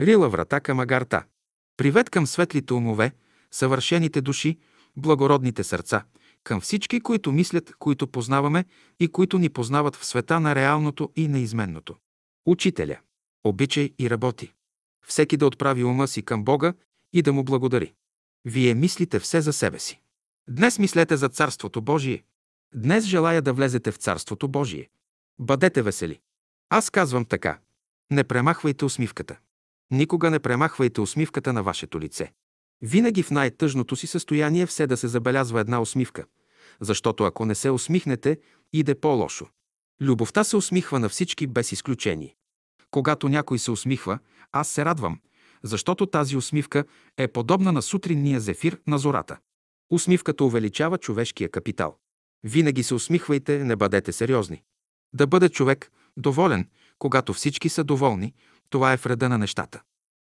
Рила врата към Агарта. Привет към светлите умове, съвършените души, благородните сърца, към всички, които мислят, които познаваме и които ни познават в света на реалното и неизменното. Учителя, обичай и работи. Всеки да отправи ума си към Бога и да му благодари. Вие мислите все за себе си. Днес мислете за Царството Божие. Днес желая да влезете в Царството Божие. Бъдете весели. Аз казвам така. Не премахвайте усмивката. Никога не премахвайте усмивката на вашето лице. Винаги в най-тъжното си състояние все да се забелязва една усмивка, защото ако не се усмихнете, иде по-лошо. Любовта се усмихва на всички без изключение. Когато някой се усмихва, аз се радвам, защото тази усмивка е подобна на сутринния зефир на зората. Усмивката увеличава човешкия капитал. Винаги се усмихвайте, не бъдете сериозни. Да бъде човек доволен, когато всички са доволни, това е вреда на нещата.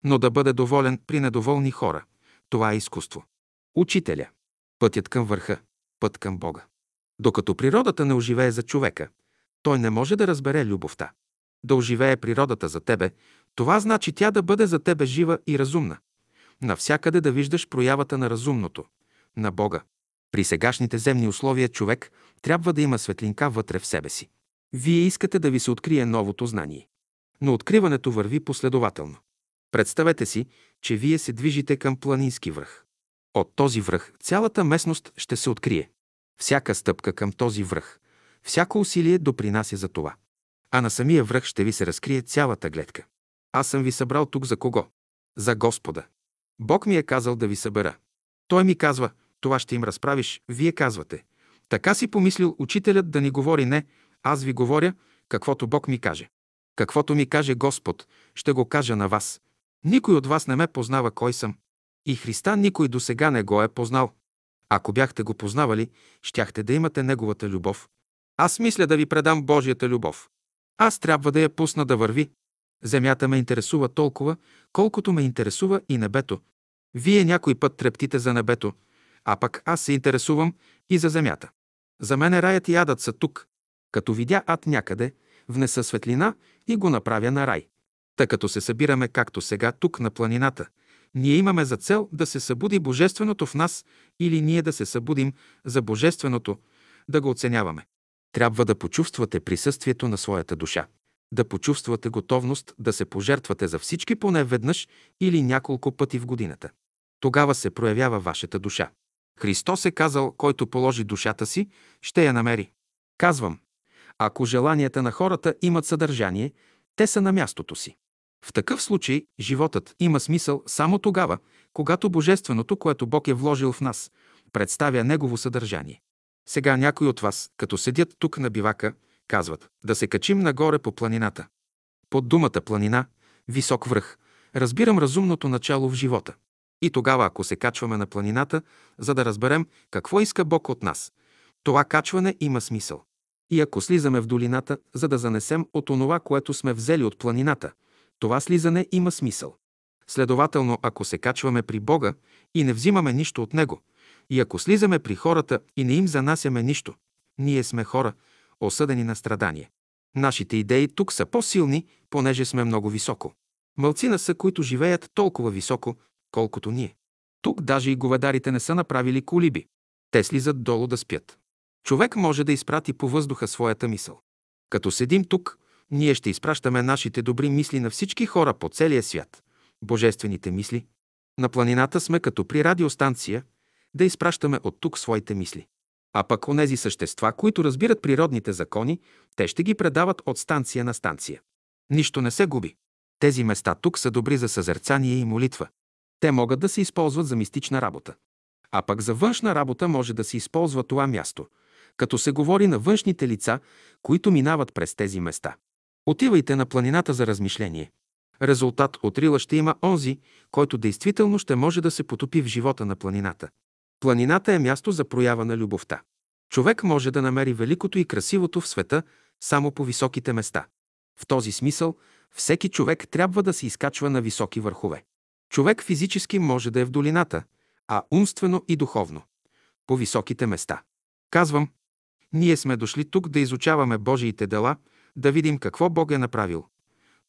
Но да бъде доволен при недоволни хора, това е изкуство. Учителя. Пътят към върха, път към Бога. Докато природата не оживее за човека, той не може да разбере любовта. Да оживее природата за тебе, това значи тя да бъде за тебе жива и разумна. Навсякъде да виждаш проявата на разумното, на Бога. При сегашните земни условия човек трябва да има светлинка вътре в себе си. Вие искате да ви се открие новото знание. Но откриването върви последователно. Представете си, че вие се движите към планински връх. От този връх цялата местност ще се открие. Всяка стъпка към този връх, всяко усилие допринася за това. А на самия връх ще ви се разкрие цялата гледка. Аз съм ви събрал тук за кого? За Господа. Бог ми е казал да ви събера. Той ми казва, това ще им разправиш, вие казвате. Така си помислил учителят да ни говори не, аз ви говоря, каквото Бог ми каже. Каквото ми каже Господ, ще го кажа на вас. Никой от вас не ме познава кой съм. И Христа никой досега не го е познал. Ако бяхте го познавали, щяхте да имате Неговата любов. Аз мисля да ви предам Божията любов. Аз трябва да я пусна да върви. Земята ме интересува толкова, колкото ме интересува и небето. Вие някой път трептите за небето, а пък аз се интересувам и за земята. За мен раят и адът са тук. Като видя ад някъде, внеса светлина и го направя на рай. Та като се събираме както сега тук на планината, ние имаме за цел да се събуди Божественото в нас или ние да се събудим за Божественото, да го оценяваме. Трябва да почувствате присъствието на своята душа, да почувствате готовност да се пожертвате за всички поне веднъж или няколко пъти в годината. Тогава се проявява вашата душа. Христос е казал, който положи душата си, ще я намери. Казвам, ако желанията на хората имат съдържание, те са на мястото си. В такъв случай животът има смисъл само тогава, когато Божественото, което Бог е вложил в нас, представя Негово съдържание. Сега някои от вас, като седят тук на бивака, казват да се качим нагоре по планината. Под думата планина, висок връх, разбирам разумното начало в живота. И тогава, ако се качваме на планината, за да разберем какво иска Бог от нас, това качване има смисъл. И ако слизаме в долината, за да занесем от онова, което сме взели от планината, това слизане има смисъл. Следователно, ако се качваме при Бога и не взимаме нищо от Него, и ако слизаме при хората и не им занасяме нищо, ние сме хора, осъдени на страдание. Нашите идеи тук са по-силни, понеже сме много високо. Малцина са, които живеят толкова високо, колкото ние. Тук даже и говедарите не са направили колиби. Те слизат долу да спят. Човек може да изпрати по въздуха своята мисъл. Като седим тук, ние ще изпращаме нашите добри мисли на всички хора по целия свят. Божествените мисли. На планината сме като при радиостанция, да изпращаме от тук своите мисли. А пък онези същества, които разбират природните закони, те ще ги предават от станция на станция. Нищо не се губи. Тези места тук са добри за съзерцание и молитва. Те могат да се използват за мистична работа. А пък за външна работа може да се използва това място, като се говори на външните лица, които минават през тези места. Отивайте на планината за размишление. Резултат от Рила ще има онзи, който действително ще може да се потопи в живота на планината. Планината е място за проява на любовта. Човек може да намери великото и красивото в света само по високите места. В този смисъл, всеки човек трябва да се изкачва на високи върхове. Човек физически може да е в долината, а умствено и духовно – по високите места. Казвам, ние сме дошли тук да изучаваме Божиите дела, да видим какво Бог е направил.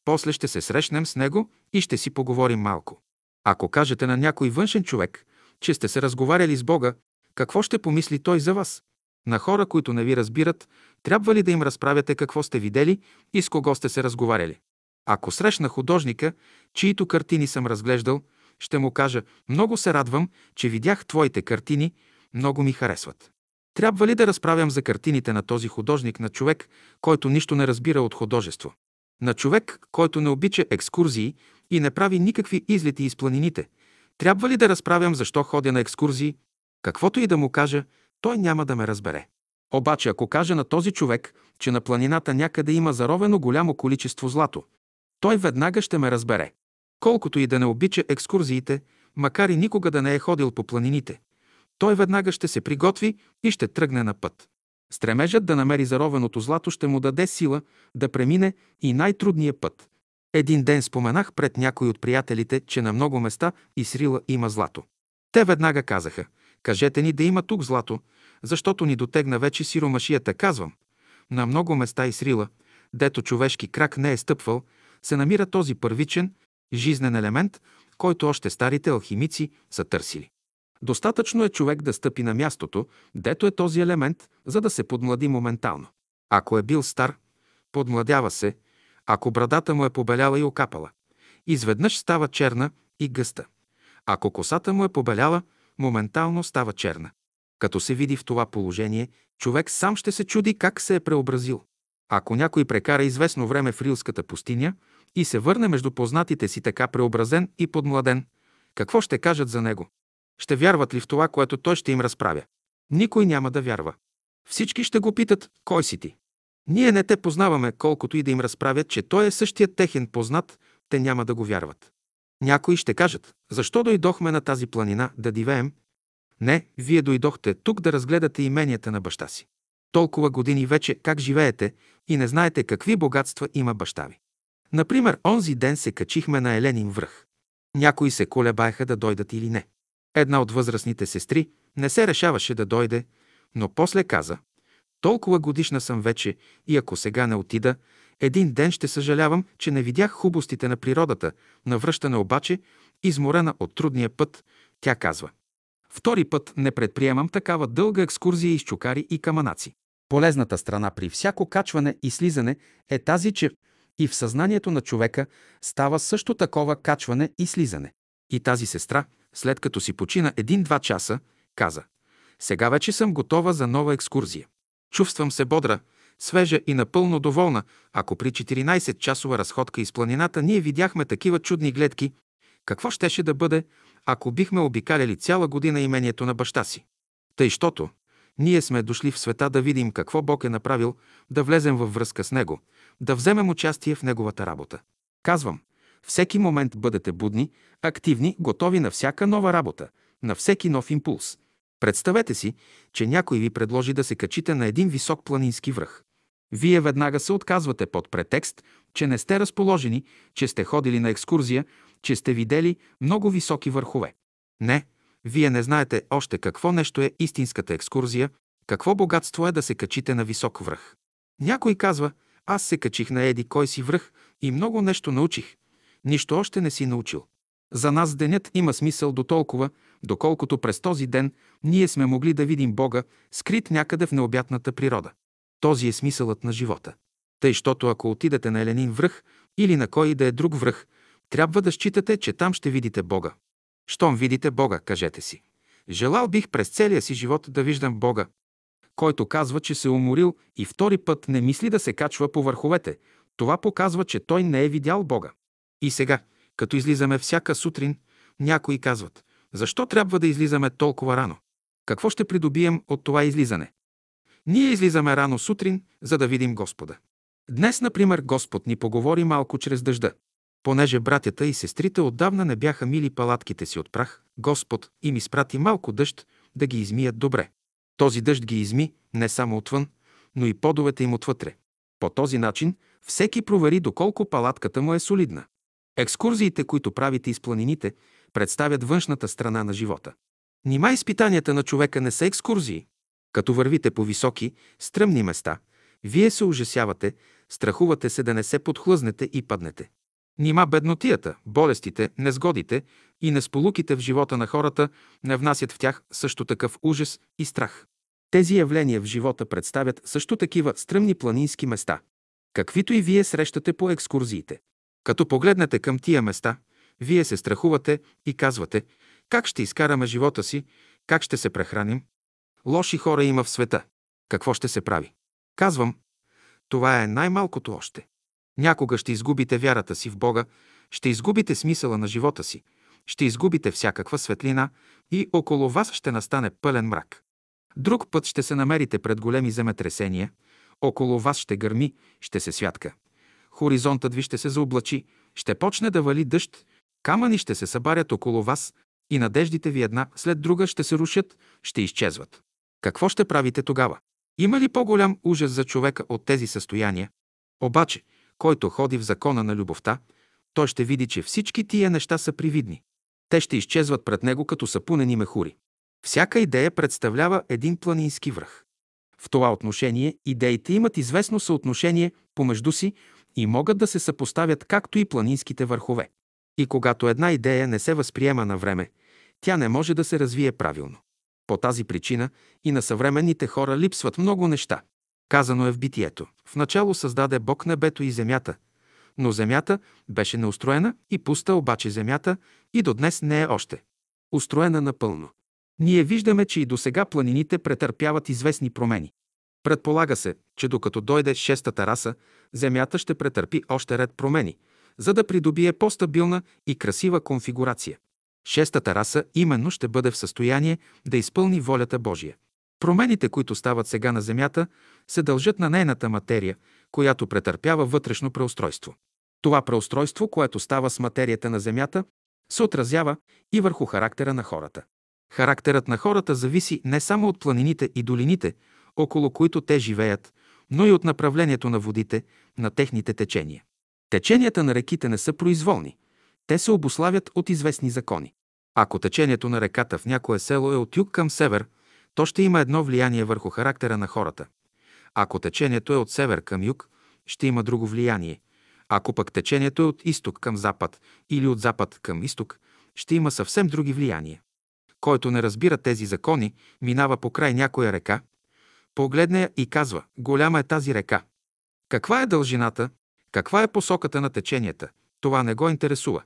После ще се срещнем с него и ще си поговорим малко. Ако кажете на някой външен човек, че сте се разговаряли с Бога, какво ще помисли той за вас? На хора, които не ви разбират, трябва ли да им разправяте какво сте видели и с кого сте се разговаряли? Ако срещна художника, чието картини съм разглеждал, ще му кажа: много се радвам, че видях твоите картини, много ми харесват. Трябва ли да разправям за картините на този художник на човек, който нищо не разбира от художество? На човек, който не обича екскурзии и не прави никакви излети из планините, трябва ли да разправям защо ходя на екскурзии? Каквото и да му кажа, той няма да ме разбере. Обаче ако кажа на този човек, че на планината някъде има заровено голямо количество злато, той веднага ще ме разбере. Колкото и да не обича екскурзиите, макар и никога да не е ходил по планините, той веднага ще се приготви и ще тръгне на път. Стремежът да намери заровеното злато ще му даде сила да премине и най-трудния път. Един ден споменах пред някой от приятелите, че на много места из Рила има злато. Те веднага казаха: кажете ни да има тук злато, защото ни дотегна вече сиромашията. Казвам: на много места из Рила, дето човешки крак не е стъпвал, се намира този първичен, жизнен елемент, който още старите алхимици са търсили. Достатъчно е човек да стъпи на мястото, дето е този елемент, за да се подмлади моментално. Ако е бил стар, подмладява се, ако брадата му е побеляла и окапала, изведнъж става черна и гъста. Ако косата му е побеляла, моментално става черна. Като се види в това положение, човек сам ще се чуди как се е преобразил. Ако някой прекара известно време в Рилската пустиня и се върне между познатите си така преобразен и подмладен, какво ще кажат за него? Ще вярват ли в това, което той ще им разправя? Никой няма да вярва. Всички ще го питат: кой си ти? Ние не те познаваме. Колкото и да им разправят, че той е същия техен познат, те няма да го вярват. Някои ще кажат: защо дойдохме на тази планина да дивеем? Не, вие дойдохте тук да разгледате именията на баща си. Толкова години вече как живеете и не знаете какви богатства има баща ви. Например, онзи ден се качихме на Еленин връх. Някои се колебаеха да дойдат или не. Една от възрастните сестри не се решаваше да дойде, но после каза: толкова годишна съм вече и ако сега не отида, един ден ще съжалявам, че не видях хубостите на природата. Навръщане обаче, изморена от трудния път, тя казва: втори път не предприемам такава дълга екскурзия из чукари и каманаци. Полезната страна при всяко качване и слизане е тази, че и в съзнанието на човека става също такова качване и слизане. И тази сестра, след като си почина 1-2 часа, каза: сега вече съм готова за нова екскурзия. Чувствам се бодра, свежа и напълно доволна. Ако при 14-часова разходка из планината ние видяхме такива чудни гледки, какво щеше да бъде, ако бихме обикаляли цяла година имението на баща си? Тъй, щото ние сме дошли в света да видим какво Бог е направил, да влезем във връзка с Него, да вземем участие в Неговата работа. Казвам, всеки момент бъдете будни, активни, готови на всяка нова работа, на всеки нов импулс. Представете си, че някой ви предложи да се качите на един висок планински връх. Вие веднага се отказвате под претекст, че не сте разположени, че сте ходили на екскурзия, че сте видели много високи върхове. Не, вие не знаете още какво нещо е истинската екскурзия, какво богатство е да се качите на висок връх. Някой казва: аз се качих на еди кой си връх и много нещо научих. Нищо още не си научил. За нас денят има смисъл дотолкова, доколкото през този ден ние сме могли да видим Бога, скрит някъде в необятната природа. Този е смисълът на живота. Тъй, щото ако отидете на Еленин връх или на кой да е друг връх, трябва да считате, че там ще видите Бога. Щом видите Бога, кажете си: желал бих през целия си живот да виждам Бога. Който казва, че се уморил и втори път не мисли да се качва по върховете, това показва, че той не е видял Бога. И сега, като излизаме всяка сутрин, някои казват: защо трябва да излизаме толкова рано? Какво ще придобием от това излизане? Ние излизаме рано сутрин, за да видим Господа. Днес, например, Господ ни поговори малко чрез дъжда. Понеже братята и сестрите отдавна не бяха мили палатките си от прах, Господ им изпрати малко дъжд да ги измият добре. Този дъжд ги изми не само отвън, но и подовете им отвътре. По този начин всеки провери доколко палатката му е солидна. Екскурзиите, които правите из планините, представят външната страна на живота. Нима изпитанията на човека не са екскурзии? Като вървите по високи, стръмни места, вие се ужасявате, страхувате се да не се подхлъзнете и паднете. Нима беднотията, болестите, незгодите и несполуките в живота на хората не внасят в тях също такъв ужас и страх. Тези явления в живота представят също такива стръмни планински места, каквито и вие срещате по екскурзиите. Като погледнете към тия места, вие се страхувате и казвате: как ще изкараме живота си, как ще се прехраним? Лоши хора има в света. Какво ще се прави? Казвам, това е най-малкото още. Някога ще изгубите вярата си в Бога, ще изгубите смисъла на живота си, ще изгубите всякаква светлина и около вас ще настане пълен мрак. Друг път ще се намерите пред големи земетресения, около вас ще гърми, ще се святка. Хоризонтът ви ще се заоблачи, ще почне да вали дъжд, камъни ще се събарят около вас и надеждите ви една след друга ще се рушат, ще изчезват. Какво ще правите тогава? Има ли по-голям ужас за човека от тези състояния? Обаче, който ходи в закона на любовта, той ще види, че всички тия неща са привидни. Те ще изчезват пред него като сапунени мехури. Всяка идея представлява един планински връх. В това отношение идеите имат известно съотношение помежду си и могат да се съпоставят както и планинските върхове. И когато една идея не се възприема на време, тя не може да се развие правилно. По тази причина и на съвременните хора липсват много неща. Казано е в Битието: «Вначало създаде Бог небето и земята, но земята беше неустроена и пуста, обаче земята и до днес не е още устроена напълно». Ние виждаме, че и досега планините претърпяват известни промени. Предполага се, че докато дойде шестата раса, земята ще претърпи още ред промени, за да придобие по-стабилна и красива конфигурация. Шестата раса именно ще бъде в състояние да изпълни волята Божия. Промените, които стават сега на земята, се дължат на нейната материя, която претърпява вътрешно преустройство. Това преустройство, което става с материята на земята, се отразява и върху характера на хората. Характерът на хората зависи не само от планините и долините, около които те живеят, но и от направлението на водите, на техните течения. Теченията на реките не са произволни. Те се обуславят от известни закони. Ако течението на реката в някое село е от юг към север, то ще има едно влияние върху характера на хората. Ако течението е от север към юг, ще има друго влияние. Ако пък течението е от изток към запад или от запад към изток, ще има съвсем други влияния. Който не разбира тези закони, минава покрай някоя река, погледне я и казва: голяма е тази река. Каква е дължината, каква е посоката на теченията, това не го интересува.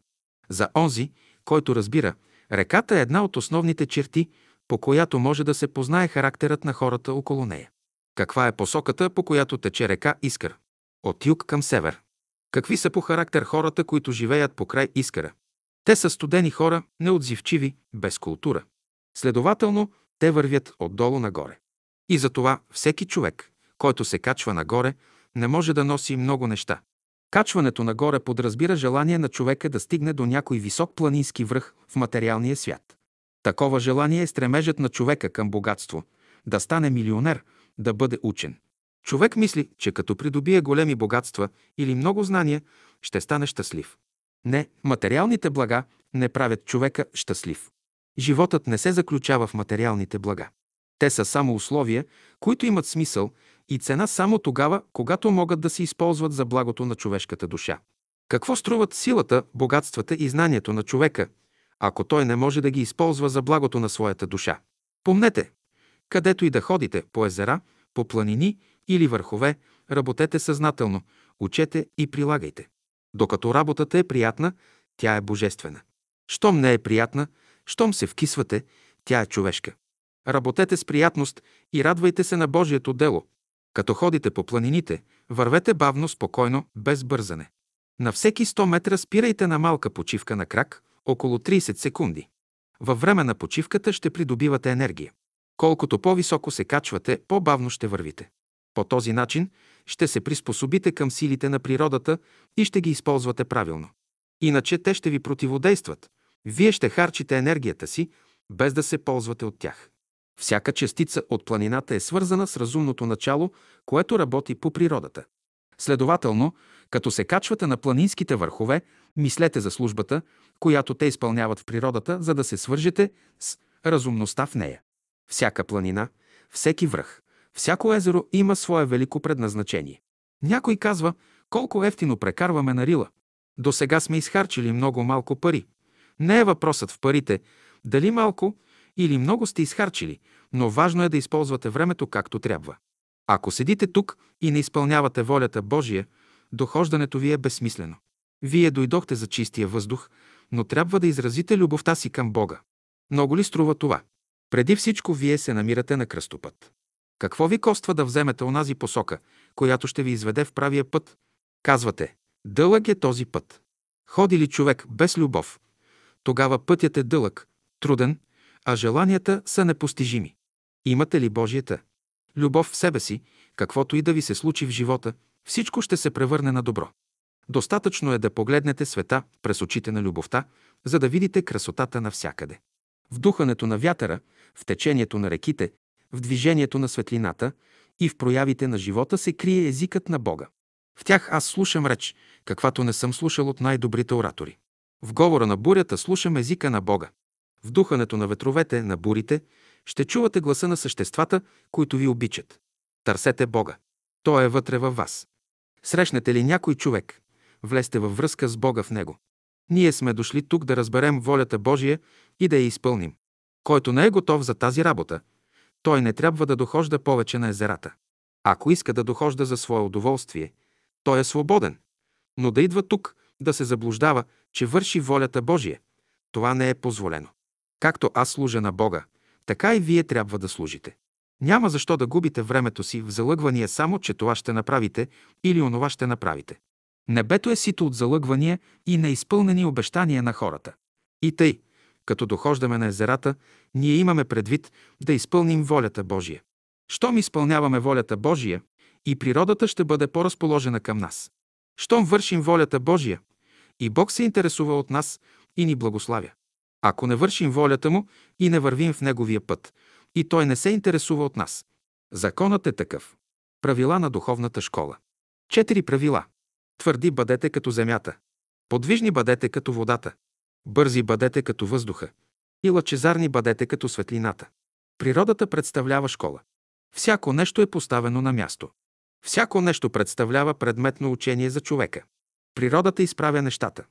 За онзи, който разбира, реката е една от основните черти, по която може да се познае характерът на хората около нея. Каква е посоката, по която тече река Искър? От юг към север. Какви са по характер хората, които живеят покрай Искъра? Те са студени хора, неотзивчиви, без култура. Следователно, те вървят отдолу нагоре. И затова всеки човек, който се качва нагоре, не може да носи много неща. Качването нагоре подразбира желание на човека да стигне до някой висок планински връх в материалния свят. Такова желание е стремежът на човека към богатство, да стане милионер, да бъде учен. Човек мисли, че като придобие големи богатства или много знания, ще стане щастлив. Не, материалните блага не правят човека щастлив. Животът не се заключава в материалните блага. Те са само условия, които имат смисъл и цена само тогава, когато могат да се използват за благото на човешката душа. Какво струват силата, богатствата и знанието на човека, ако той не може да ги използва за благото на своята душа? Помнете, където и да ходите, по езера, по планини или върхове, работете съзнателно, учете и прилагайте. Докато работата е приятна, тя е божествена. Щом не е приятна, щом се вкисвате, тя е човешка. Работете с приятност и радвайте се на Божието дело. Като ходите по планините, вървете бавно, спокойно, без бързане. На всеки 100 метра спирайте на малка почивка на крак, около 30 секунди. Във време на почивката ще придобивате енергия. Колкото по-високо се качвате, по-бавно ще вървите. По този начин ще се приспособите към силите на природата и ще ги използвате правилно. Иначе те ще ви противодействат. Вие ще харчите енергията си, без да се ползвате от тях. Всяка частица от планината е свързана с разумното начало, което работи по природата. Следователно, като се качвате на планинските върхове, мислете за службата, която те изпълняват в природата, за да се свържете с разумността в нея. Всяка планина, всеки връх, всяко езеро има свое велико предназначение. Някой казва, колко евтино прекарваме на Рила. До сега сме изхарчили много малко пари. Не е въпросът в парите, дали малко или много сте изхарчили, но важно е да използвате времето както трябва. Ако седите тук и не изпълнявате волята Божия, дохождането ви е безсмислено. Вие дойдохте за чистия въздух, но трябва да изразите любовта си към Бога. Много ли струва това? Преди всичко вие се намирате на кръстопът. Какво ви коства да вземете онази посока, която ще ви изведе в правия път? Казвате, дълъг е този път. Ходи ли човек без любов? Тогава пътят е дълъг, труден, а желанията са непостижими. Имате ли Божията любов в себе си, каквото и да ви се случи в живота, всичко ще се превърне на добро. Достатъчно е да погледнете света през очите на любовта, за да видите красотата навсякъде. В духането на вятъра, в течението на реките, в движението на светлината и в проявите на живота се крие езикът на Бога. В тях аз слушам реч, каквато не съм слушал от най-добрите оратори. В говора на бурята слушам езика на Бога. В духането на ветровете, на бурите, ще чувате гласа на съществата, които ви обичат. Търсете Бога. Той е вътре във вас. Срещнете ли някой човек, влезте във връзка с Бога в него. Ние сме дошли тук да разберем волята Божия и да я изпълним. Който не е готов за тази работа, той не трябва да дохожда повече на езерата. Ако иска да дохожда за свое удоволствие, той е свободен. Но да идва тук, да се заблуждава, че върши волята Божия, това не е позволено. Както аз служа на Бога, така и вие трябва да служите. Няма защо да губите времето си в залъгвания само, че това ще направите или онова ще направите. Небето е сито от залъгвания и неизпълнени обещания на хората. И тъй, като дохождаме на езерата, ние имаме предвид да изпълним волята Божия. Щом изпълняваме волята Божия, и природата ще бъде по-разположена към нас. Щом вършим волята Божия, и Бог се интересува от нас и ни благославя. Ако не вършим волята Му и не вървим в Неговия път, и Той не се интересува от нас. Законът е такъв. Правила на духовната школа. 4 правила. Твърди бъдете като земята. Подвижни бъдете като водата. Бързи бъдете като въздуха. И лъчезарни бъдете като светлината. Природата представлява школа. Всяко нещо е поставено на място. Всяко нещо представлява предметно учение за човека. Природата изправя нещата.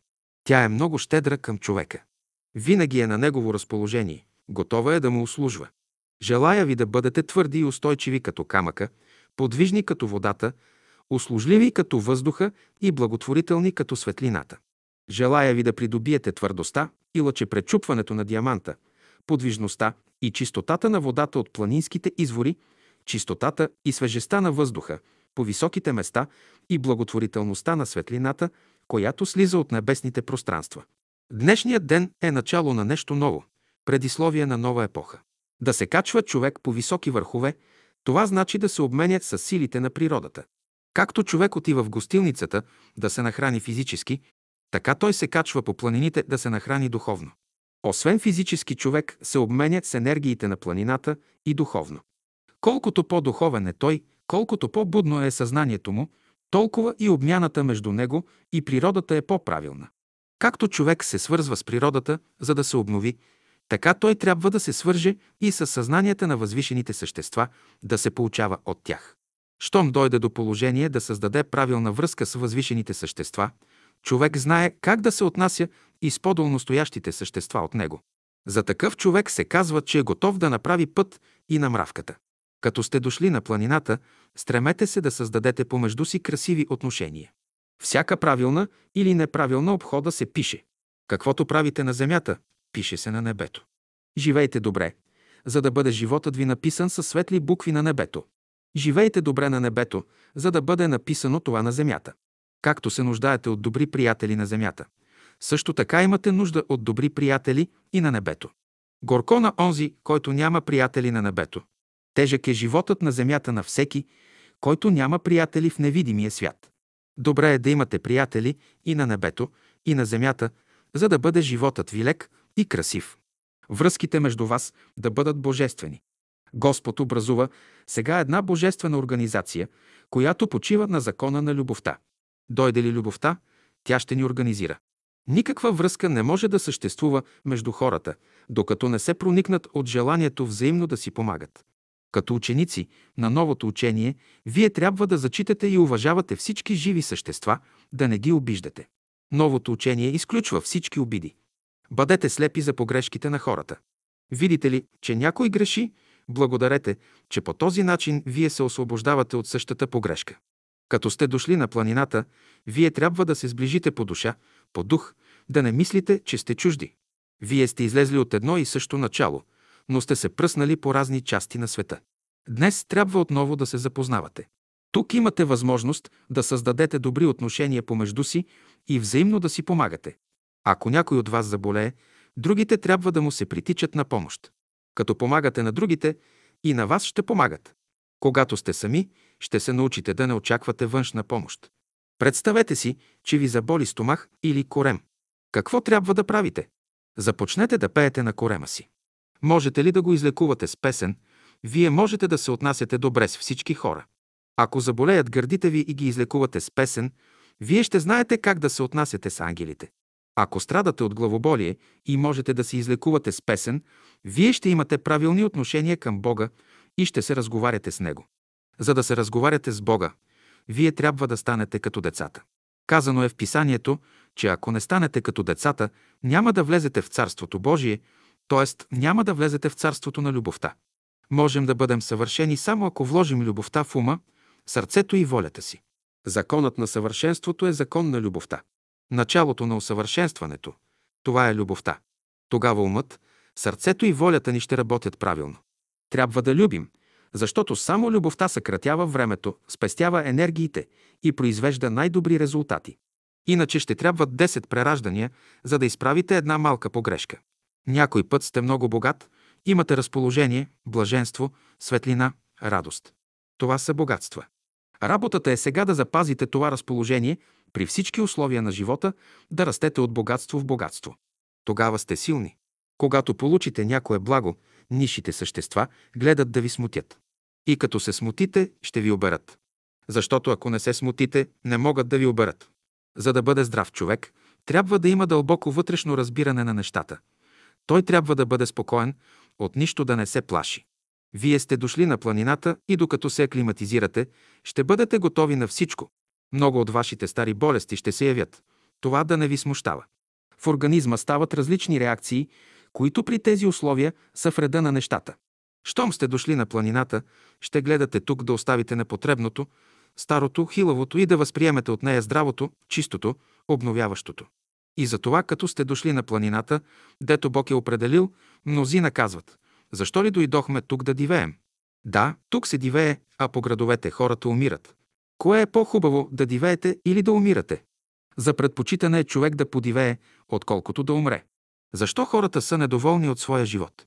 Тя е много щедра към човека. Винаги е на негово разположение. Готова е да му услужва. Желая ви да бъдете твърди и устойчиви като камъка, подвижни като водата, услужливи като въздуха и благотворителни като светлината. Желая ви да придобиете твърдостта и лъчепречупването на диаманта, подвижността и чистотата на водата от планинските извори, чистотата и свежестта на въздуха по високите места и благотворителността на светлината, която слиза от небесните пространства. Днешният ден е начало на нещо ново, предисловие на нова епоха. Да се качва човек по високи върхове, това значи да се обменя с силите на природата. Както човек отива в гостилницата да се нахрани физически, така той се качва по планините да се нахрани духовно. Освен физически, човек се обменя с енергиите на планината и духовно. Колкото по-духовен е той, колкото по-будно е съзнанието му, толкова и обмяната между него и природата е по-правилна. Както човек се свързва с природата, за да се обнови, така той трябва да се свърже и със съзнанията на възвишените същества, да се получава от тях. Щом дойде до положение да създаде правилна връзка с възвишените същества, човек знае как да се отнася и с по-долно стоящите същества от него. За такъв човек се казва, че е готов да направи път и на мравката. Като сте дошли на планината, стремете се да създадете помежду си красиви отношения. Всяка правилна или неправилна обхода се пише. Каквото правите на земята, пише се на небето. Живейте добре, за да бъде животът ви написан със светли букви на небето. Живейте добре на небето, за да бъде написано това на земята. Както се нуждаете от добри приятели на земята, също така имате нужда от добри приятели и на небето. Горко на онзи, който няма приятели на небето. Тежък е животът на земята на всеки, който няма приятели в невидимия свят. Добре е да имате приятели и на небето, и на земята, за да бъде животът ви лек и красив. Връзките между вас да бъдат божествени. Господ образува сега една божествена организация, която почива на закона на любовта. Дойде ли любовта, тя ще ни организира. Никаква връзка не може да съществува между хората, докато не се проникнат от желанието взаимно да си помагат. Като ученици на новото учение, вие трябва да зачитате и уважавате всички живи същества, да не ги обиждате. Новото учение изключва всички обиди. Бъдете слепи за погрешките на хората. Видите ли, че някой греши, благодарете, че по този начин вие се освобождавате от същата погрешка. Като сте дошли на планината, вие трябва да се сближите по душа, по дух, да не мислите, че сте чужди. Вие сте излезли от едно и също начало, но сте се пръснали по разни части на света. Днес трябва отново да се запознавате. Тук имате възможност да създадете добри отношения помежду си и взаимно да си помагате. Ако някой от вас заболее, другите трябва да му се притичат на помощ. Като помагате на другите, и на вас ще помагат. Когато сте сами, ще се научите да не очаквате външна помощ. Представете си, че ви заболи стомах или корем. Какво трябва да правите? Започнете да пеете на корема си. Можете ли да го излекувате с песен? Вие можете да се отнасяте добре с всички хора. Ако заболеят гърдите ви и ги излекувате с песен, вие ще знаете как да се отнасяте с ангелите. Ако страдате от главоболие и можете да се излекувате с песен, вие ще имате правилни отношения към Бога и ще се разговаряте с Него. За да се разговаряте с Бога, вие трябва да станете като децата. Казано е в Писанието, че ако не станете като децата, няма да влезете в Царството Божие, т.е. няма да влезете в Царството на любовта. Можем да бъдем съвършени само ако вложим любовта в ума, сърцето и волята си. Законът на съвършенството е закон на любовта. Началото на усъвършенстването – това е любовта. Тогава умът, сърцето и волята ни ще работят правилно. Трябва да любим, защото само любовта съкратява времето, спестява енергиите и произвежда най-добри резултати. Иначе ще трябват 10 прераждания, за да изправите една малка погрешка. Някой път сте много богат, имате разположение, блаженство, светлина, радост. Това са богатства. Работата е сега да запазите това разположение при всички условия на живота, да растете от богатство в богатство. Тогава сте силни. Когато получите някое благо, нишите същества гледат да ви смутят. И като се смутите, ще ви оберат. Защото ако не се смутите, не могат да ви оберат. За да бъде здрав човек, трябва да има дълбоко вътрешно разбиране на нещата. Той трябва да бъде спокоен, от нищо да не се плаши. Вие сте дошли на планината и докато се аклиматизирате, ще бъдете готови на всичко. Много от вашите стари болести ще се явят. Това да не ви смущава. В организма стават различни реакции, които при тези условия са в реда на нещата. Щом сте дошли на планината, ще гледате тук да оставите непотребното, старото, хилавото и да възприемете от нея здравото, чистото, обновяващото. И затова, като сте дошли на планината, дето Бог е определил, мнозина казват: защо ли дойдохме тук да дивеем? Да, тук се дивее, а по градовете хората умират. Кое е по-хубаво, да дивеете или да умирате? За предпочитане е човек да подивее, отколкото да умре. Защо хората са недоволни от своя живот?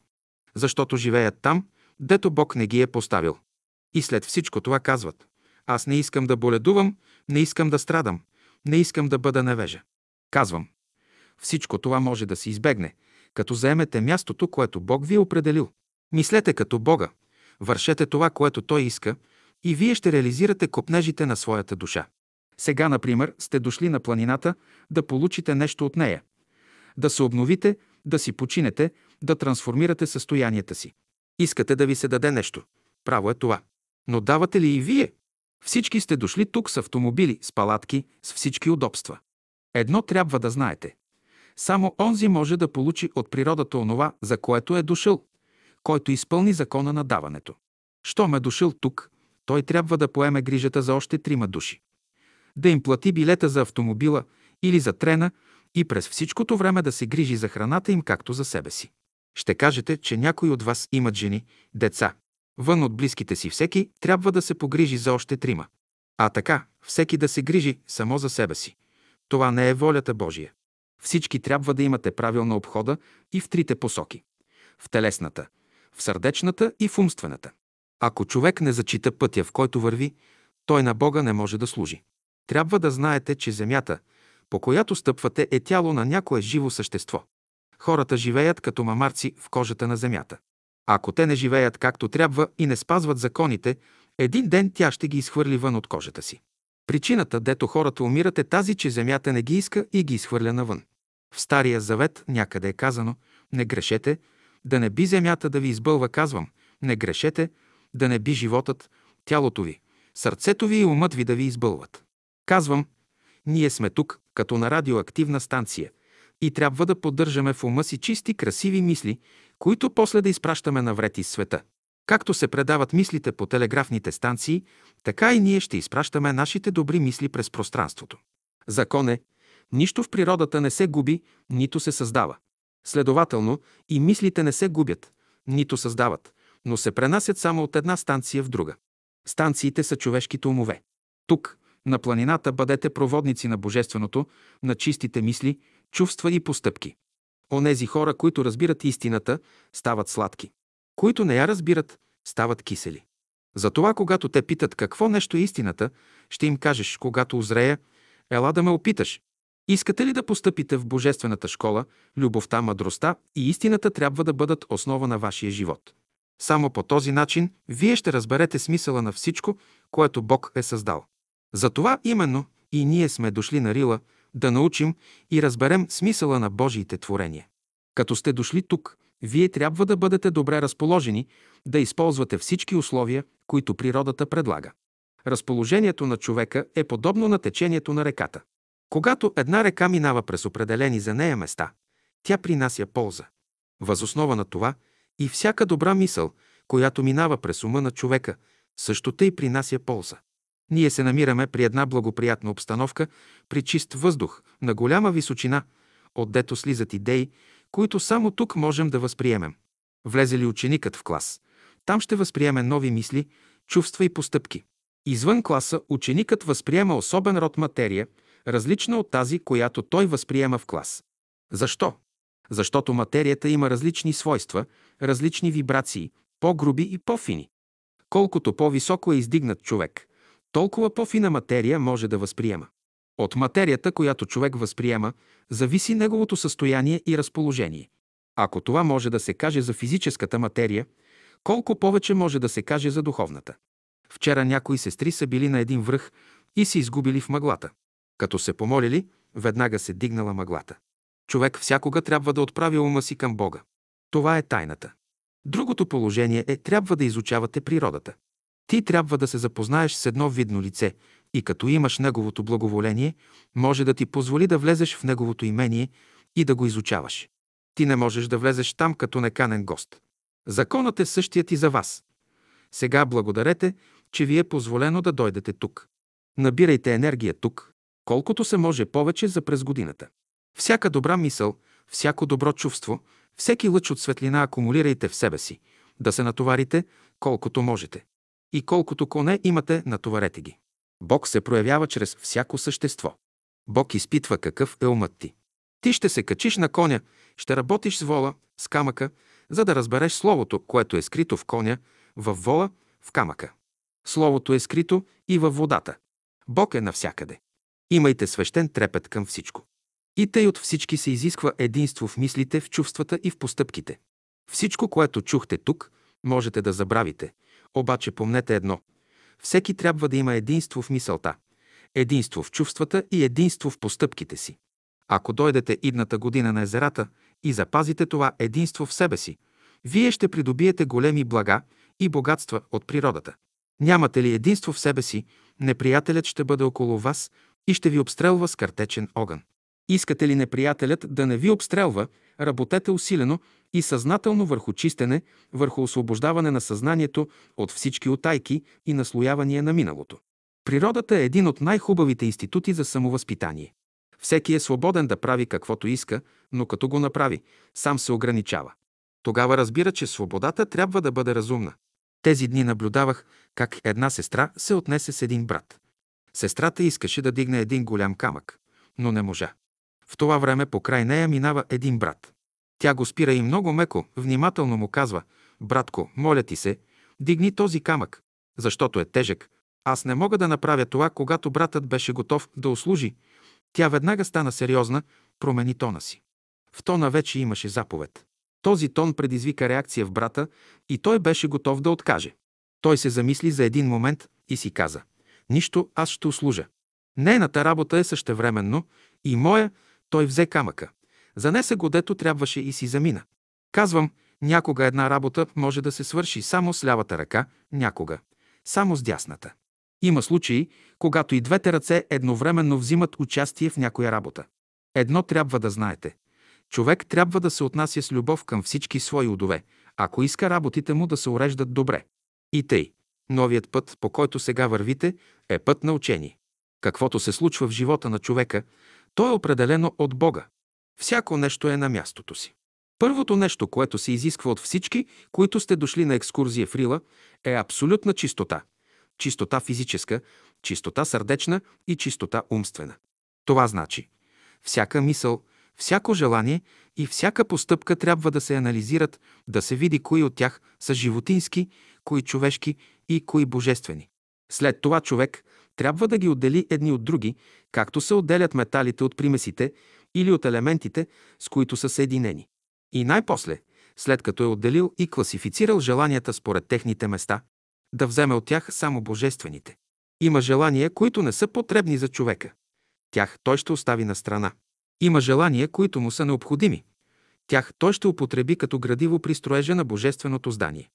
Защото живеят там, дето Бог не ги е поставил. И след всичко това казват: аз не искам да боледувам, не искам да страдам, не искам да бъда невежа. Казвам, всичко това може да се избегне, като заемете мястото, което Бог ви е определил. Мислете като Бога, вършете това, което Той иска, и вие ще реализирате копнежите на своята душа. Сега, например, сте дошли на планината да получите нещо от нея, да се обновите, да си починете, да трансформирате състоянията си. Искате да ви се даде нещо. Право е това. Но давате ли и вие? Всички сте дошли тук с автомобили, с палатки, с всички удобства. Едно трябва да знаете. Само онзи може да получи от природата онова, за което е дошъл, който изпълни закона на даването. Щом е дошъл тук, той трябва да поеме грижата за още 3 души. Да им плати билета за автомобила или за трена и през всичкото време да се грижи за храната им както за себе си. Ще кажете, че някои от вас имат жени, деца. Вън от близките си всеки трябва да се погрижи за още 3. А така, всеки да се грижи само за себе си. Това не е волята Божия. Всички трябва да имате правилна обхода и в 3 посоки. В телесната, в сърдечната и в умствената. Ако човек не зачита пътя, в който върви, той на Бога не може да служи. Трябва да знаете, че земята, по която стъпвате, е тяло на някое живо същество. Хората живеят като мамарци в кожата на земята. Ако те не живеят както трябва и не спазват законите, един ден тя ще ги изхвърли вън от кожата си. Причината, дето хората умират, е тази, че земята не ги иска и ги изхвърля навън. В Стария Завет някъде е казано: не грешете, да не би земята да ви избълва. Казвам, не грешете, да не би животът, тялото ви, сърцето ви и умът ви да ви избълват. Казвам, ние сме тук, като на радиоактивна станция, и трябва да поддържаме в ума си чисти, красиви мисли, които после да изпращаме навред из света. Както се предават мислите по телеграфните станции, така и ние ще изпращаме нашите добри мисли през пространството. Закон е, нищо в природата не се губи, нито се създава. Следователно, и мислите не се губят, нито създават, но се пренасят само от една станция в друга. Станциите са човешките умове. Тук, на планината, бъдете проводници на божественото, на чистите мисли, чувства и постъпки. Онези хора, които разбират истината, стават сладки. Които не я разбират, стават кисели. Затова, когато те питат какво нещо е истината, ще им кажеш, когато узрея, ела да ме опиташ. Искате ли да постъпите в божествената школа, любовта, мъдростта и истината трябва да бъдат основа на вашия живот. Само по този начин вие ще разберете смисъла на всичко, което Бог е създал. Затова именно и ние сме дошли на Рила да научим и разберем смисъла на Божиите творения. Като сте дошли тук, вие трябва да бъдете добре разположени, да използвате всички условия, които природата предлага. Разположението на човека е подобно на течението на реката. Когато една река минава през определени за нея места, тя принася полза. Въз основа на това и всяка добра мисъл, която минава през ума на човека, също тъй принася полза. Ние се намираме при една благоприятна обстановка, при чист въздух, на голяма височина, отдето слизат идеи, които само тук можем да възприемем. Влезе ли ученикът в клас, там ще възприеме нови мисли, чувства и постъпки. Извън класа ученикът възприема особен род материя, различна от тази, която той възприема в клас. Защо? Защото материята има различни свойства, различни вибрации, по-груби и по-фини. Колкото по-високо е издигнат човек, толкова по-фина материя може да възприема. От материята, която човек възприема, зависи неговото състояние и разположение. Ако това може да се каже за физическата материя, колко повече може да се каже за духовната. Вчера някои сестри са били на един връх и се изгубили в мъглата. Като се помолили, веднага се дигнала мъглата. Човек всякога трябва да отправи ума си към Бога. Това е тайната. Другото положение е, трябва да изучавате природата. Ти трябва да се запознаеш с едно видно лице и като имаш неговото благоволение, може да ти позволи да влезеш в неговото имение и да го изучаваш. Ти не можеш да влезеш там като неканен гост. Законът е същият и за вас. Сега благодарете, че ви е позволено да дойдете тук. Набирайте енергия тук, колкото се може повече за през годината. Всяка добра мисъл, всяко добро чувство, всеки лъч от светлина акумулирайте в себе си, да се натоварите колкото можете. И колкото коне имате, натоварете ги. Бог се проявява чрез всяко същество. Бог изпитва какъв е умът ти. Ти ще се качиш на коня, ще работиш с вола, с камъка, за да разбереш словото, което е скрито в коня, във вола, в камъка. Словото е скрито и във водата. Бог е навсякъде. Имайте свещен трепет към всичко. И тъй от всички се изисква единство в мислите, в чувствата и в постъпките. Всичко, което чухте тук, можете да забравите, обаче помнете едно. Всеки трябва да има единство в мисълта, единство в чувствата и единство в постъпките си. Ако дойдете идната година на езерата и запазите това единство в себе си, вие ще придобиете големи блага и богатства от природата. Нямате ли единство в себе си, неприятелят ще бъде около вас и ще ви обстрелва с картечен огън. Искате ли неприятелят да не ви обстрелва, работете усилено и съзнателно върху чистене, върху освобождаване на съзнанието от всички утайки и наслоявания на миналото. Природата е един от най-хубавите институти за самовъзпитание. Всеки е свободен да прави каквото иска, но като го направи, сам се ограничава. Тогава разбира, че свободата трябва да бъде разумна. Тези дни наблюдавах как една сестра се отнесе с един брат. Сестрата искаше да дигне един голям камък, но не можа. В това време покрай нея минава един брат. Тя го спира и много меко, внимателно му казва: «Братко, моля ти се, дигни този камък, защото е тежък. Аз не мога да направя това». Когато братът беше готов да услужи, тя веднага стана сериозна, промени тона си. В тона вече имаше заповед. Този тон предизвика реакция в брата и той беше готов да откаже. Той се замисли за един момент и си каза: «Нищо, аз ще услужа. Нейната работа е същевременно и моя». Той взе камъка, занесе го дето трябваше и си замина. Казвам, Някога една работа може да се свърши само с лявата ръка, някога само с дясната. Има случаи, когато и двете ръце едновременно взимат участие в някоя работа. Едно трябва да знаете. Човек трябва да се отнася с любов към всички свои удове, ако иска работите му да се уреждат добре. И тъй, новият път, по който сега вървите, е път на учение. Каквото се случва в живота на човека, то е определено от Бога. Всяко нещо е на мястото си. Първото нещо, което се изисква от всички, които сте дошли на екскурзия в Рила, е абсолютна чистота. Чистота физическа, чистота сърдечна и чистота умствена. Това значи, всяка мисъл, всяко желание и всяка постъпка трябва да се анализират, да се види кои от тях са животински, кои човешки и кои божествени. След това човек трябва да ги отдели едни от други, както се отделят металите от примесите или от елементите, с които са съединени. И най-после, след като е отделил и класифицирал желанията според техните места, да вземе от тях само божествените. Има желания, които не са потребни за човека. Тях той ще остави на страна. Има желания, които му са необходими. Тях той ще употреби като градиво при строежа на божественото здание.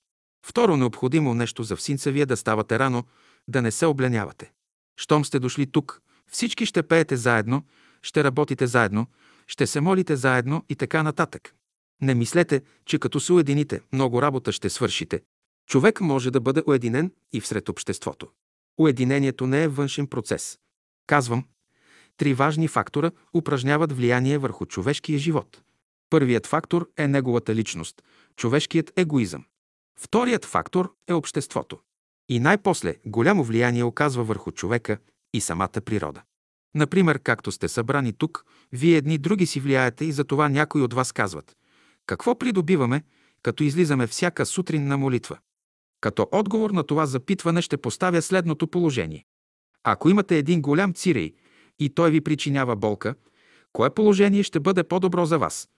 Второ необходимо нещо за всинца ви е да ставате рано, да не се обленявате. Щом сте дошли тук, всички ще пеете заедно, ще работите заедно, ще се молите заедно и така нататък. Не мислете, че като се уедините, много работа ще свършите. Човек може да бъде уединен и всред обществото. Уединението не е външен процес. Казвам, три важни фактора упражняват влияние върху човешкия живот. Първият фактор е неговата личност, човешкият егоизъм. Вторият фактор е обществото. И най-после голямо влияние оказва върху човека и самата природа. Например, както сте събрани тук, вие едни други си влияете и затова някои от вас казват: какво придобиваме, като излизаме всяка сутрин на молитва? Като отговор на това запитване ще поставя следното положение. Ако имате един голям цирей и той ви причинява болка, кое положение ще бъде по-добро за вас?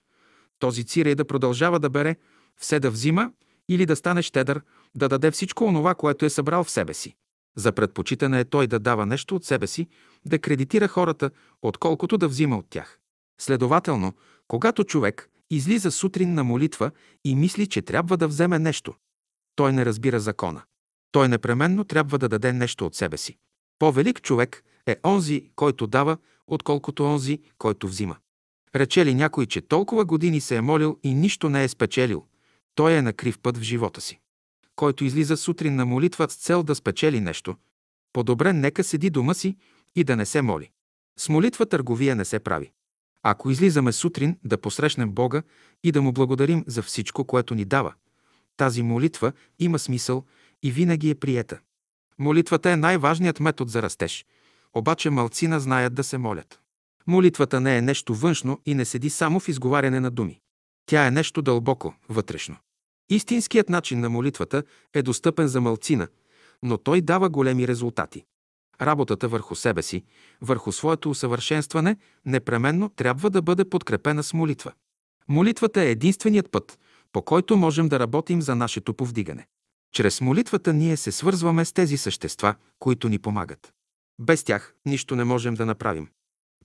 Този цирей да продължава да бере, все да взима, или да стане щедър, да даде всичко онова, което е събрал в себе си? За предпочитане е той да дава нещо от себе си, да кредитира хората, отколкото да взима от тях. Следователно, когато човек излиза сутрин на молитва и мисли, че трябва да вземе нещо, той не разбира закона. Той непременно трябва да даде нещо от себе си. По-велик човек е онзи, който дава, отколкото онзи, който взима. Рече ли някой, че толкова години се е молил и нищо не е спечелил, той е на крив път в живота си. Който излиза сутрин на молитва с цел да спечели нещо, по-добре нека седи дома си и да не се моли. С молитва търговия не се прави. Ако излизаме сутрин да посрещнем Бога и да му благодарим за всичко, което ни дава, тази молитва има смисъл и винаги е приета. Молитвата е най-важният метод за растеж, обаче малцина знаят да се молят. Молитвата не е нещо външно и не седи само в изговаряне на думи. Тя е нещо дълбоко, вътрешно. Истинският начин на молитвата е достъпен за малцина, но той дава големи резултати. Работата върху себе си, върху своето усъвършенстване, непременно трябва да бъде подкрепена с молитва. Молитвата е единственият път, по който можем да работим за нашето повдигане. Чрез молитвата ние се свързваме с тези същества, които ни помагат. Без тях нищо не можем да направим.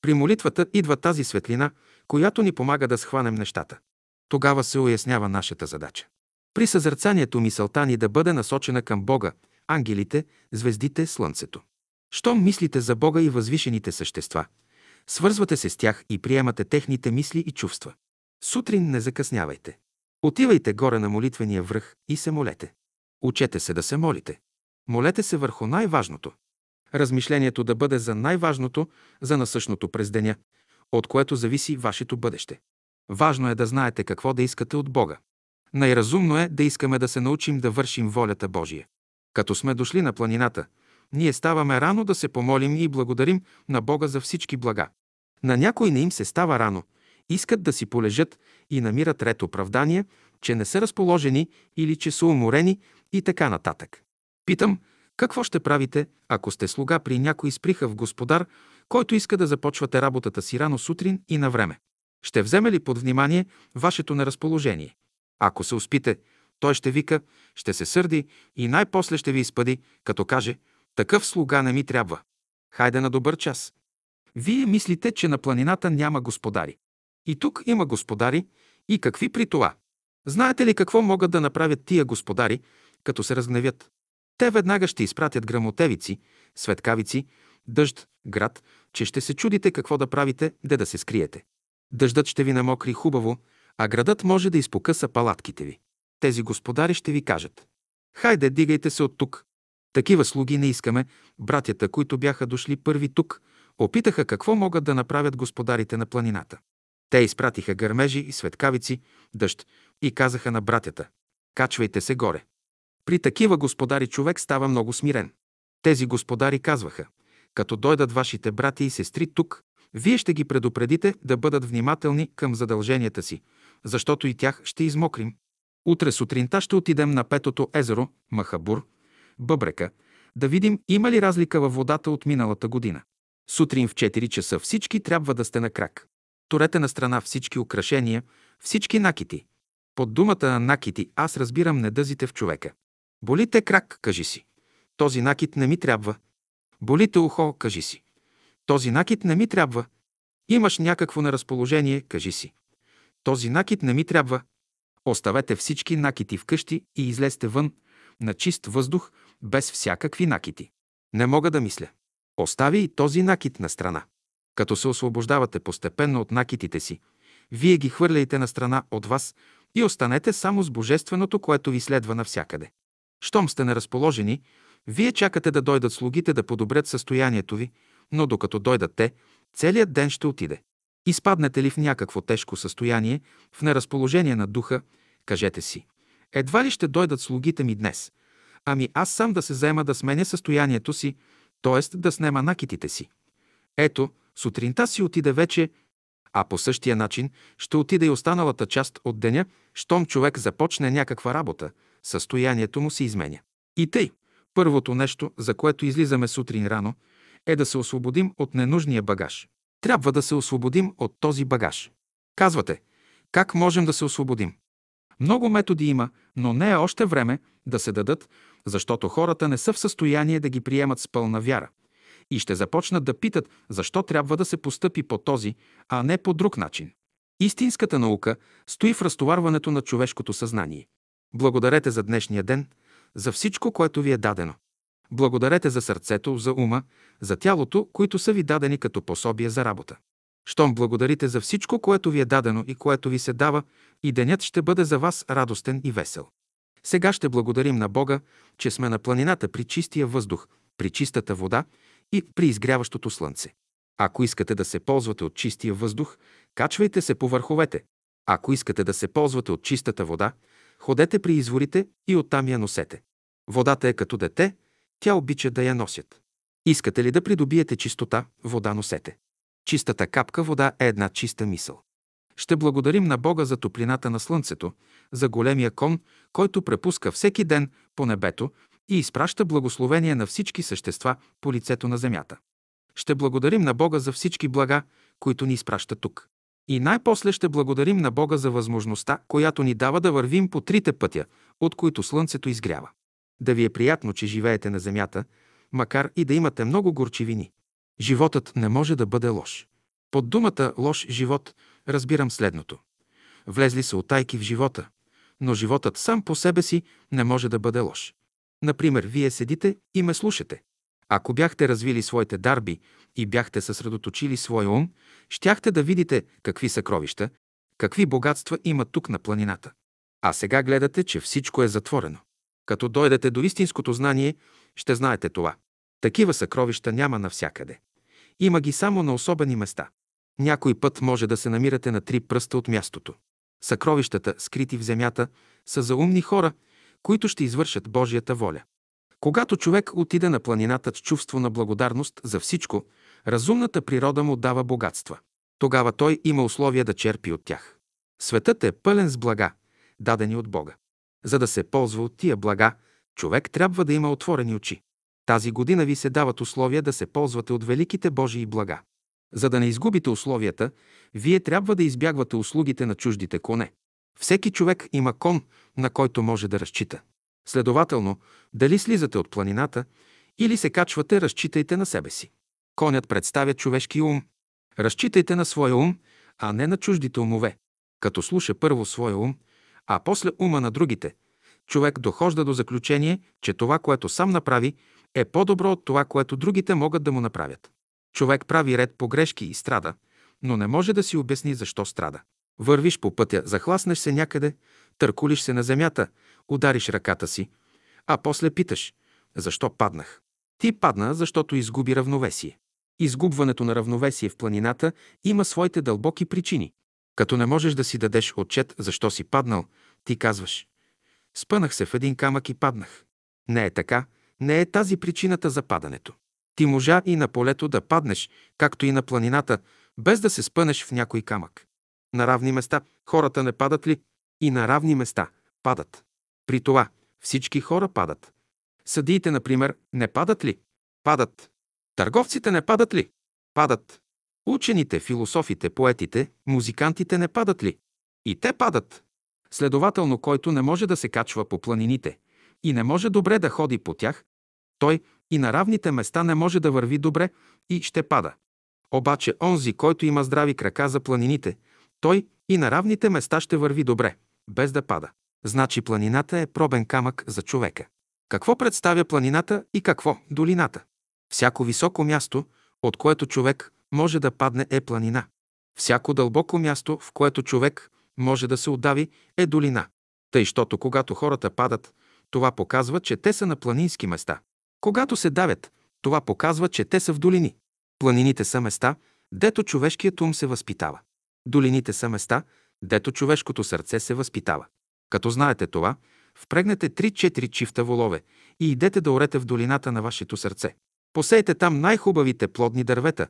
При молитвата идва тази светлина, която ни помага да схванем нещата. Тогава се уяснява нашата задача. При съзерцанието мисълта ни да бъде насочена към Бога, ангелите, звездите, слънцето. Щом мислите за Бога и възвишените същества, свързвате се с тях и приемате техните мисли и чувства. Сутрин не закъснявайте. Отивайте горе на молитвения връх и се молете. Учете се да се молите. Молете се върху най-важното. Размишлението да бъде за най-важното, за насъщното през деня, от което зависи вашето бъдеще. Важно е да знаете какво да искате от Бога. Най-разумно е да искаме да се научим да вършим волята Божия. Като сме дошли на планината, ние ставаме рано да се помолим и благодарим на Бога за всички блага. На някой не им се става рано, искат да си полежат и намират ред оправдания, че не са разположени или че са уморени и така нататък. Питам, какво ще правите, ако сте слуга при някой сприхав господар, който иска да започвате работата си рано сутрин и на време? Ще вземе ли под внимание вашето неразположение? Ако се успите, той ще вика, ще се сърди и най-после ще ви изпъди, като каже: такъв слуга не ми трябва. Хайде на добър час. Вие мислите, че на планината няма господари. И тук има господари, и какви при това? Знаете ли какво могат да направят тия господари, като се разгневят? Те веднага ще изпратят грамотевици, светкавици, дъжд, град, че ще се чудите какво да правите, де да се скриете. Дъждът ще ви намокри хубаво, а градът може да изпокъса палатките ви. Тези господари ще ви кажат: хайде, дигайте се от тук. Такива слуги не искаме. Братята, които бяха дошли първи тук, опитаха какво могат да направят господарите на планината. Те изпратиха гърмежи и светкавици, дъжд и казаха на братята: качвайте се горе. При такива господари човек става много смирен. Тези господари казваха: като дойдат вашите брати и сестри тук, вие ще ги предупредите да бъдат внимателни към задълженията си, защото и тях ще измокрим. Утре сутринта ще отидем на Петото езеро, Махабър, Бъбрека, да видим има ли разлика във водата от миналата година. Сутрин в 4 часа всички трябва да сте на крак. Турете на страна всички украшения, всички накити. Под думата на накити аз разбирам недъзите в човека. Болите крак, кажи си: този накит не ми трябва. Болите ухо, кажи си: този накит не ми трябва. Имаш някакво неразположение, кажи си: този накит не ми трябва. Оставете всички накити вкъщи и излезте вън, на чист въздух, без всякакви накити. Не мога да мисля. Остави и този накит на страна. Като се освобождавате постепенно от накитите си, вие ги хвърляйте на страна от вас и останете само с божественото, което ви следва навсякъде. Щом сте неразположени, вие чакате да дойдат слугите да подобрят състоянието ви, но докато дойдат те, целият ден ще отиде. Изпаднете ли в някакво тежко състояние, в неразположение на духа, кажете си: едва ли ще дойдат слугите ми днес, ами аз сам да се заема да сменя състоянието си, т.е. да снема накитите си. Ето, сутринта си отиде вече, а по същия начин ще отиде и останалата част от деня. Щом човек започне някаква работа, състоянието му се изменя. И тъй, първото нещо, за което излизаме сутрин рано, е да се освободим от ненужния багаж. Трябва да се освободим от този багаж. Казвате: как можем да се освободим? Много методи има, но не е още време да се дадат, защото хората не са в състояние да ги приемат с пълна вяра и ще започнат да питат защо трябва да се постъпи по този, а не по друг начин. Истинската наука стои в разтоварването на човешкото съзнание. Благодарете за днешния ден, за всичко, което ви е дадено. Благодарете за сърцето, за ума, за тялото, които са ви дадени като пособие за работа. Щом благодарите за всичко, което ви е дадено и което ви се дава, и денят ще бъде за вас радостен и весел. Сега ще благодарим на Бога, че сме на планината при чистия въздух, при чистата вода и при изгряващото слънце. Ако искате да се ползвате от чистия въздух, качвайте се по върховете. Ако искате да се ползвате от чистата вода, ходете при изворите и оттам я носете. Водата е като дете, тя обича да я носят. Искате ли да придобиете чистота, вода носете. Чистата капка вода е една чиста мисъл. Ще благодарим на Бога за топлината на слънцето, за големия кон, който препуска всеки ден по небето и изпраща благословение на всички същества по лицето на земята. Ще благодарим на Бога за всички блага, които ни изпраща тук. И най-после ще благодарим на Бога за възможността, която ни дава да вървим по трите пътя, от които слънцето изгрява. Да ви е приятно, че живеете на земята, макар и да имате много горчивини. Животът не може да бъде лош. Под думата лош живот разбирам следното. Влезли са утайки в живота, но животът сам по себе си не може да бъде лош. Например, вие седите и ме слушате. Ако бяхте развили своите дарби и бяхте съсредоточили своя ум, щяхте да видите какви съкровища, какви богатства има тук на планината. А сега гледате, че всичко е затворено. Като дойдете до истинското знание, ще знаете това. Такива съкровища няма навсякъде. Има ги само на особени места. Някой път може да се намирате на 3 пръста от мястото. Съкровищата, скрити в земята, са за умни хора, които ще извършат Божията воля. Когато човек отиде на планината с чувство на благодарност за всичко, разумната природа му дава богатства. Тогава той има условия да черпи от тях. Светът е пълен с блага, дадени от Бога. За да се ползва от тия блага, човек трябва да има отворени очи. Тази година ви се дават условия да се ползвате от великите Божии блага. За да не изгубите условията, вие трябва да избягвате услугите на чуждите коне. Всеки човек има кон, на който може да разчита. Следователно, дали слизате от планината или се качвате, разчитайте на себе си. Конят представя човешки ум. Разчитайте на своя ум, а не на чуждите умове. Като слуша първо своя ум, а после ума на другите, човек дохожда до заключение, че това, което сам направи, е по-добро от това, което другите могат да му направят. Човек прави ред погрешки и страда, но не може да си обясни защо страда. Вървиш по пътя, захласнеш се някъде, търкулиш се на земята, удариш ръката си, а после питаш: защо паднах? Ти падна, защото изгуби равновесие. Изгубването на равновесие в планината има своите дълбоки причини. Като не можеш да си дадеш отчет защо си паднал, ти казваш: спънах се в един камък и паднах. Не е така, не е тази причината за падането. Ти можа и на полето да паднеш, както и на планината, без да се спънеш в някой камък. На равни места хората не падат ли? И на равни места падат. При това всички хора падат. Съдиите, например, не падат ли? Падат. Търговците не падат ли? Падат. Учените, философите, поетите, музикантите не падат ли? И те падат. Следователно, който не може да се качва по планините и не може добре да ходи по тях, той и на равните места не може да върви добре и ще пада. Обаче онзи, който има здрави крака за планините, той и на равните места ще върви добре, без да пада. Значи планината е пробен камък за човека. Какво представя планината и какво долината? Всяко високо място, от което човек може да падне, е планина. Всяко дълбоко място, в което човек може да се удави, е долина. Тъй, щото когато хората падат, това показва, че те са на планински места. Когато се давят, това показва, че те са в долини. Планините са места, дето човешкият ум се възпитава. Долините са места, дето човешкото сърце се възпитава. Като знаете това, впрегнете 3-4 чифта волове и идете да орете в долината на вашето сърце. Посейте там най-хубавите плодни дървета,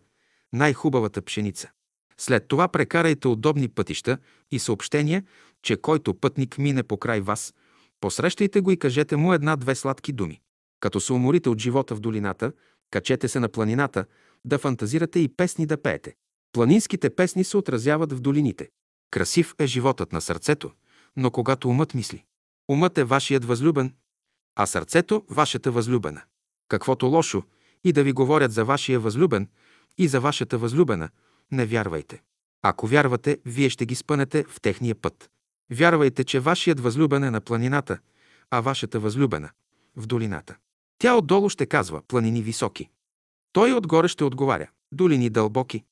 най-хубавата пшеница. След това прекарайте удобни пътища и съобщения, че който пътник мине покрай вас, посрещайте го и кажете му една-две сладки думи. Като се уморите от живота в долината, качете се на планината, да фантазирате и песни да пеете. Планинските песни се отразяват в долините. Красив е животът на сърцето, но когато умът мисли. Умът е вашият възлюбен, а сърцето – вашата възлюбена. Каквото лошо и да ви говорят за вашия възлюбен и за вашата възлюбена, не вярвайте. Ако вярвате, вие ще ги спънете в техния път. Вярвайте, че вашият възлюбен е на планината, а вашата възлюбена – в долината. Тя отдолу ще казва: планини високи. Той отгоре ще отговаря: долини дълбоки.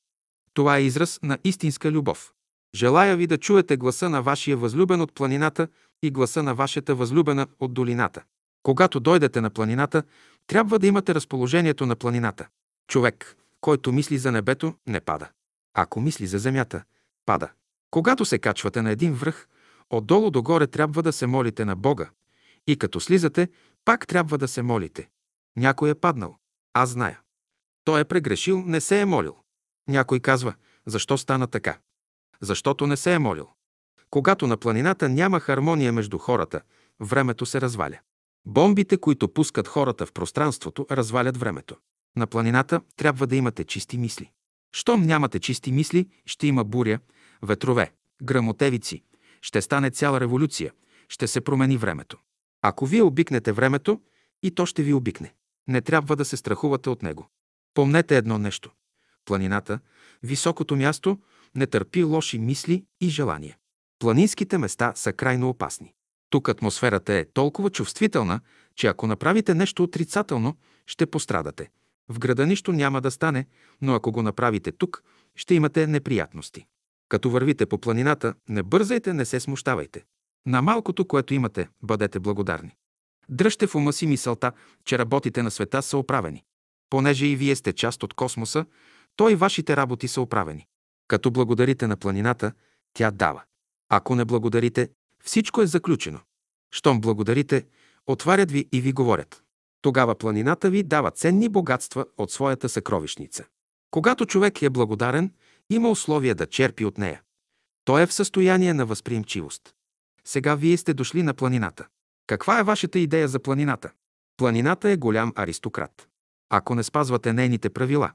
Това е израз на истинска любов. Желая ви да чуете гласа на вашия възлюбен от планината и гласа на вашата възлюбена от долината. Когато дойдете на планината, трябва да имате разположението на планината. Човек, който мисли за небето, не пада. Ако мисли за земята, пада. Когато се качвате на един връх, отдолу догоре трябва да се молите на Бога. И като слизате, пак трябва да се молите. Някой е паднал. Аз зная. Той е прегрешил, не се е молил. Някой казва: защо стана така? Защото не се е молил. Когато на планината няма хармония между хората, времето се разваля. Бомбите, които пускат хората в пространството, развалят времето. На планината трябва да имате чисти мисли. Щом нямате чисти мисли, ще има буря, ветрове, грамотевици, ще стане цяла революция, ще се промени времето. Ако вие обикнете времето, и то ще ви обикне. Не трябва да се страхувате от него. Помнете едно нещо. Планината, високото място, не търпи лоши мисли и желания. Планинските места са крайно опасни. Тук атмосферата е толкова чувствителна, че ако направите нещо отрицателно, ще пострадате. В града нищо няма да стане, но ако го направите тук, ще имате неприятности. Като вървите по планината, не бързайте, не се смущавайте. На малкото, което имате, бъдете благодарни. Дръжте в ума си мисълта, че работите на света са оправени. Понеже и вие сте част от космоса, то и вашите работи са оправени. Като благодарите на планината, тя дава. Ако не благодарите, всичко е заключено. Щом благодарите, отварят ви и ви говорят. Тогава планината ви дава ценни богатства от своята съкровищница. Когато човек е благодарен, има условия да черпи от нея. Той е в състояние на възприемчивост. Сега вие сте дошли на планината. Каква е вашата идея за планината? Планината е голям аристократ. Ако не спазвате нейните правила,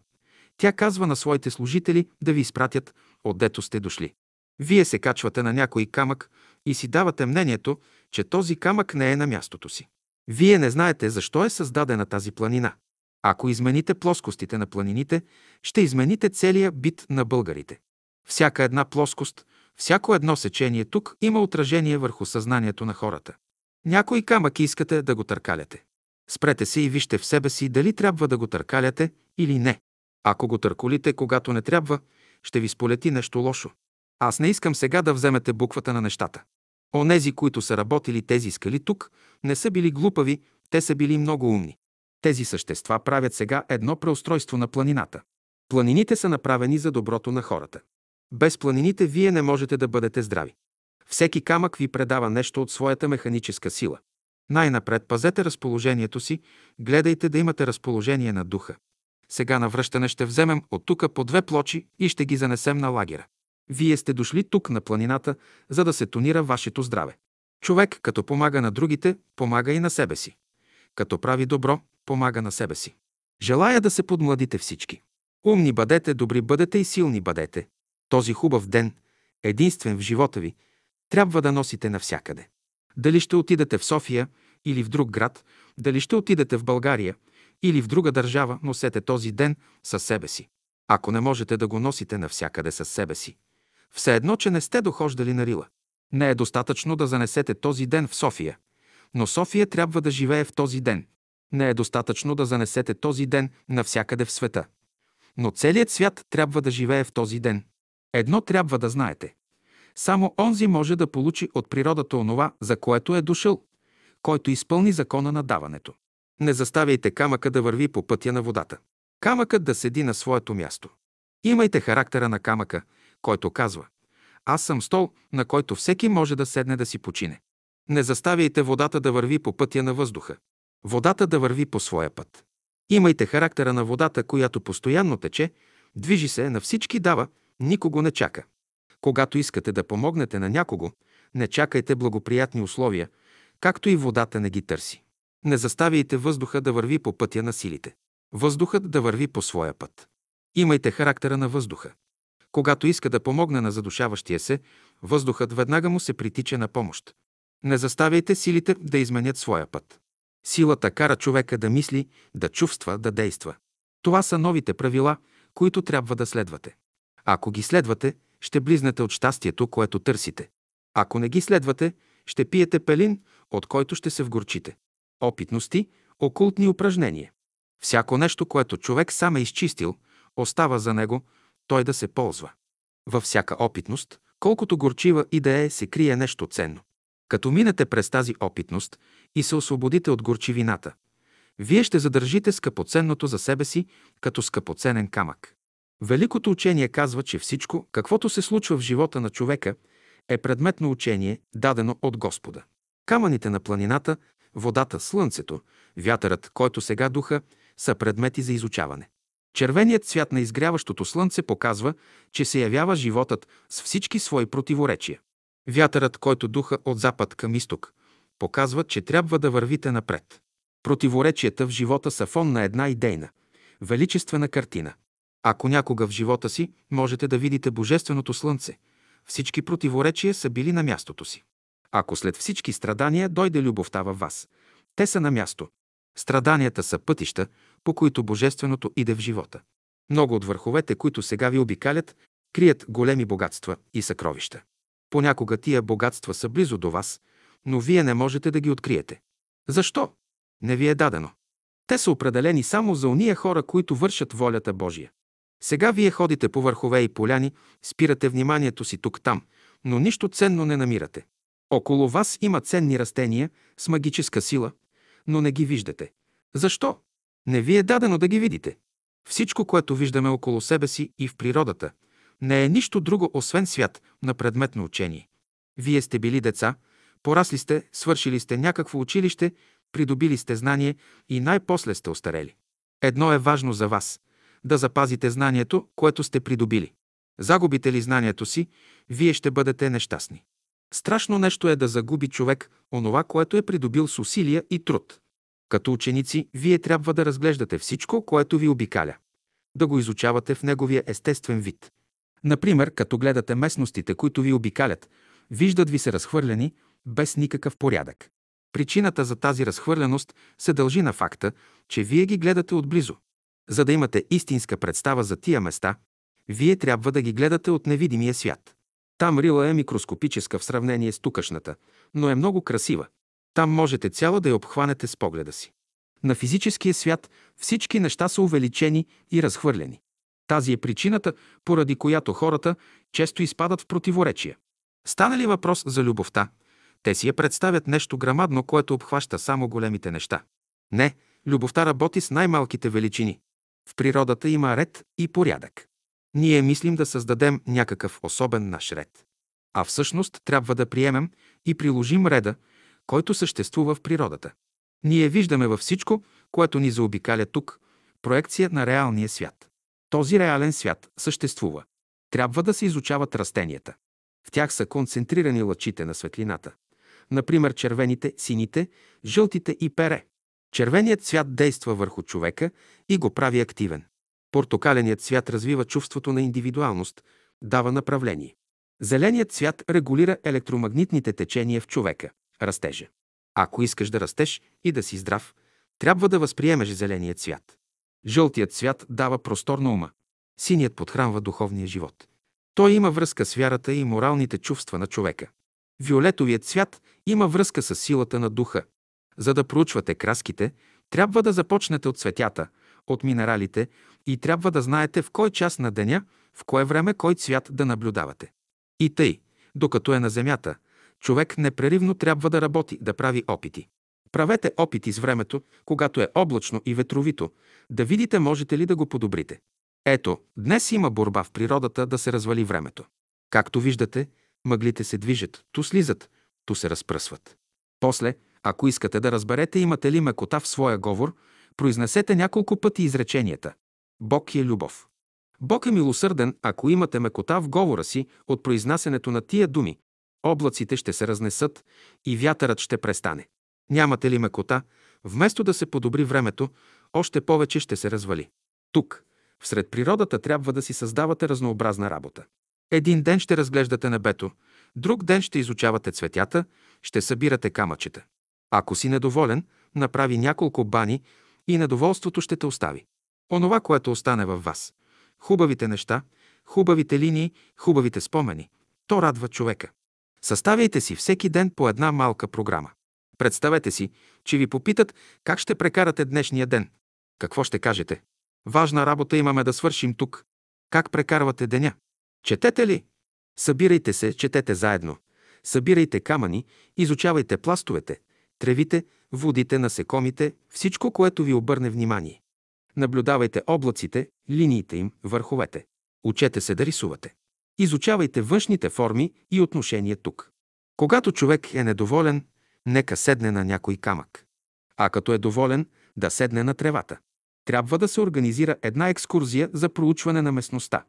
тя казва на своите служители да ви изпратят отдето сте дошли. Вие се качвате на някой камък и си давате мнението, че този камък не е на мястото си. Вие не знаете защо е създадена тази планина. Ако измените плоскостите на планините, ще измените целия бит на българите. Всяка една плоскост, Всяко едно сечение тук има отражение върху съзнанието на хората. Някой камък искате да го търкаляте. Спрете се и вижте в себе си дали трябва да го търкаляте или не. Ако го търколите, когато не трябва, ще ви сполети нещо лошо. Аз не искам сега да вземете буквата на нещата. Онези, които са работили тези скали тук, не са били глупави, те са били много умни. Тези същества правят сега едно преустройство на планината. Планините са направени за доброто на хората. Без планините вие не можете да бъдете здрави. Всеки камък ви предава нещо от своята механическа сила. Най-напред пазете разположението си, гледайте да имате разположение на духа. Сега на връщане ще вземем от тука по 2 плочи и ще ги занесем на лагера. Вие сте дошли тук на планината, за да се тонира вашето здраве. Човек, като помага на другите, помага и на себе си. Като прави добро, помага на себе си. Желая да се подмладите всички. Умни бъдете, добри бъдете и силни бъдете. Този хубав ден, единствен в живота ви, трябва да носите навсякъде. Дали ще отидете в София или в друг град, дали ще отидете в България или в друга държава, носете този ден със себе си. Ако не можете да го носите навсякъде със себе си, все едно, че не сте дохождали на Рила. Не е достатъчно да занесете този ден в София, но София трябва да живее в този ден. Не е достатъчно да занесете този ден навсякъде в света, но целият свят трябва да живее в този ден. Едно трябва да знаете. Само онзи може да получи от природата онова, за което е дошъл, който изпълни закона на даването. Не заставяйте камъка да върви по пътя на водата. Камъкът да седи на своето място. Имайте характера на камъка, който казва: аз съм стол, на който всеки може да седне да си почине. Не заставяйте водата да върви по пътя на въздуха. Водата да върви по своя път. Имайте характера на водата, която постоянно тече, движи се, на всички дава, никого не чака. Когато искате да помогнете на някого, не чакайте благоприятни условия, както и водата не ги търси. Не заставяйте въздуха да върви по пътя на силите. Въздухът да върви по своя път. Имайте характера на въздуха. Когато иска да помогне на задушаващия се, въздухът веднага му се притича на помощ. Не заставяйте силите да изменят своя път. Силата кара човека да мисли, да чувства, да действа. Това са новите правила, които трябва да следвате. Ако ги следвате, ще близнете от щастието, което търсите. Ако не ги следвате, ще пиете пелин, от който ще се вгорчите. Опитности, окултни упражнения. Всяко нещо, което човек сам е изчистил, остава за него, той да се ползва. Във всяка опитност, колкото горчива и да е, се крие нещо ценно. Като минете през тази опитност и се освободите от горчивината, вие ще задържите скъпоценното за себе си като скъпоценен камък. Великото учение казва, че всичко, каквото се случва в живота на човека, е предметно учение, дадено от Господа. Камъните на планината, водата, слънцето, вятърът, който сега духа, са предмети за изучаване. Червеният цвят на изгряващото слънце показва, че се явява животът с всички свои противоречия. Вятърът, който духа от запад към изток, показва, че трябва да вървите напред. Противоречията в живота са фон на една идейна, величествена картина. Ако някога в живота си можете да видите Божественото слънце, всички противоречия са били на мястото си. Ако след всички страдания дойде любовта във вас, те са на място. Страданията са пътища, по които Божественото иде в живота. Много от върховете, които сега ви обикалят, крият големи богатства и съкровища. Понякога тия богатства са близо до вас, но вие не можете да ги откриете. Защо? Не ви е дадено. Те са определени само за ония хора, които вършат волята Божия. Сега вие ходите по върхове и поляни, спирате вниманието си тук-там, но нищо ценно не намирате. Около вас има ценни растения с магическа сила, но не ги виждате. Защо? Не ви е дадено да ги видите. Всичко, което виждаме около себе си и в природата, не е нищо друго, освен свят на предметно учение. Вие сте били деца, порасли сте, свършили сте някакво училище, придобили сте знание и най-после сте остарели. Едно е важно за вас – да запазите знанието, което сте придобили. Загубите ли знанието си, вие ще бъдете нещастни. Страшно нещо е да загуби човек онова, което е придобил с усилия и труд. Като ученици, вие трябва да разглеждате всичко, което ви обикаля. Да го изучавате в неговия естествен вид. Например, като гледате местностите, които ви обикалят, виждат ви се разхвърляни, без никакъв порядък. Причината за тази разхвърляност се дължи на факта, че вие ги гледате отблизо. За да имате истинска представа за тия места, вие трябва да ги гледате от невидимия свят. Там Рила е микроскопическа в сравнение с тукашната, но е много красива. Там можете цяла да я обхванете с погледа си. На физическия свят всички неща са увеличени и разхвърлени. Тази е причината, поради която хората често изпадат в противоречия. Стане ли въпрос за любовта, те си я представят нещо грамадно, което обхваща само големите неща. Не, любовта работи с най-малките величини. В природата има ред и порядък. Ние мислим да създадем някакъв особен наш ред. А всъщност трябва да приемем и приложим реда, който съществува в природата. Ние виждаме във всичко, което ни заобикаля тук, проекция на реалния свят. Този реален свят съществува. Трябва да се изучават растенията. В тях са концентрирани лъчите на светлината. Например, червените, сините, жълтите и пере. Червеният цвят действа върху човека и го прави активен. Портокаленият цвят развива чувството на индивидуалност, дава направление. Зеленият цвят регулира електромагнитните течения в човека, растежа. Ако искаш да растеш и да си здрав, трябва да възприемеш зеления цвят. Жълтият цвят дава простор на ума. Синият подхранва духовния живот. Той има връзка с вярата и моралните чувства на човека. Виолетовият цвят има връзка с силата на духа. За да проучвате краските, трябва да започнете от цветята, от минералите и трябва да знаете в кой час на деня, в кое време, кой цвят да наблюдавате. И тъй, докато е на земята, човек непреривно трябва да работи, да прави опити. Правете опити с времето, когато е облачно и ветровито, да видите можете ли да го подобрите. Ето, днес има борба в природата да се развали времето. Както виждате, мъглите се движат, ту слизат, ту се разпръсват. После, ако искате да разберете имате ли мекота в своя говор, произнесете няколко пъти изреченията. Бог е любов. Бог е милосърден, ако имате мекота в говора си от произнасянето на тия думи. Облаците ще се разнесат и вятърът ще престане. Нямате ли мекота, вместо да се подобри времето, още повече ще се развали. Тук, всред природата, трябва да си създавате разнообразна работа. Един ден ще разглеждате небето, друг ден ще изучавате цветята, ще събирате камъчета. Ако си недоволен, направи няколко бани и недоволството ще те остави. Онова, което остане във вас, хубавите неща, хубавите линии, хубавите спомени, то радва човека. Съставяйте си всеки ден по една малка програма. Представете си, че ви попитат как ще прекарате днешния ден. Какво ще кажете? Важна работа имаме да свършим тук. Как прекарвате деня? Четете ли? Събирайте се, четете заедно. Събирайте камъни, изучавайте пластовете, тревите, водите, насекомите, всичко, което ви обърне внимание. Наблюдавайте облаците, линиите им, върховете. Учете се да рисувате. Изучавайте външните форми и отношения тук. Когато човек е недоволен, нека седне на някой камък. А като е доволен, да седне на тревата. Трябва да се организира една екскурзия за проучване на местността.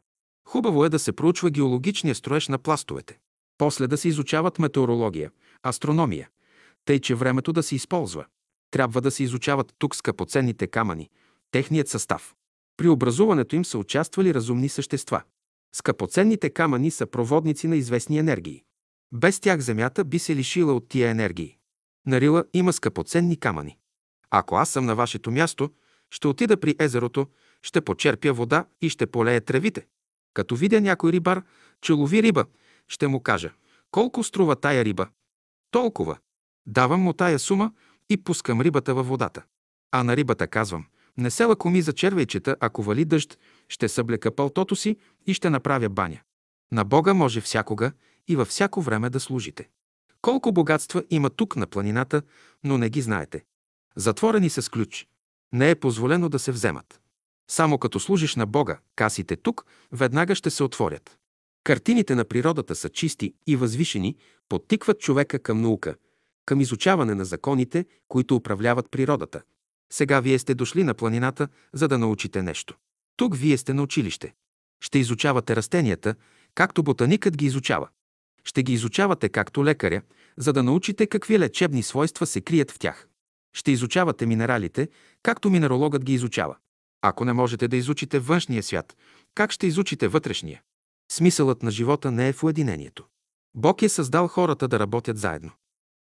Хубаво е да се проучва геологичния строеж на пластовете. После да се изучават метеорология, астрономия, тъй че времето да се използва. Трябва да се изучават тук скъпоценните камъни, техният състав. При образуването им са участвали разумни същества. Скъпоценните камъни са проводници на известни енергии. Без тях Земята би се лишила от тия енергии. На Рила има скъпоценни камъни. Ако аз съм на вашето място, ще отида при езерото, ще почерпя вода и ще полея тревите. Като видя някой рибар, че лови риба, ще му кажа: колко струва тая риба? Толкова. Давам му тая сума и пускам рибата във водата. А на рибата казвам: не се лакоми за червейчета, ако вали дъжд, ще съблека палтото си и ще направя баня. На Бога може всякога и във всяко време да служите. Колко богатства има тук на планината, но не ги знаете. Затворени са с ключ. Не е позволено да се вземат. Само като служиш на Бога, касите тук веднага ще се отворят. Картините на природата са чисти и възвишени, подтикват човека към наука, към изучаване на законите, които управляват природата. Сега вие сте дошли на планината, за да научите нещо. Тук вие сте на училище. Ще изучавате растенията, както ботаникът ги изучава. Ще ги изучавате както лекаря, за да научите какви лечебни свойства се крият в тях. Ще изучавате минералите, както минералогът ги изучава. Ако не можете да изучите външния свят, как ще изучите вътрешния? Смисълът на живота не е в уединението. Бог е създал хората да работят заедно.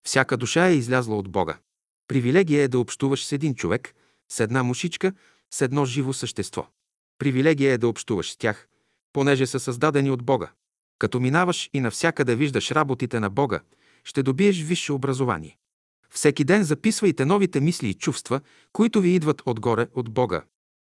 Всяка душа е излязла от Бога. Привилегия е да общуваш с един човек, с една мушичка, с едно живо същество. Привилегия е да общуваш с тях, понеже са създадени от Бога. Като минаваш и навсякъде виждаш работите на Бога, ще добиеш висше образование. Всеки ден записвайте новите мисли и чувства, които ви идват отгоре от Бога.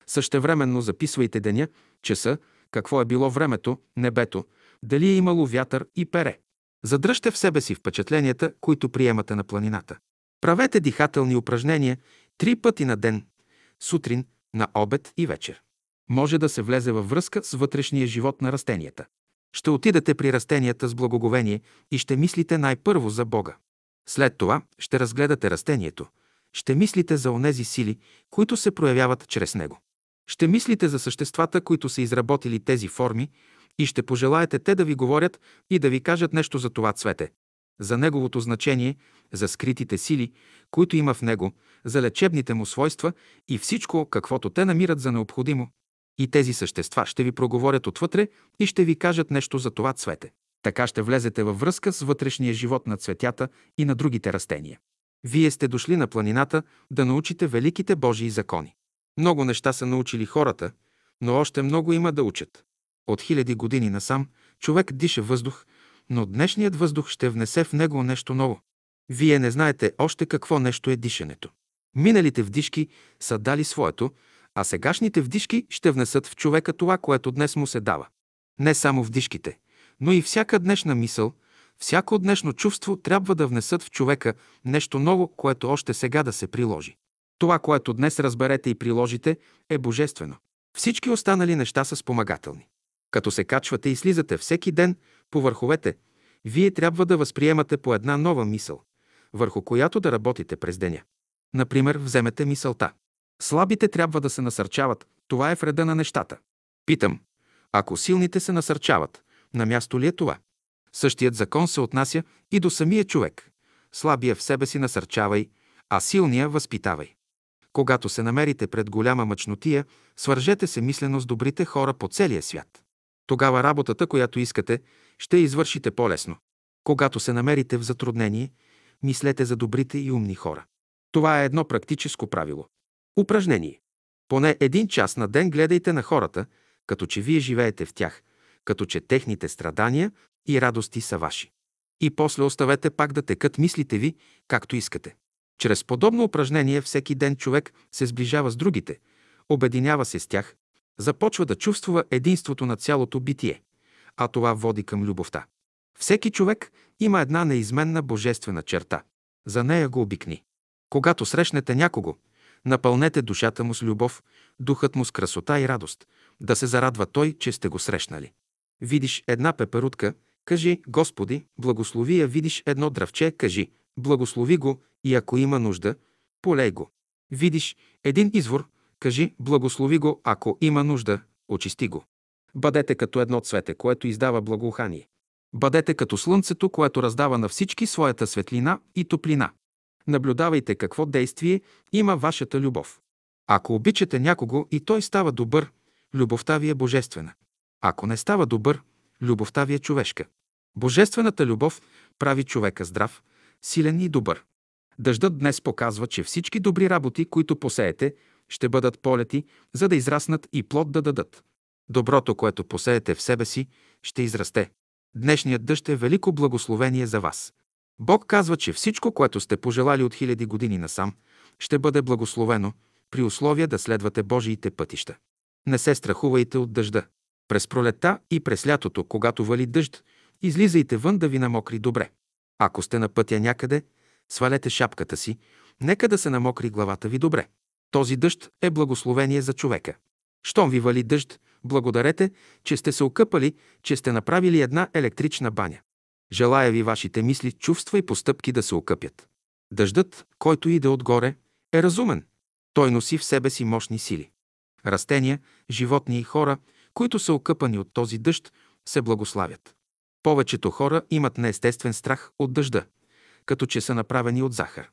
Същевременно записвайте деня, часа, какво е било времето, небето, дали е имало вятър и пере. Задръжте в себе си впечатленията, които приемате на планината. Правете дихателни упражнения 3 пъти на ден – сутрин, на обед и вечер. Може да се влезе във връзка с вътрешния живот на растенията. Ще отидете при растенията с благоговение и ще мислите най-първо за Бога. След това ще разгледате растението, ще мислите за онези сили, които се проявяват чрез него. Ще мислите за съществата, които са изработили тези форми, и ще пожелаете те да ви говорят и да ви кажат нещо за това цвете, за неговото значение, за скритите сили, които има в него, за лечебните му свойства и всичко, каквото те намират за необходимо. И тези същества ще ви проговорят отвътре и ще ви кажат нещо за това цвете. Така ще влезете във връзка с вътрешния живот на цветята и на другите растения. Вие сте дошли на планината да научите великите Божии закони. Много неща са научили хората, но още много има да учат. От хиляди години насам човек диша въздух, но днешният въздух ще внесе в него нещо ново. Вие не знаете още какво нещо е дишането. Миналите вдишки са дали своето, а сегашните вдишки ще внесат в човека това, което днес му се дава. Не само вдишките, но и всяка днешна мисъл, всяко днешно чувство трябва да внесат в човека нещо ново, което още сега да се приложи. Това, което днес разберете и приложите, е божествено. Всички останали неща са спомагателни. Като се качвате и слизате всеки ден по върховете, вие трябва да възприемате по една нова мисъл, върху която да работите през деня. Например, вземете мисълта. Слабите трябва да се насърчават, това е в реда на нещата. Питам, ако силните се насърчават, на място ли е това? Същият закон се отнася и до самия човек. Слабия в себе си насърчавай, а силния възпитавай. Когато се намерите пред голяма мъчнотия, свържете се мислено с добрите хора по целия свят. Тогава работата, която искате, ще извършите по-лесно. Когато се намерите в затруднение, мислете за добрите и умни хора. Това е едно практическо правило. Упражнение. Поне 1 час на ден гледайте на хората, като че вие живеете в тях, като че техните страдания и радости са ваши. И после оставете пак да текат мислите ви, както искате. Чрез подобно упражнение всеки ден човек се сближава с другите, обединява се с тях, започва да чувства единството на цялото битие, а това води към любовта. Всеки човек има една неизменна божествена черта. За нея го обикни. Когато срещнете някого, напълнете душата му с любов, духът му с красота и радост, да се зарадва той, че сте го срещнали. Видиш една пеперутка, кажи: Господи, благослови я. Видиш едно дръвче, кажи: благослови го и ако има нужда, полей го. Видиш един извор, кажи: благослови го, ако има нужда, очисти го. Бъдете като едно цвете, което издава благоухание. Бъдете като слънцето, което раздава на всички своята светлина и топлина. Наблюдавайте какво действие има вашата любов. Ако обичате някого и той става добър, любовта ви е божествена. Ако не става добър, любовта ви е човешка. Божествената любов прави човека здрав, силен и добър. Дъждът днес показва, че всички добри работи, които посеете, ще бъдат полети, за да израснат и плод да дадат. Доброто, което посеете в себе си, ще израсте. Днешният дъжд е велико благословение за вас. Бог казва, че всичко, което сте пожелали от хиляди години насам, ще бъде благословено, при условие да следвате Божиите пътища. Не се страхувайте от дъжда. През пролетта и през лятото, когато вали дъжд, излизайте вън да ви намокри добре. Ако сте на пътя някъде, свалете шапката си, нека да се намокри главата ви добре. Този дъжд е благословение за човека. Щом ви вали дъжд, благодарете, че сте се окъпали, че сте направили една електрична баня. Желая ви вашите мисли, чувства и постъпки да се окъпят. Дъждът, който иде отгоре, е разумен. Той носи в себе си мощни сили. Растения, животни и хора, които са окъпани от този дъжд, се благославят. Повечето хора имат неестествен страх от дъжда, като че са направени от захар.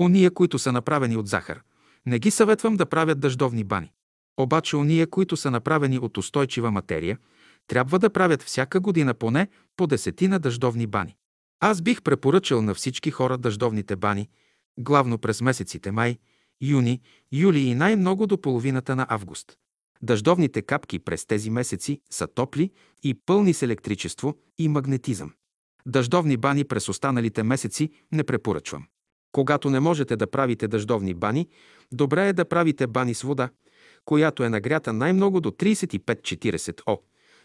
Ония, които са направени от захар, не ги съветвам да правят дъждовни бани. Обаче ония, които са направени от устойчива материя, трябва да правят всяка година поне по 10 дъждовни бани. Аз бих препоръчал на всички хора дъждовните бани, главно през месеците май, юни, юли и най-много до половината на август. Дъждовните капки през тези месеци са топли и пълни с електричество и магнетизъм. Дъждовни бани през останалите месеци не препоръчвам. Когато не можете да правите дъждовни бани, добре е да правите бани с вода, която е нагрята най-много до 35-40 О,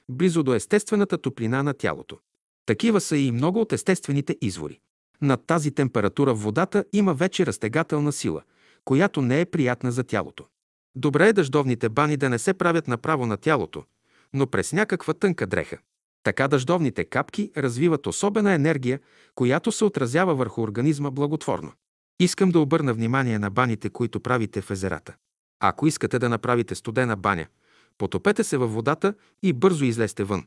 близо до естествената топлина на тялото. Такива са и много от естествените извори. Над тази температура в водата има вече разтегателна сила, която не е приятна за тялото. Добре е дъждовните бани да не се правят направо на тялото, но през някаква тънка дреха. Така дъждовните капки развиват особена енергия, която се отразява върху организма благотворно. Искам да обърна внимание на баните, които правите в езерата. Ако искате да направите студена баня, потопете се във водата и бързо излезте вън.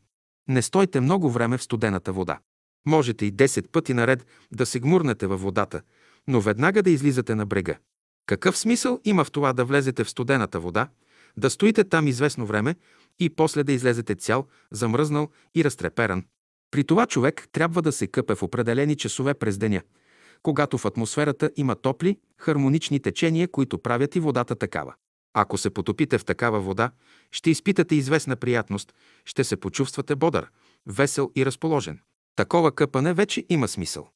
Не стойте много време в студената вода. Можете и 10 пъти наред да се гмурнете във водата, но веднага да излизате на брега. Какъв смисъл има в това да влезете в студената вода, да стоите там известно време и после да излезете цял, замръзнал и разтреперан? При това човек трябва да се къпе в определени часове през деня, когато в атмосферата има топли, хармонични течения, които правят и водата такава. Ако се потопите в такава вода, ще изпитате известна приятност, ще се почувствате бодър, весел и разположен. Такова къпане вече има смисъл.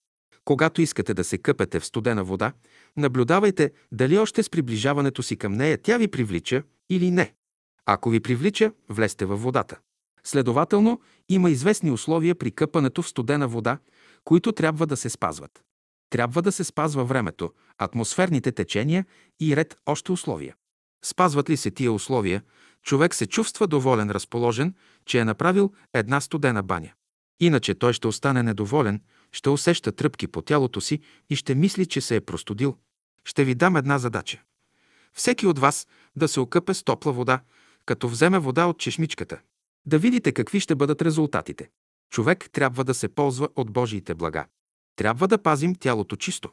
Когато искате да се къпете в студена вода, наблюдавайте дали още с приближаването си към нея тя ви привлича или не. Ако ви привлича, влезте във водата. Следователно, има известни условия при къпането в студена вода, които трябва да се спазват. Трябва да се спазва времето, атмосферните течения и ред още условия. Спазват ли се тия условия, човек се чувства доволен, разположен, че е направил една студена баня. Иначе той ще остане недоволен, ще усеща тръпки по тялото си и ще мисли, че се е простудил. Ще ви дам една задача. Всеки от вас да се окъпе с топла вода, като вземе вода от чешмичката. Да видите какви ще бъдат резултатите. Човек трябва да се ползва от Божиите блага. Трябва да пазим тялото чисто.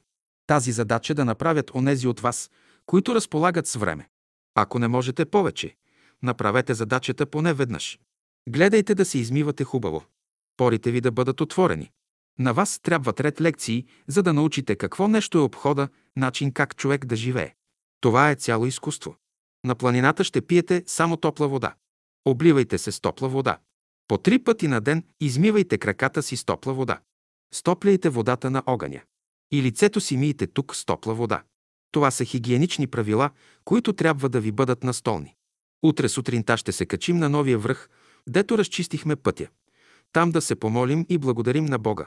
Тази задача да направят онези от вас, които разполагат с време. Ако не можете повече, направете задачата поне веднъж. Гледайте да се измивате хубаво. Порите ви да бъдат отворени. На вас трябват ред лекции, за да научите какво нещо е обхода, начин как човек да живее. Това е цяло изкуство. На планината ще пиете само топла вода. Обливайте се с топла вода. По 3 пъти на ден измивайте краката си с топла вода. Стопляйте водата на огъня. И лицето си мийте тук с топла вода. Това са хигиенични правила, които трябва да ви бъдат настолни. Утре сутринта ще се качим на новия връх, дето разчистихме пътя. Там да се помолим и благодарим на Бога.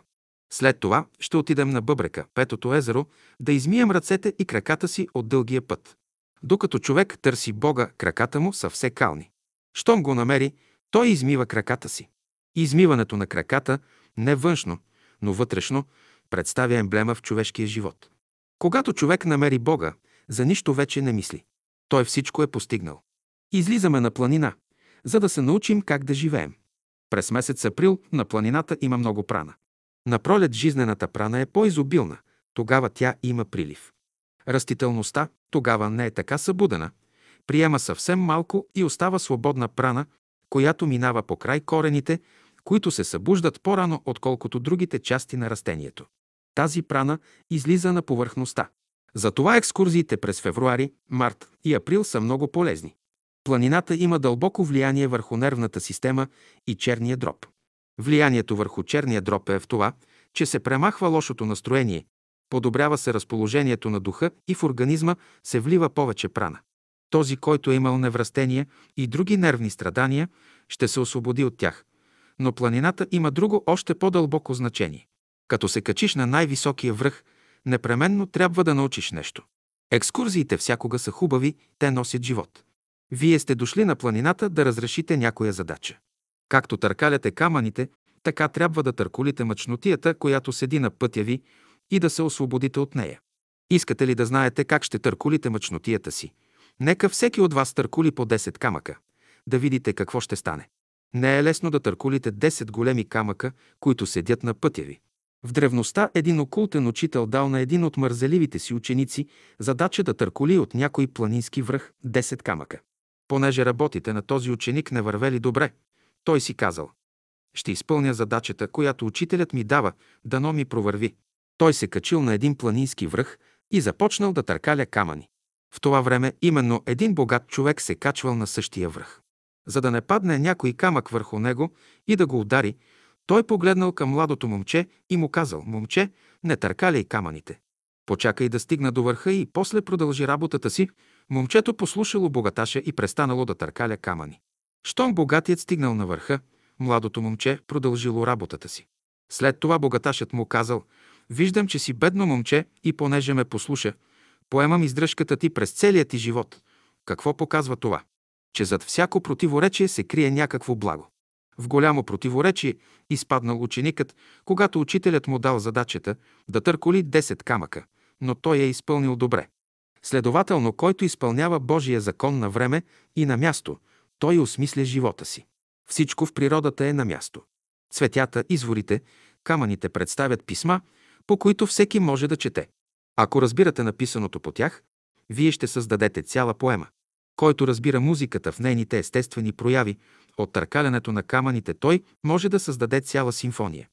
След това ще отидем на Бъбрека, Петото езеро, да измием ръцете и краката си от дългия път. Докато човек търси Бога, краката му са все кални. Щом го намери, той измива краката си. Измиването на краката не външно, но вътрешно представя емблема в човешкия живот. Когато човек намери Бога, за нищо вече не мисли. Той всичко е постигнал. Излизаме на планина, за да се научим как да живеем. През месец април на планината има много прана. На пролет жизнената прана е по-изобилна, тогава тя има прилив. Растителността тогава не е така събудена, приема съвсем малко и остава свободна прана, която минава покрай корените, които се събуждат по-рано, отколкото другите части на растението. Тази прана излиза на повърхността. Затова екскурзиите през февруари, март и април са много полезни. Планината има дълбоко влияние върху нервната система и черния дроб. Влиянието върху черния дроб е в това, че се премахва лошото настроение, подобрява се разположението на духа и в организма се влива повече прана. Този, който е имал невръстения и други нервни страдания, ще се освободи от тях. Но планината има друго, още по-дълбоко значение. Като се качиш на най-високия връх, непременно трябва да научиш нещо. Екскурзиите всякога са хубави, те носят живот. Вие сте дошли на планината да разрешите някоя задача. Както търкаляте камъните, така трябва да търколите мъчнотията, която седи на пътя ви, и да се освободите от нея. Искате ли да знаете как ще търколите мъчнотията си? Нека всеки от вас търколи по 10 камъка. Да видите какво ще стане. Не е лесно да търколите 10 големи камъка, които седят на пътя ви. В древността един окултен учител дал на един от мързеливите си ученици задача да търколи от някой планински връх 10 камъка. Понеже работите на този ученик не вървели добре, той си казал: «Ще изпълня задачата, която учителят ми дава, дано ми провърви». Той се качил на един планински връх и започнал да търкаля камъни. В това време именно един богат човек се качвал на същия връх. За да не падне някой камък върху него и да го удари, той погледнал към младото момче и му казал: «Момче, не търкаляй камъните. Почакай да стигна до върха и после продължи работата си». Момчето послушало богаташа и престанало да търкаля камъни. Щом богатият стигнал на върха, младото момче продължило работата си. След това богаташът му казал: «Виждам, че си бедно момче и понеже ме послуша, поемам издръжката ти през целия ти живот». Какво показва това? Че зад всяко противоречие се крие някакво благо. В голямо противоречие изпаднал ученикът, когато учителят му дал задачата да търколи 10 камъка, но той я изпълнил добре. Следователно, който изпълнява Божия закон на време и на място, той осмисля живота си. Всичко в природата е на място. Цветята, изворите, камъните представят писма, по които всеки може да чете. Ако разбирате написаното по тях, вие ще създадете цяла поема. Който разбира музиката в нейните естествени прояви, от търкалянето на камъните, той може да създаде цяла симфония.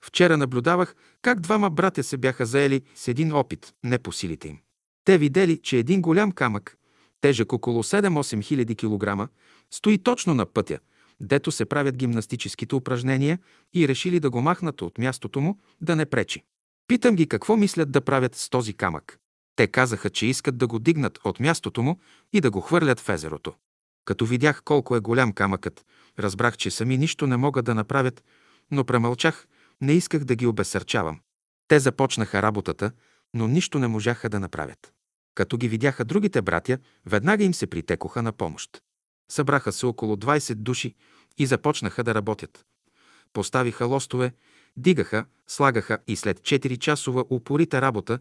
Вчера наблюдавах как двама братя се бяха заели с един опит, не по силите им. Те видели, че един голям камък, тежък около 7-8 хиляди килограма, стои точно на пътя, дето се правят гимнастическите упражнения, и решили да го махнат от мястото му, да не пречи. Питам ги какво мислят да правят с този камък. Те казаха, че искат да го дигнат от мястото му и да го хвърлят в езерото. Като видях колко е голям камъкът, разбрах, че сами нищо не могат да направят, но премълчах, не исках да ги обесърчавам. Те започнаха работата, но нищо не можаха да направят. Като ги видяха другите братя, веднага им се притекоха на помощ. Събраха се около 20 души и започнаха да работят. Поставиха лостове, дигаха, слагаха и след 4-часова упорита работа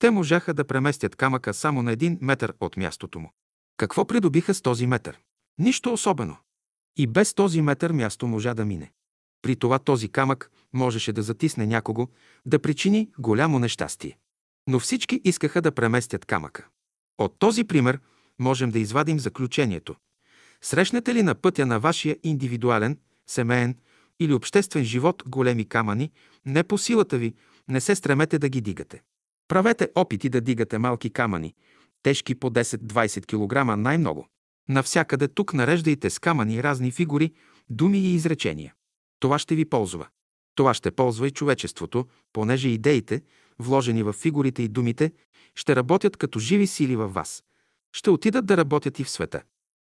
те можаха да преместят камъка само на 1 метър от мястото му. Какво придобиха с този метър? Нищо особено. И без този метър място можа да мине. При това този камък можеше да затисне някого, да причини голямо нещастие. Но всички искаха да преместят камъка. От този пример можем да извадим заключението. Срещнете ли на пътя на вашия индивидуален, семеен или обществен живот големи камъни, не по силата ви, не се стремете да ги дигате. Правете опити да дигате малки камъни, тежки по 10-20 кг най-много. Навсякъде тук нареждайте с камъни разни фигури, думи и изречения. Това ще ви ползва. Това ще ползва и човечеството, понеже идеите, вложени в фигурите и думите, ще работят като живи сили във вас. Ще отидат да работят и в света.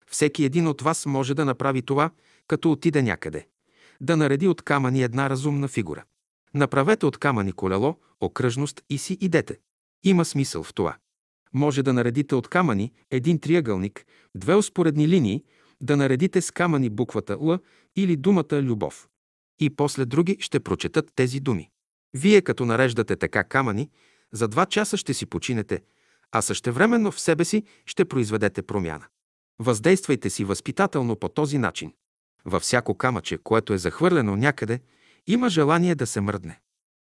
Всеки един от вас може да направи това, като отиде някъде. Да нареди от камъни една разумна фигура. Направете от камъни колело, окръжност и си идете. Има смисъл в това. Може да наредите от камъни един триъгълник, 2 успоредни линии, да наредите с камъни буквата Л или думата любов. И после други ще прочетат тези думи. Вие като нареждате така камъни, за 2 часа ще си починете, а същевременно в себе си ще произведете промяна. Въздействайте си възпитателно по този начин. Във всяко камъче, което е захвърлено някъде, има желание да се мръдне.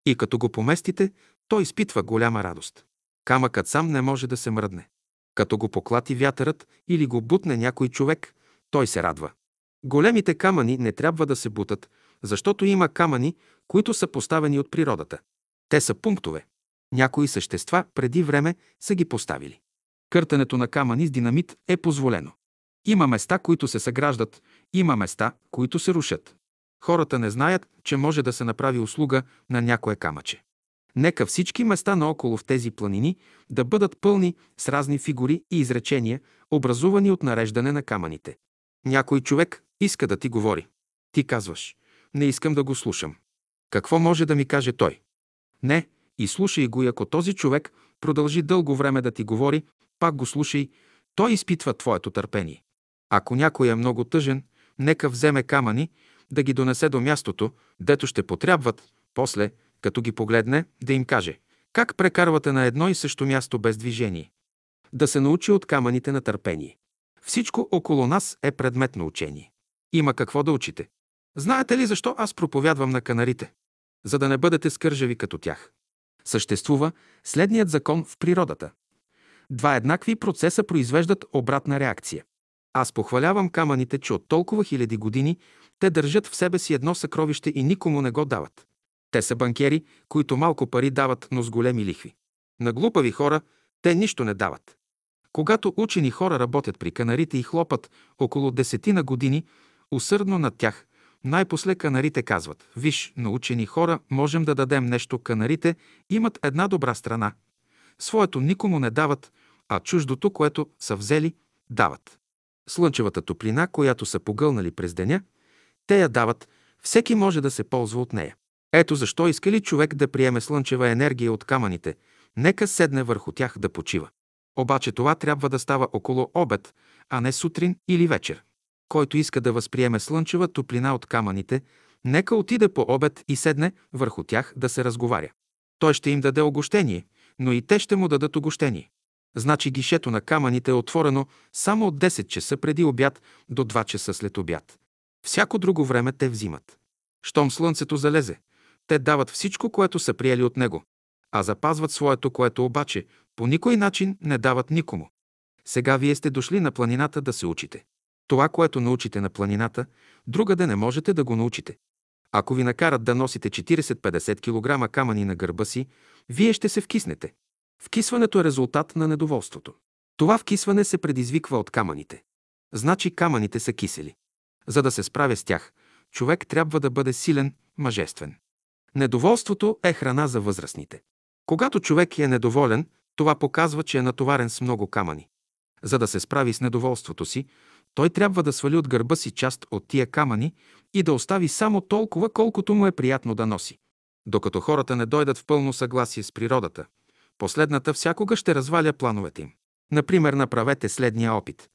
И като го поместите, той изпитва голяма радост. Камъкът сам не може да се мръдне. Като го поклати вятърът или го бутне някой човек, той се радва. Големите камъни не трябва да се бутат, защото има камъни, които са поставени от природата. Те са пунктове. Някои същества преди време са ги поставили. Къртенето на камъни с динамит е позволено. Има места, които се съграждат, има места, които се рушат. Хората не знаят, че може да се направи услуга на някое камъче. Нека всички места наоколо в тези планини да бъдат пълни с разни фигури и изречения, образувани от нареждане на камъните. Някой човек иска да ти говори. Ти казваш: не искам да го слушам. Какво може да ми каже той? Не, и слушай го, и ако този човек продължи дълго време да ти говори, пак го слушай, той изпитва твоето търпение. Ако някой е много тъжен, нека вземе камъни, да ги донесе до мястото, дето ще потрябват, после, като ги погледне, да им каже: как прекарвате на едно и също място без движение? Да се научи от камъните на търпение. Всичко около нас е предмет на учение. Има какво да учите. Знаете ли защо аз проповядвам на канарите? За да не бъдете скържави като тях. Съществува следният закон в природата. 2 еднакви процеса произвеждат обратна реакция. Аз похвалявам камъните, че от толкова хиляди години те държат в себе си едно съкровище и никому не го дават. Те са банкери, които малко пари дават, но с големи лихви. На глупави хора те нищо не дават. Когато учени хора работят при канарите и хлопат около 10 години усърдно над тях, най-после канарите казват: «Виж, на учени хора можем да дадем нещо». Канарите имат една добра страна. Своето никому не дават, а чуждото, което са взели, дават. Слънчевата топлина, която са погълнали през деня, те я дават, всеки може да се ползва от нея. Ето защо иска ли човек да приеме слънчева енергия от камъните, нека седне върху тях да почива. Обаче това трябва да става около обед, а не сутрин или вечер. Който иска да възприеме слънчева топлина от камъните, нека отиде по обед и седне върху тях да се разговаря. Той ще им даде огощение, но и те ще му дадат огощение. Значи гишето на камъните е отворено само от 10 часа преди обяд до 2 часа след обяд. Всяко друго време те взимат. Щом слънцето залезе, те дават всичко, което са приели от него, а запазват своето, което обаче по никой начин не дават никому. Сега вие сте дошли на планината да се учите. Това, което научите на планината, другаде не можете да го научите. Ако ви накарат да носите 40-50 кг камъни на гърба си, вие ще се вкиснете. Вкисването е резултат на недоволството. Това вкисване се предизвиква от камъните. Значи камъните са кисели. За да се справя с тях, човек трябва да бъде силен, мъжествен. Недоволството е храна за възрастните. Когато човек е недоволен, това показва, че е натоварен с много камъни. За да се справи с недоволството си, той трябва да свали от гърба си част от тия камъни и да остави само толкова, колкото му е приятно да носи. Докато хората не дойдат в пълно съгласие с природата, последната всякога ще разваля плановете им. Например, направете следния опит.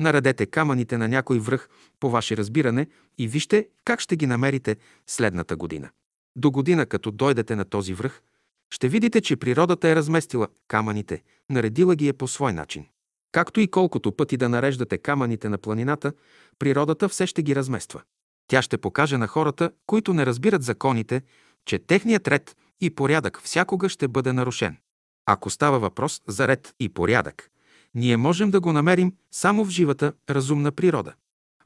Наредете камъните на някой връх по ваше разбиране и вижте как ще ги намерите следната година. До година, като дойдете на този връх, ще видите, че природата е разместила камъните, наредила ги е по свой начин. Както и колкото пъти да нареждате камъните на планината, природата все ще ги размества. Тя ще покаже на хората, които не разбират законите, че техният ред и порядък всякога ще бъде нарушен. Ако става въпрос за ред и порядък, ние можем да го намерим само в живата, разумна природа.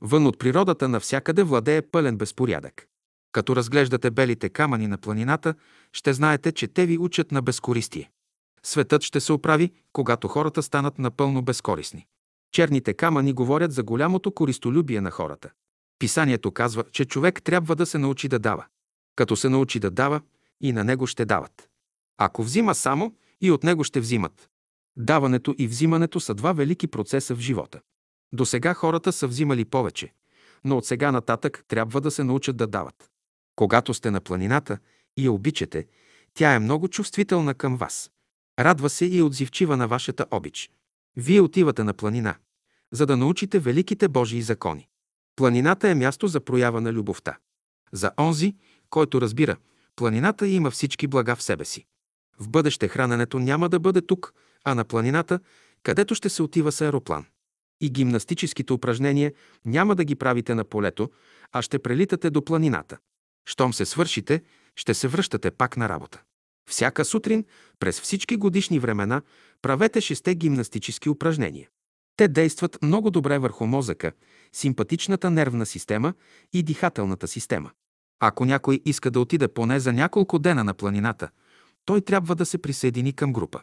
Вън от природата навсякъде владее пълен безпорядък. Като разглеждате белите камъни на планината, ще знаете, че те ви учат на безкористие. Светът ще се оправи, когато хората станат напълно безкорисни. Черните камъни говорят за голямото користолюбие на хората. Писанието казва, че човек трябва да се научи да дава. Като се научи да дава, и на него ще дават. Ако взима само, и от него ще взимат. Даването и взимането са два велики процеса в живота. До сега хората са взимали повече, но от сега нататък трябва да се научат да дават. Когато сте на планината и я обичате, тя е много чувствителна към вас. Радва се и отзивчива на вашата обич. Вие отивате на планина, за да научите великите Божии закони. Планината е място за проява на любовта. За онзи, който разбира, планината има всички блага в себе си. В бъдеще храненето няма да бъде тук, а на планината, където ще се отива с аероплан. И гимнастическите упражнения няма да ги правите на полето, а ще прелитате до планината. Щом се свършите, ще се връщате пак на работа. Всяка сутрин, през всички годишни времена, правете 6 гимнастически упражнения. Те действат много добре върху мозъка, симпатичната нервна система и дихателната система. Ако някой иска да отиде поне за няколко дена на планината, той трябва да се присъедини към група.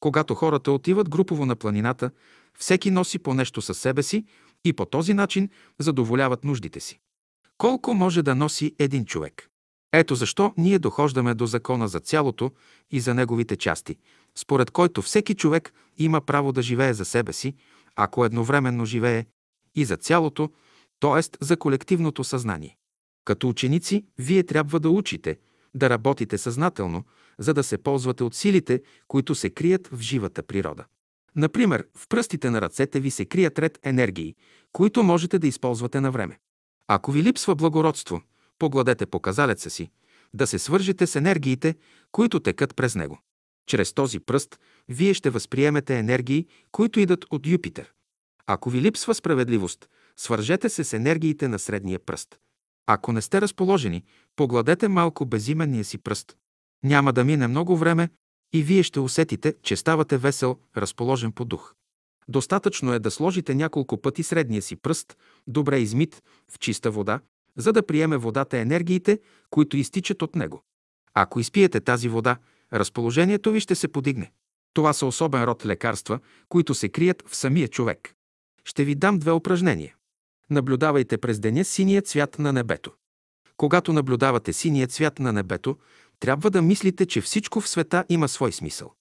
Когато хората отиват групово на планината, всеки носи по нещо със себе си и по този начин задоволяват нуждите си. Колко може да носи един човек? Ето защо ние дохождаме до закона за цялото и за неговите части, според който всеки човек има право да живее за себе си, ако едновременно живее и за цялото, т.е. за колективното съзнание. Като ученици, вие трябва да учите, да работите съзнателно, за да се ползвате от силите, които се крият в живата природа. Например, в пръстите на ръцете ви се крият ред енергии, които можете да използвате на време. Ако ви липсва благородство, погладете показалеца си, да се свържете с енергиите, които текат през него. Чрез този пръст вие ще възприемете енергии, които идат от Юпитер. Ако ви липсва справедливост, свържете се с енергиите на средния пръст. Ако не сте разположени, погладете малко безименния си пръст. Няма да мине много време и вие ще усетите, че ставате весел, разположен по дух. Достатъчно е да сложите няколко пъти средния си пръст, добре измит, в чиста вода, за да приеме водата енергиите, които изтичат от него. Ако изпиете тази вода, разположението ви ще се подигне. Това са особен род лекарства, които се крият в самия човек. Ще ви дам две упражнения. Наблюдавайте през деня синия цвят на небето. Когато наблюдавате синия цвят на небето, трябва да мислите, че всичко в света има свой смисъл.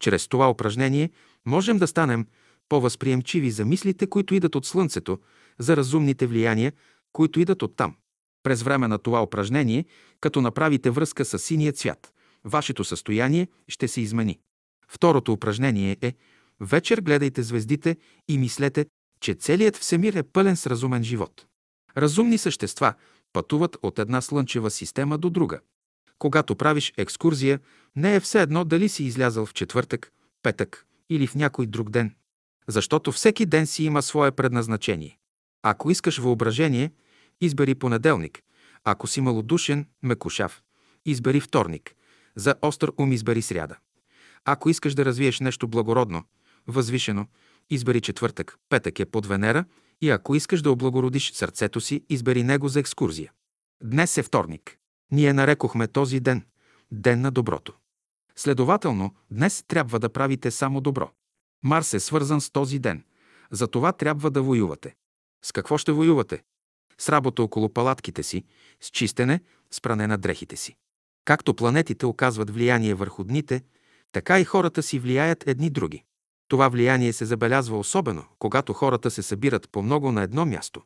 Чрез това упражнение можем да станем по-възприемчиви за мислите, които идат от слънцето, за разумните влияния, които идат оттам. През време на това упражнение, като направите връзка с синия цвят, вашето състояние ще се измени. Второто упражнение е: вечер гледайте звездите и мислете, че целият всемир е пълен с разумен живот. Разумни същества пътуват от една слънчева система до друга. Когато правиш екскурзия, не е все едно дали си излязъл в четвъртък, петък или в някой друг ден, защото всеки ден си има свое предназначение. Ако искаш въображение, избери понеделник. Ако си малодушен, мекушав, избери вторник. За остър ум избери сряда. Ако искаш да развиеш нещо благородно, възвишено, избери четвъртък. Петък е под Венера, и ако искаш да облагородиш сърцето си, избери него за екскурзия. Днес е вторник. Ние нарекохме този ден Ден на доброто. Следователно, днес трябва да правите само добро. Марс е свързан с този ден. Затова трябва да воювате. С какво ще воювате? С работа около палатките си, с чистене, с пране на дрехите си. Както планетите оказват влияние върху дните, така и хората си влияят едни други. Това влияние се забелязва особено, когато хората се събират по-много на едно място.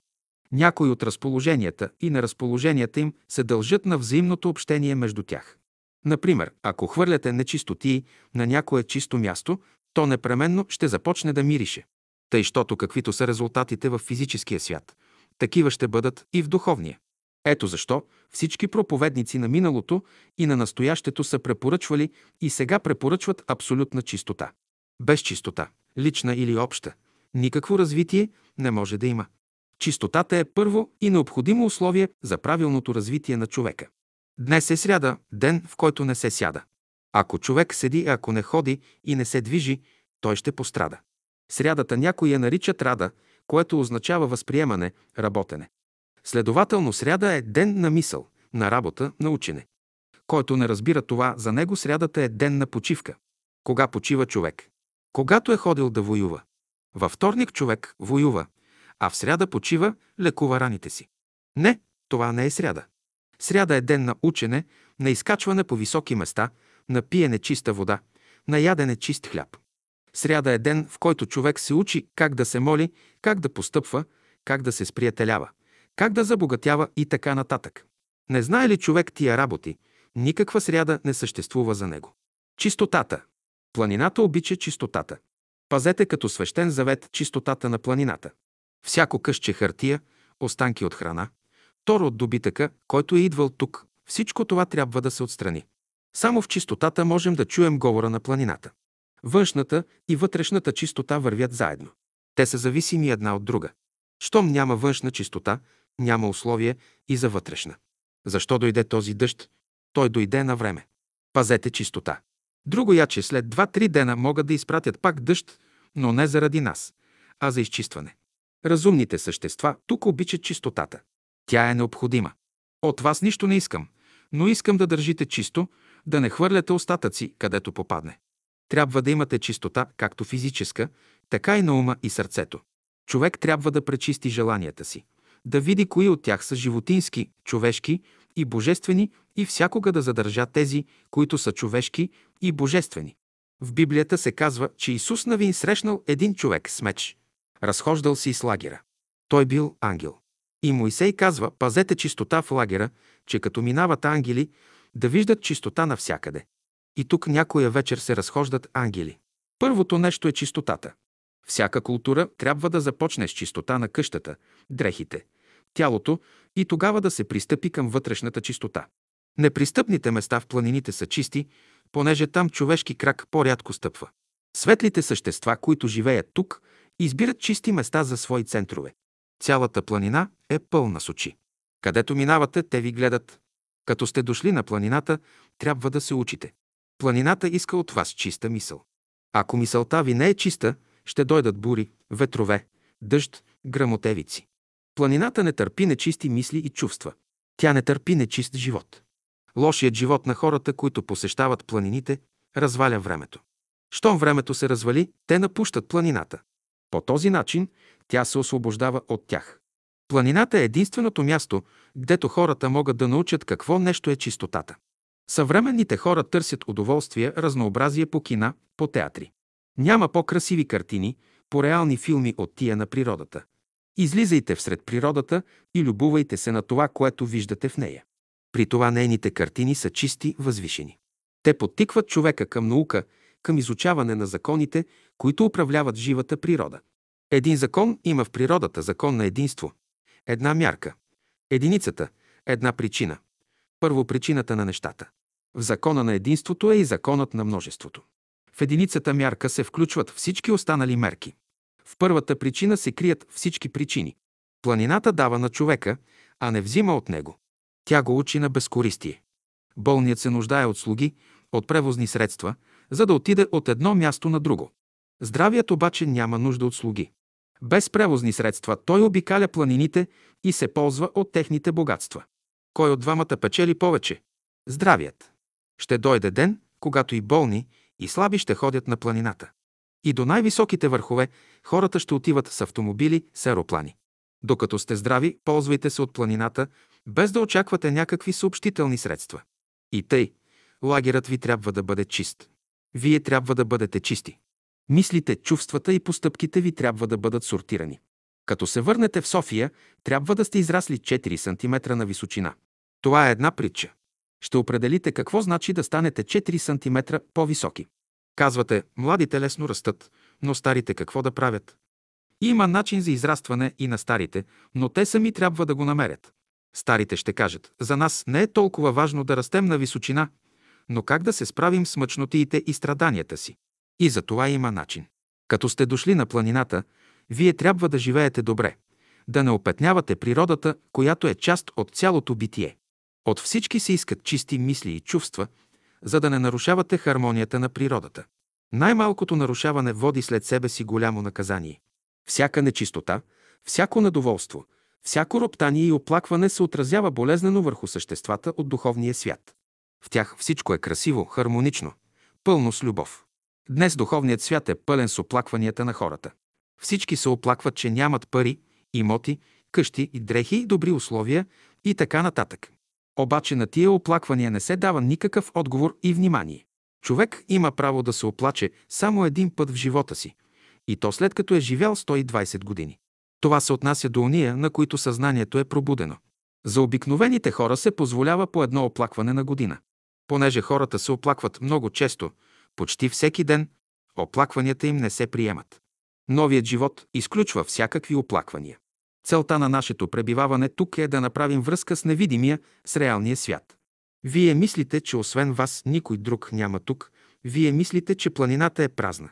Някои от разположенията и на разположенията им се дължат на взаимното общение между тях. Например, ако хвърляте нечистотии на някое чисто място, то непременно ще започне да мирише. Тъй, щото каквито са резултатите в физическия свят, такива ще бъдат и в духовния. Ето защо всички проповедници на миналото и на настоящето са препоръчвали и сега препоръчват абсолютна чистота. Без чистота, лична или обща, никакво развитие не може да има. Чистотата е първо и необходимо условие за правилното развитие на човека. Днес е сряда, ден, в който не се сяда. Ако човек седи, ако не ходи и не се движи, той ще пострада. Срядата някои я наричат рада, което означава възприемане, работене. Следователно, сряда е ден на мисъл, на работа, на учене. Който не разбира това, за него срядата е ден на почивка. Кога почива човек? Когато е ходил да воюва. Във вторник човек воюва, а в сряда почива, лекува раните си. Не, това не е сряда. Сряда е ден на учене, на изкачване по високи места, на пиене чиста вода, на ядене чист хляб. Сряда е ден, в който човек се учи как да се моли, как да постъпва, как да се сприятелява, как да забогатява и така нататък. Не знае ли човек тия работи, никаква сряда не съществува за него. Чистотата. Планината обича чистотата. Пазете като свещен завет чистотата на планината. Всяко късче хартия, останки от храна, тор от добитъка, който е идвал тук, всичко това трябва да се отстрани. Само в чистотата можем да чуем говора на планината. Външната и вътрешната чистота вървят заедно. Те са зависими една от друга. Щом няма външна чистота, няма условие и за вътрешна. Защо дойде този дъжд? Той дойде на време. Пазете чистота. Другояче след 2-3 дена могат да изпратят пак дъжд, но не заради нас, а за изчистване. Разумните същества тук обичат чистотата. Тя е необходима. От вас нищо не искам, но искам да държите чисто, да не хвърляте остатъци, където попадне. Трябва да имате чистота, както физическа, така и на ума и сърцето. Човек трябва да пречисти желанията си, да види кои от тях са животински, човешки и божествени и всякога да задържа тези, които са човешки и божествени. В Библията се казва, че Исус Навин срещнал един човек с меч. Разхождал се из лагера. Той бил ангел. И Моисей казва: пазете чистота в лагера, че като минават ангели, да виждат чистота навсякъде. И тук някоя вечер се разхождат ангели. Първото нещо е чистотата. Всяка култура трябва да започне с чистота на къщата, дрехите, тялото и тогава да се пристъпи към вътрешната чистота. Непристъпните места в планините са чисти, понеже там човешки крак по-рядко стъпва. Светлите същества, които живеят тук, избират чисти места за свои центрове. Цялата планина е пълна с очи. Където минавате, те ви гледат. Като сте дошли на планината, трябва да се учите. Планината иска от вас чиста мисъл. Ако мисълта ви не е чиста, ще дойдат бури, ветрове, дъжд, грамотевици. Планината не търпи нечисти мисли и чувства. Тя не търпи нечист живот. Лошият живот на хората, които посещават планините, разваля времето. Щом времето се развали, те напущат планината. По този начин тя се освобождава от тях. Планината е единственото място, гдето хората могат да научат какво нещо е чистотата. Съвременните хора търсят удоволствие, разнообразие по кина, по театри. Няма по-красиви картини, по реални филми от тия на природата. Излизайте всред природата и любувайте се на това, което виждате в нея. При това нейните картини са чисти, възвишени. Те подтикват човека към наука, към изучаване на законите, които управляват живата природа. Един закон има в природата, закон на единство. Една мярка. Единицата, една причина. Първо причината на нещата. В закона на единството е и законът на множеството. В единицата мярка се включват всички останали мерки. В първата причина се крият всички причини. Планината дава на човека, а не взима от него. Тя го учи на безкористие. Болният се нуждае от слуги, от превозни средства, за да отиде от едно място на друго. Здравият обаче няма нужда от слуги. Без превозни средства той обикаля планините и се ползва от техните богатства. Кой от двамата печели повече? Здравият. Ще дойде ден, когато и болни, и слаби ще ходят на планината. И до най-високите върхове хората ще отиват с автомобили, с аероплани. Докато сте здрави, ползвайте се от планината, без да очаквате някакви съобщителни средства. И тъй, лагерът ви трябва да бъде чист. Вие трябва да бъдете чисти. Мислите, чувствата и постъпките ви трябва да бъдат сортирани. Като се върнете в София, трябва да сте израсли 4 см на височина. Това е една притча. Ще определите какво значи да станете 4 см по-високи. Казвате, младите лесно растат, но старите какво да правят? Има начин за израстване и на старите, но те сами трябва да го намерят. Старите ще кажат, за нас не е толкова важно да растем на височина, но как да се справим с мъчнотиите и страданията си? И за това има начин. Като сте дошли на планината, вие трябва да живеете добре, да не опетнявате природата, която е част от цялото битие. От всички се искат чисти мисли и чувства, за да не нарушавате хармонията на природата. Най-малкото нарушаване води след себе си голямо наказание. Всяка нечистота, всяко недоволство, всяко роптание и оплакване се отразява болезнено върху съществата от духовния свят. В тях всичко е красиво, хармонично, пълно с любов. Днес духовният свят е пълен с оплакванията на хората. Всички се оплакват, че нямат пари, имоти, къщи и дрехи, добри условия и така нататък. Обаче на тия оплаквания не се дава никакъв отговор и внимание. Човек има право да се оплаче само един път в живота си, и то след като е живял 120 години. Това се отнася до ония, на които съзнанието е пробудено. За обикновените хора се позволява по едно оплакване на година. Понеже хората се оплакват много често, почти всеки ден, оплакванията им не се приемат. Новият живот изключва всякакви оплаквания. Целта на нашето пребиваване тук е да направим връзка с невидимия, с реалния свят. Вие мислите, че освен вас никой друг няма тук. Вие мислите, че планината е празна.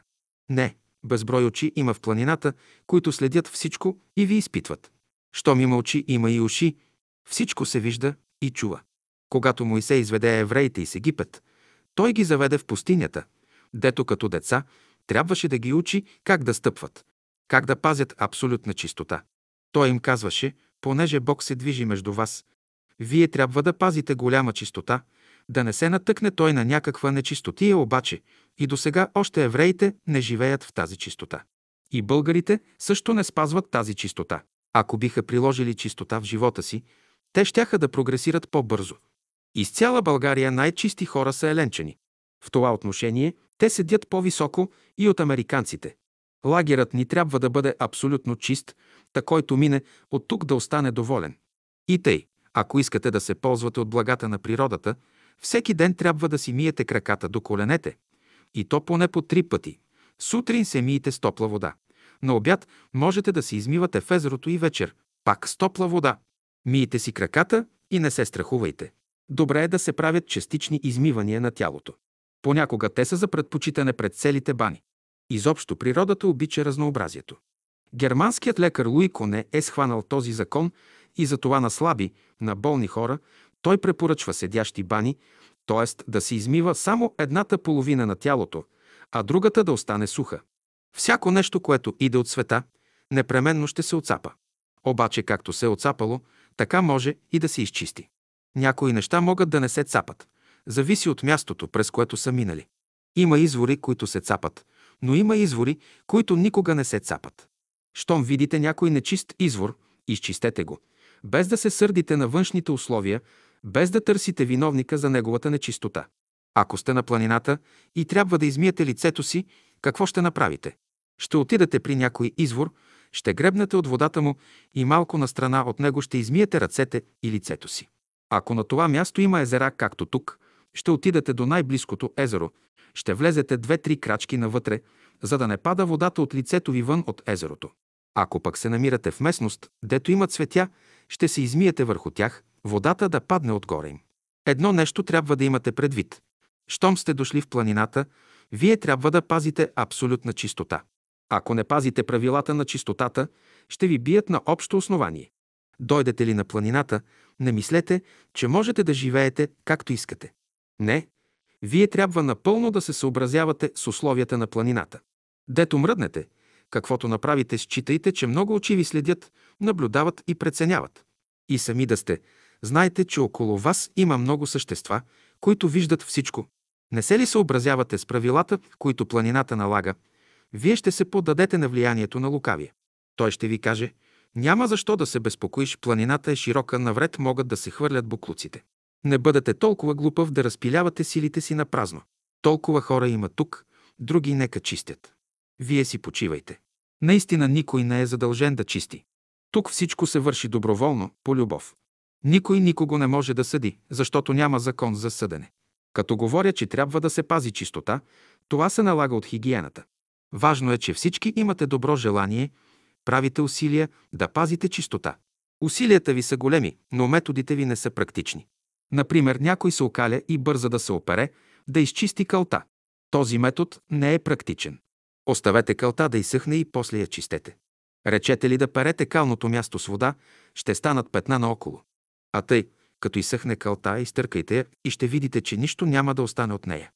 Не, безброй очи има в планината, които следят всичко и ви изпитват. Щом има очи, има и уши. Всичко се вижда и чува. Когато Моисей изведе евреите из Египет, той ги заведе в пустинята, дето като деца трябваше да ги учи как да стъпват, как да пазят абсолютна чистота. Той им казваше, понеже Бог се движи между вас, вие трябва да пазите голяма чистота, да не се натъкне той на някаква нечистотия обаче, и досега още евреите не живеят в тази чистота. И българите също не спазват тази чистота. Ако биха приложили чистота в живота си, те щяха да прогресират по-бързо. Из цяла България най-чисти хора са еленчени. В това отношение те седят по-високо и от американците. Лагерът ни трябва да бъде абсолютно чист, та който мине от тук да остане доволен. И тъй, ако искате да се ползвате от благата на природата, всеки ден трябва да си миете краката до коленете. И то поне по 3 пъти. Сутрин се миете с топла вода. На обяд можете да се измивате в езерото и вечер. Пак с топла вода. Мийте си краката и не се страхувайте. Добре е да се правят частични измивания на тялото. Понякога те са за предпочитане пред целите бани. Изобщо природата обича разнообразието. Германският лекар Луи Коне е схванал този закон и затова на слаби, на болни хора, той препоръчва седящи бани, т.е. да се измива само едната половина на тялото, а другата да остане суха. Всяко нещо, което иде от света, непременно ще се оцапа. Обаче както се е оцапало, така може и да се изчисти. Някои неща могат да не се цапат. Зависи от мястото, през което са минали. Има извори, които се цапат, но има извори, които никога не се цапат. Щом видите някой нечист извор, изчистете го, без да се сърдите на външните условия, без да търсите виновника за неговата нечистота. Ако сте на планината и трябва да измиете лицето си, какво ще направите? Ще отидете при някой извор, ще гребнете от водата му и малко настрана от него ще измиете ръцете и лицето си. Ако на това място има езера, както тук, ще отидете до най-близкото езеро, ще влезете 2-3 крачки навътре, за да не пада водата от лицето ви вън от езерото. Ако пък се намирате в местност, дето има цветя, ще се измиете върху тях, водата да падне отгоре им. Едно нещо трябва да имате предвид. Щом сте дошли в планината, вие трябва да пазите абсолютна чистота. Ако не пазите правилата на чистотата, ще ви бият на общо основание. Дойдете ли на планината, не мислете, че можете да живеете както искате. Не, вие трябва напълно да се съобразявате с условията на планината. Дето мръднете, каквото направите, считайте, че много очи ви следят, наблюдават и преценяват. И сами да сте, знайте, че около вас има много същества, които виждат всичко. Не се ли съобразявате с правилата, които планината налага, вие ще се поддадете на влиянието на лукавия. Той ще ви каже: няма защо да се безпокоиш, планината е широка, навред могат да се хвърлят буклуците. Не бъдете толкова глупав да разпилявате силите си на празно. Толкова хора има тук, други нека чистят. Вие си почивайте. Наистина никой не е задължен да чисти. Тук всичко се върши доброволно, по любов. Никой никого не може да съди, защото няма закон за съдене. Като говоря, че трябва да се пази чистота, това се налага от хигиената. Важно е, че всички имате добро желание, правите усилия да пазите чистота. Усилията ви са големи, но методите ви не са практични. Например, някой се окаля и бърза да се опере, да изчисти кълта. Този метод не е практичен. Оставете кълта да изсъхне и после я чистете. Речете ли да перете калното място с вода, ще станат петна наоколо. А тъй, като изсъхне кълта, изтъркайте я и ще видите, че нищо няма да остане от нея.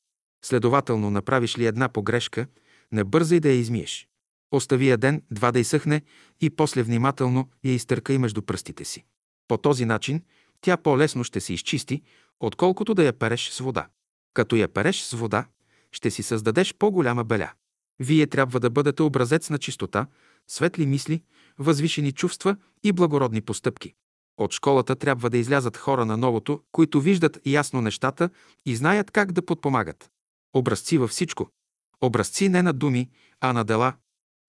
Следователно, направиш ли една погрешка, не бързай да я измиеш. Остави я ден-два да изсъхне и после внимателно я изтъркай между пръстите си. По този начин тя по-лесно ще се изчисти, отколкото да я переш с вода. Като я переш с вода, ще си създадеш по-голяма беля. Вие трябва да бъдете образец на чистота, светли мисли, възвишени чувства и благородни постъпки. От школата трябва да излязат хора на новото, които виждат ясно нещата и знаят как да подпомагат. Образци във всичко. Образци не на думи, а на дела.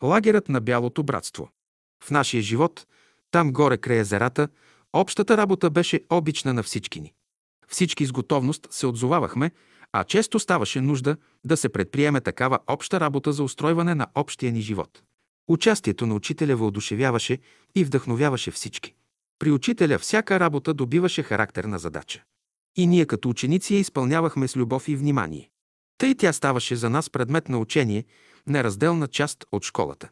Лагерът на Бялото братство. В нашия живот, там горе край езерата, общата работа беше обична на всички ни. Всички с готовност се отзовавахме, а често ставаше нужда да се предприеме такава обща работа за устройване на общия ни живот. Участието на учителя въодушевяваше и вдъхновяваше всички. При учителя всяка работа добиваше характер на задача. И ние като ученици я изпълнявахме с любов и внимание. Тъй тя ставаше за нас предмет на учение, неразделна част от школата.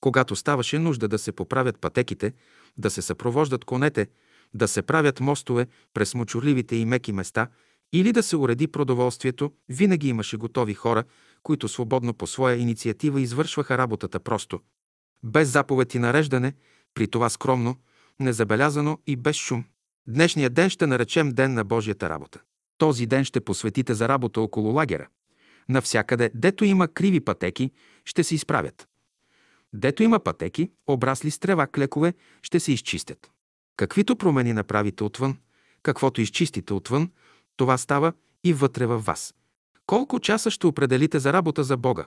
Когато ставаше нужда да се поправят пътеките, да се съпровождат конете, да се правят мостове през мочурливите и меки места или да се уреди продоволствието, винаги имаше готови хора, които свободно по своя инициатива извършваха работата просто, без заповед и нареждане, при това скромно, незабелязано и без шум. Днешния ден ще наречем Ден на Божията работа. Този ден ще посветите за работа около лагера. Навсякъде, дето има криви пътеки, ще се изправят. Дето има пътеки, обрасли с трева клекове, ще се изчистят. Каквито промени направите отвън, каквото изчистите отвън, това става и вътре във вас. Колко часа ще определите за работа за Бога?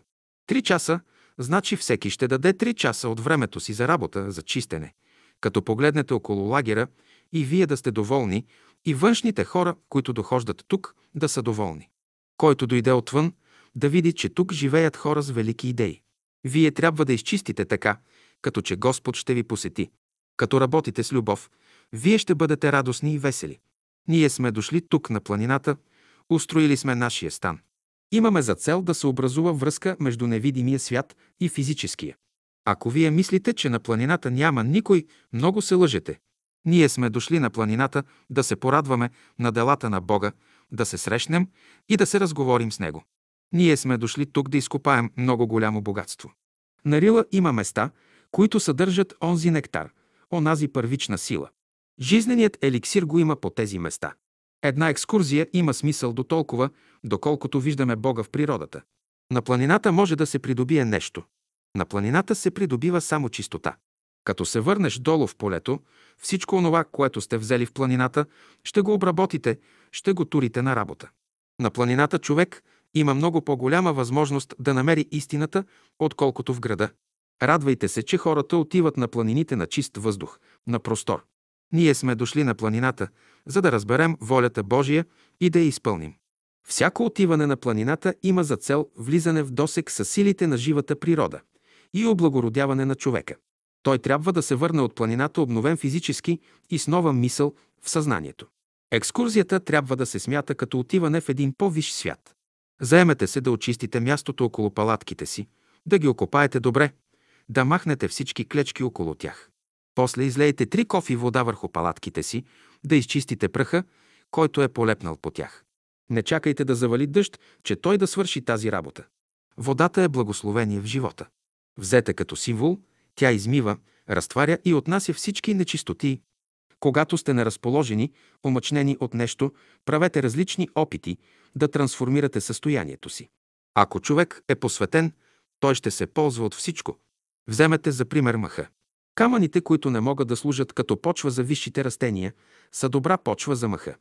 3 часа, значи всеки ще даде 3 часа от времето си за работа, за чистене. Като погледнете около лагера и вие да сте доволни, и външните хора, които дохождат тук, да са доволни. Който дойде отвън, да види, че тук живеят хора с велики идеи. Вие трябва да изчистите така, като че Господ ще ви посети. Като работите с любов, вие ще бъдете радостни и весели. Ние сме дошли тук на планината, устроили сме нашия стан. Имаме за цел да се образува връзка между невидимия свят и физическия. Ако вие мислите, че на планината няма никой, много се лъжете. Ние сме дошли на планината да се порадваме на делата на Бога, да се срещнем и да се разговорим с Него. Ние сме дошли тук да изкопаем много голямо богатство. На Рила има места, които съдържат онзи нектар, онази първична сила. Жизненият еликсир го има по тези места. Една екскурзия има смисъл до толкова, доколкото виждаме Бога в природата. На планината може да се придобие нещо. На планината се придобива само чистота. Като се върнеш долу в полето, всичко онова, което сте взели в планината, ще го обработите, ще го турите на работа. На планината човек има много по-голяма възможност да намери истината, отколкото в града. Радвайте се, че хората отиват на планините на чист въздух, на простор. Ние сме дошли на планината, за да разберем волята Божия и да я изпълним. Всяко отиване на планината има за цел влизане в досег с силите на живата природа и облагородяване на човека. Той трябва да се върне от планината обновен физически и с нова мисъл в съзнанието. Екскурзията трябва да се смята като отиване в един по-висш свят. Заемете се да очистите мястото около палатките си, да ги окопаете добре, да махнете всички клечки около тях. После излейте 3 кофи вода върху палатките си, да изчистите пръха, който е полепнал по тях. Не чакайте да завали дъжд, че той да свърши тази работа. Водата е благословение в живота. Взета като символ, тя измива, разтваря и отнася всички нечистоти. Когато сте неразположени, омъчнени от нещо, правете различни опити да трансформирате състоянието си. Ако човек е посветен, той ще се ползва от всичко. Вземете за пример маха. Камъните, които не могат да служат като почва за висшите растения, са добра почва за маха.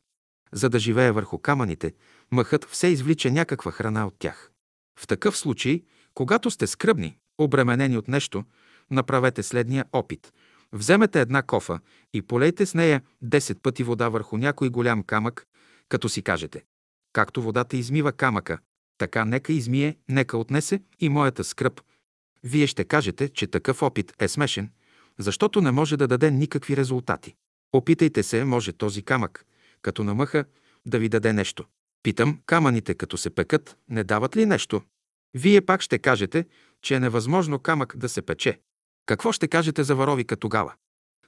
За да живее върху камъните, махът все извлича някаква храна от тях. В такъв случай, когато сте скръбни, обременени от нещо, направете следния опит. Вземете 1 кофа и полейте с нея 10 пъти вода върху някой голям камък, като си кажете: както водата измива камъка, така нека измие, нека отнесе и моята скръб. Вие ще кажете, че такъв опит е смешен, защото не може да даде никакви резултати. Опитайте се, може този камък, като на мъха, да ви даде нещо. Питам, камъните като се пекат, не дават ли нещо? Вие пак ще кажете, че е невъзможно камък да се пече. Какво ще кажете за варовика тогава?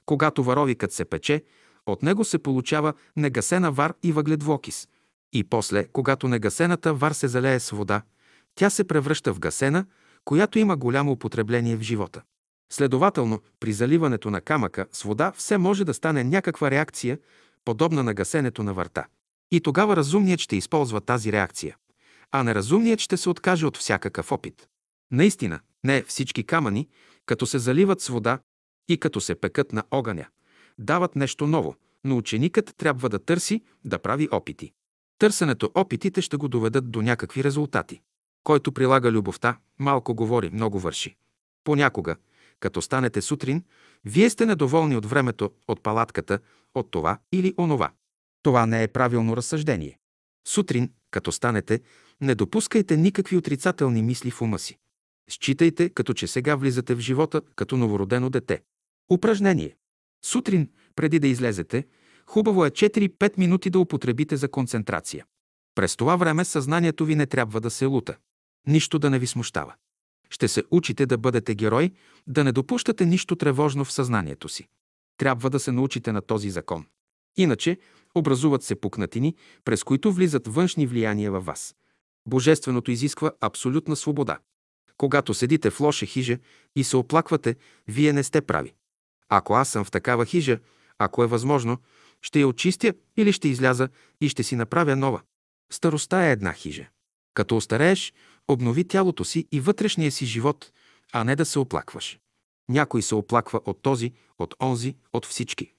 Когато варовикът се пече, от него се получава негасена вар и въгледвуокис. И после, когато негасената вар се залее с вода, тя се превръща в гасена, която има голямо употребление в живота. Следователно, при заливането на камъка с вода все може да стане някаква реакция, подобна на гасенето на варта. И тогава разумният ще използва тази реакция, а неразумният ще се откаже от всякакъв опит. Наистина, не всички камъни, като се заливат с вода и като се пекат на огъня, дават нещо ново, но ученикът трябва да търси, да прави опити. Търсенето опитите ще го доведат до някакви резултати. Който прилага любовта, малко говори, много върши. Понякога, като станете сутрин, вие сте недоволни от времето, от палатката, от това или онова. Това не е правилно разсъждение. Сутрин, като станете, не допускайте никакви отрицателни мисли в ума си. Считайте, като че сега влизате в живота като новородено дете. Упражнение. Сутрин, преди да излезете, хубаво е 4-5 минути да употребите за концентрация. През това време съзнанието ви не трябва да се лута. Нищо да не ви смущава. Ще се учите да бъдете герой, да не допущате нищо тревожно в съзнанието си. Трябва да се научите на този закон. Иначе образуват се пукнатини, през които влизат външни влияния във вас. Божественото изисква абсолютна свобода. Когато седите в лоша хижа и се оплаквате, вие не сте прави. Ако аз съм в такава хижа, ако е възможно, ще я очистя или ще изляза и ще си направя нова. Старостта е една хижа. Като остарееш, обнови тялото си и вътрешния си живот, а не да се оплакваш. Някой се оплаква от този, от онзи, от всички.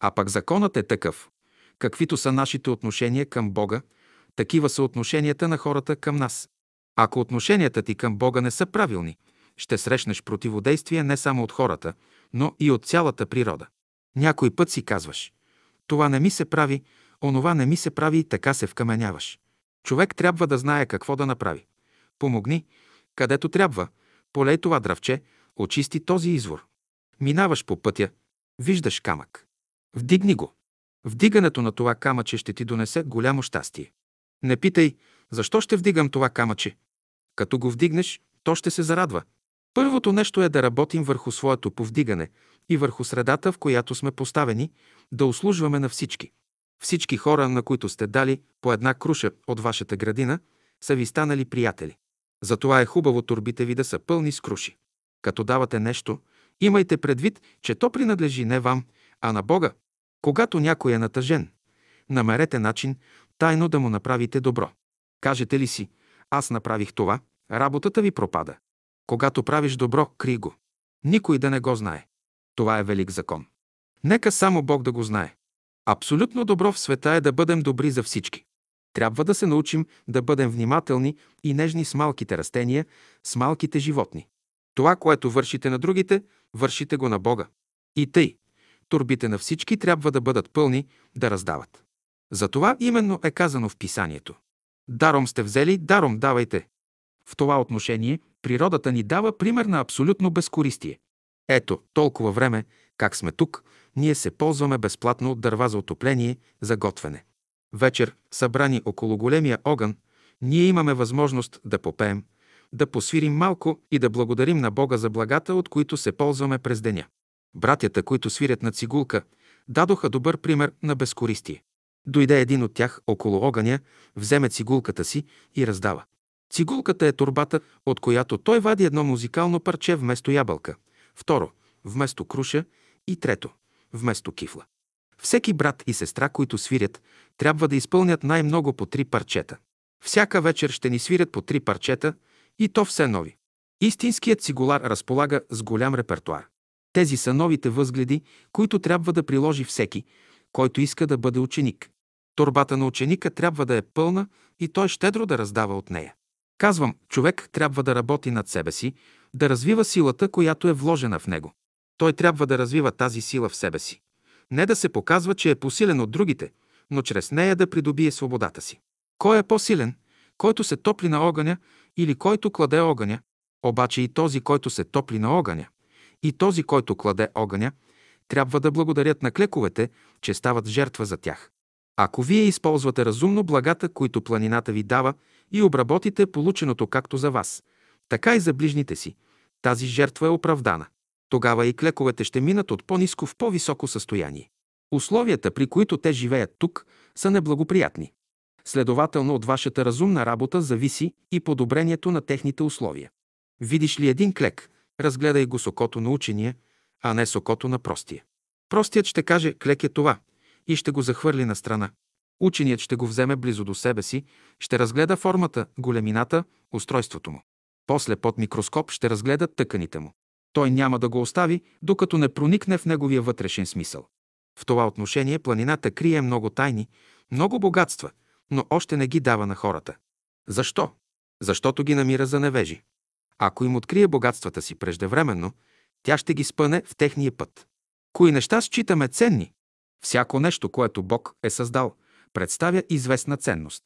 А пък законът е такъв. Каквито са нашите отношения към Бога, такива са отношенията на хората към нас. Ако отношенията ти към Бога не са правилни, ще срещнеш противодействие не само от хората, но и от цялата природа. Някой път си казваш: това не ми се прави, онова не ми се прави, и така се вкаменяваш. Човек трябва да знае какво да направи. Помогни, където трябва, полей това дръвче, очисти този извор. Минаваш по пътя, виждаш камък. Вдигни го. Вдигането на това камъче ще ти донесе голямо щастие. Не питай: защо ще вдигам това камъче? Като го вдигнеш, то ще се зарадва. Първото нещо е да работим върху своето повдигане и върху средата, в която сме поставени, да услужваме на всички. Всички хора, на които сте дали по 1 круша от вашата градина, са ви станали приятели. Затова е хубаво торбите ви да са пълни с круши. Като давате нещо, имайте предвид, че то принадлежи не вам, а на Бога. Когато някой е натъжен, намерете начин тайно да му направите добро. Кажете ли си, аз направих това, работата ви пропада. Когато правиш добро, крий го. Никой да не го знае. Това е велик закон. Нека само Бог да го знае. Абсолютно добро в света е да бъдем добри за всички. Трябва да се научим да бъдем внимателни и нежни с малките растения, с малките животни. Това, което вършите на другите, вършите го на Бога. И тъй, торбите на всички трябва да бъдат пълни, да раздават. За това именно е казано в Писанието. Даром сте взели, даром давайте. В това отношение природата ни дава пример на абсолютно безкористие. Ето, толкова време, как сме тук, ние се ползваме безплатно от дърва за отопление, за готвене. Вечер, събрани около големия огън, ние имаме възможност да попеем, да посвирим малко и да благодарим на Бога за благата, от които се ползваме през деня. Братята, които свирят на цигулка, дадоха добър пример на безкористие. Дойде един от тях около огъня, вземе цигулката си и раздава. Цигулката е торбата, от която той вади едно музикално парче вместо ябълка, второ вместо круша и трето вместо кифла. Всеки брат и сестра, които свирят, трябва да изпълнят най-много по 3 парчета. Всяка вечер ще ни свирят по 3 парчета, и то все нови. Истинският цигулар разполага с голям репертуар. Тези са новите възгледи, които трябва да приложи всеки, който иска да бъде ученик. Торбата на ученика трябва да е пълна и той щедро да раздава от нея. Казвам, човек трябва да работи над себе си, да развива силата, която е вложена в него. Той трябва да развива тази сила в себе си. Не да се показва, че е посилен от другите, но чрез нея да придобие свободата си. Кой е по-силен? Който се топли на огъня или който кладе огъня? Обаче и този, който се топли на огъня, и този, който кладе огъня, трябва да благодарят на клековете, че стават жертва за тях. Ако вие използвате разумно благата, които планината ви дава, и обработите полученото както за вас, така и за ближните си, тази жертва е оправдана. Тогава и клековете ще минат от по-ниско в по-високо състояние. Условията, при които те живеят тук, са неблагоприятни. Следователно, от вашата разумна работа зависи и подобрението на техните условия. Видиш ли един клек, разгледай го с окото на учения, а не с окото на простия. Простият ще каже, клек е това, и ще го захвърли на страна. Ученият ще го вземе близо до себе си, ще разгледа формата, големината, устройството му. После под микроскоп ще разгледа тъканите му. Той няма да го остави, докато не проникне в неговия вътрешен смисъл. В това отношение планината крие много тайни, много богатства, но още не ги дава на хората. Защо? Защото ги намира за невежи. Ако им открие богатствата си преждевременно, тя ще ги спъне в техния път. Кои неща считаме ценни? Всяко нещо, което Бог е създал, представя известна ценност.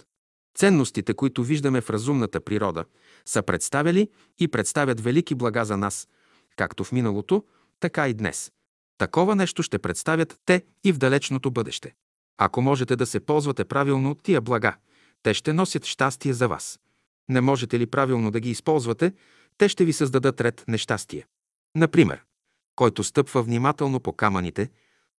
Ценностите, които виждаме в разумната природа, са представили и представят велики блага за нас, както в миналото, така и днес. Такова нещо ще представят те и в далечното бъдеще. Ако можете да се ползвате правилно от тия блага, те ще носят щастие за вас. Не можете ли правилно да ги използвате, те ще ви създадат ред нещастие. Например, който стъпва внимателно по камъните,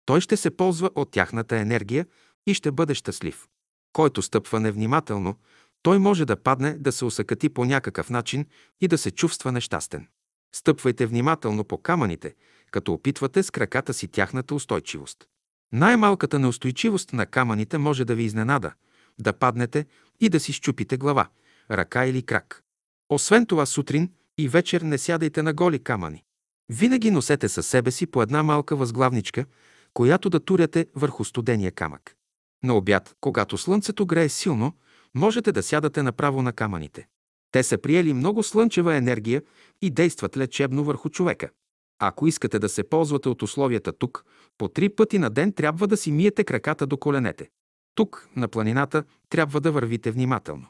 той ще се ползва от тяхната енергия и ще бъде щастлив. Който стъпва невнимателно, той може да падне, да се усъкати по някакъв начин и да се чувства нещастен. Стъпвайте внимателно по камъните, като опитвате с краката си тяхната устойчивост. Най-малката неустойчивост на камъните може да ви изненада, да паднете и да си счупите глава, ръка или крак. Освен това, сутрин и вечер не сядайте на голи камъни. Винаги носете със себе си по една малка възглавничка, която да туряте върху студения камък. На обяд, когато слънцето грее силно, можете да сядате направо на камъните. Те са приели много слънчева енергия и действат лечебно върху човека. Ако искате да се ползвате от условията тук, по 3 пъти на ден трябва да си миете краката до коленете. Тук, на планината, трябва да вървите внимателно.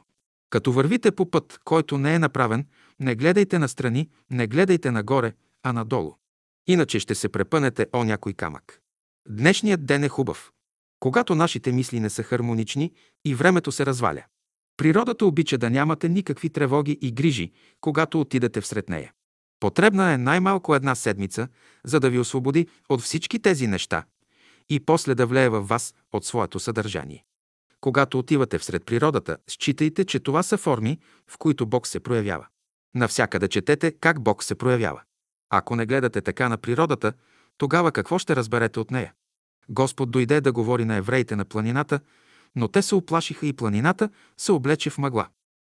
Като вървите по път, който не е направен, не гледайте настрани, не гледайте нагоре, а надолу. Иначе ще се препънете о някой камък. Днешният ден е хубав, когато нашите мисли не са хармонични и времето се разваля. Природата обича да нямате никакви тревоги и грижи, когато отидете всред нея. Потребна е най-малко 1 седмица, за да ви освободи от всички тези неща и после да влее във вас от своето съдържание. Когато отивате всред природата, считайте, че това са форми, в които Бог се проявява. Навсякъде четете как Бог се проявява. Ако не гледате така на природата, тогава какво ще разберете от нея? Господ дойде да говори на евреите на планината но те се оплашиха и планината се облече в мъгла.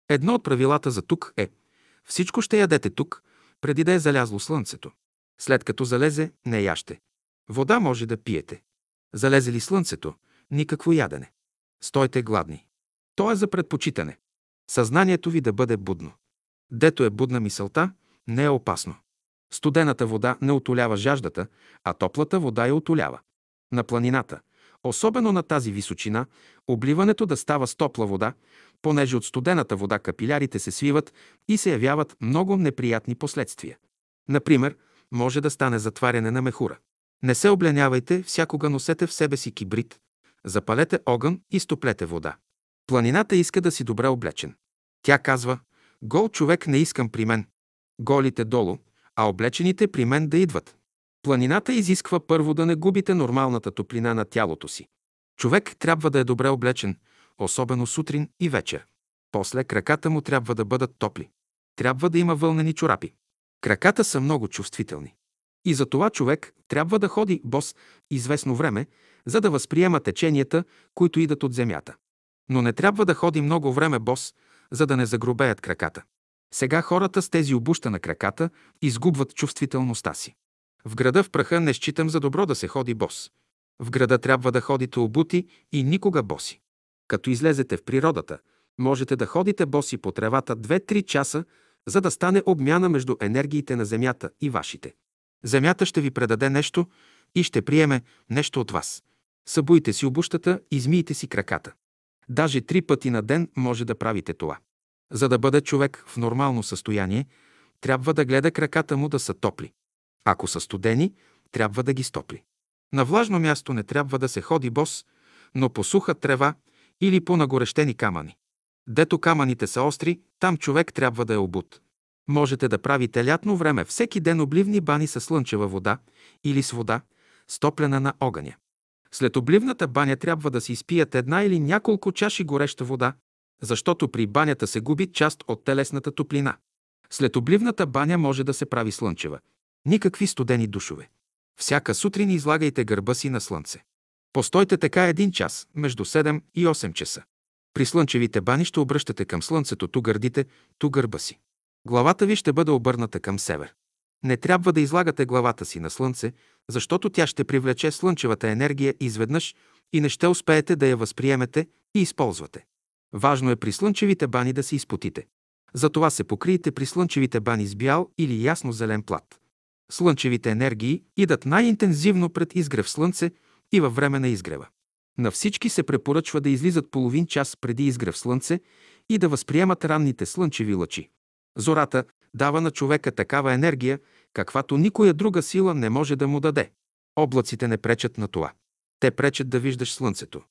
Едно от правилата за тук е: всичко ще ядете тук, преди да е залязло слънцето. След като залезе, не яще. Вода може да пиете. Залезе ли слънцето, никакво ядене. Стойте гладни. То е за предпочитане. Съзнанието ви да бъде будно. Дето е будна мисълта, не е опасно. Студената вода не утолява жаждата, а топлата вода я утолява. На планината, особено на тази височина, обливането да става с топла вода, понеже от студената вода капилярите се свиват и се явяват много неприятни последствия. Например, може да стане затваряне на мехура. Не се обленявайте, всякога носете в себе си кибрит, запалете огън и стоплете вода. Планината иска да си добре облечен. Тя казва: гол човек не искам при мен. Голите долу, а облечените при мен да идват. Планината изисква първо да не губите нормалната топлина на тялото си. Човек трябва да е добре облечен, особено сутрин и вечер. После краката му трябва да бъдат топли. Трябва да има вълнени чорапи. Краката са много чувствителни. И затова човек трябва да ходи бос известно време, за да възприема теченията, които идат от земята. Но не трябва да ходи много време бос, за да не загробеят краката. Сега хората с тези обуща на краката изгубват чувствителността си. В града в праха не считам за добро да се ходи бос. В града трябва да ходите обути и никога боси. Като излезете в природата, можете да ходите боси по тревата 2-3 часа, за да стане обмяна между енергиите на земята и вашите. Земята ще ви предаде нещо и ще приеме нещо от вас. Събуйте си обущата, измийте си краката. Даже 3 пъти на ден може да правите това. За да бъде човек в нормално състояние, трябва да гледа краката му да са топли. Ако са студени, трябва да ги стопли. На влажно място не трябва да се ходи бос, но по суха трева или по нагорещени камъни. Дето камъните са остри, там човек трябва да е обут. Можете да правите лятно време всеки ден обливни бани със слънчева вода или с вода, стоплена на огъня. След обливната баня трябва да си изпият една или няколко чаши гореща вода, защото при банята се губи част от телесната топлина. След обливната баня може да се прави слънчева. Никакви студени душове. Всяка сутрин излагайте гърба си на слънце. Постойте така 1 час, между 7 и 8 часа. При слънчевите бани ще обръщате към слънцето ту гърдите, ту гърба си. Главата ви ще бъде обърната към север. Не трябва да излагате главата си на слънце, защото тя ще привлече слънчевата енергия изведнъж и не ще успеете да я възприемете и използвате. Важно е при слънчевите бани да се изпотите. Затова се покриете при слънчевите бани с бял или ясно-зелен плат. Слънчевите енергии идат най-интензивно пред изгрев слънце и във време на изгрева. На всички се препоръчва да излизат половин час преди изгрев слънце и да възприемат ранните слънчеви лъчи. Зората дава на човека такава енергия, каквато никоя друга сила не може да му даде. Облаците не пречат на това. Те пречат да виждаш слънцето,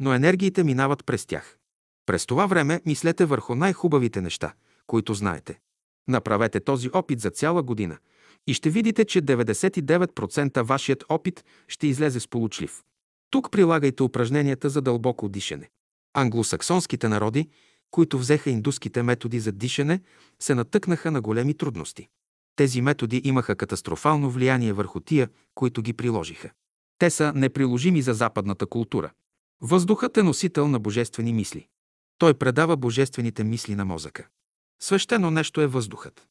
но енергиите минават през тях. През това време мислете върху най-хубавите неща, които знаете. Направете този опит за цяла година и ще видите, че 99% вашият опит ще излезе сполучлив. Тук прилагайте упражненията за дълбоко дишане. Англосаксонските народи, които взеха индуските методи за дишане, се натъкнаха на големи трудности. Тези методи имаха катастрофално влияние върху тия, които ги приложиха. Те са неприложими за западната култура. Въздухът е носител на божествени мисли. Той предава божествените мисли на мозъка. Свещено нещо е въздухът.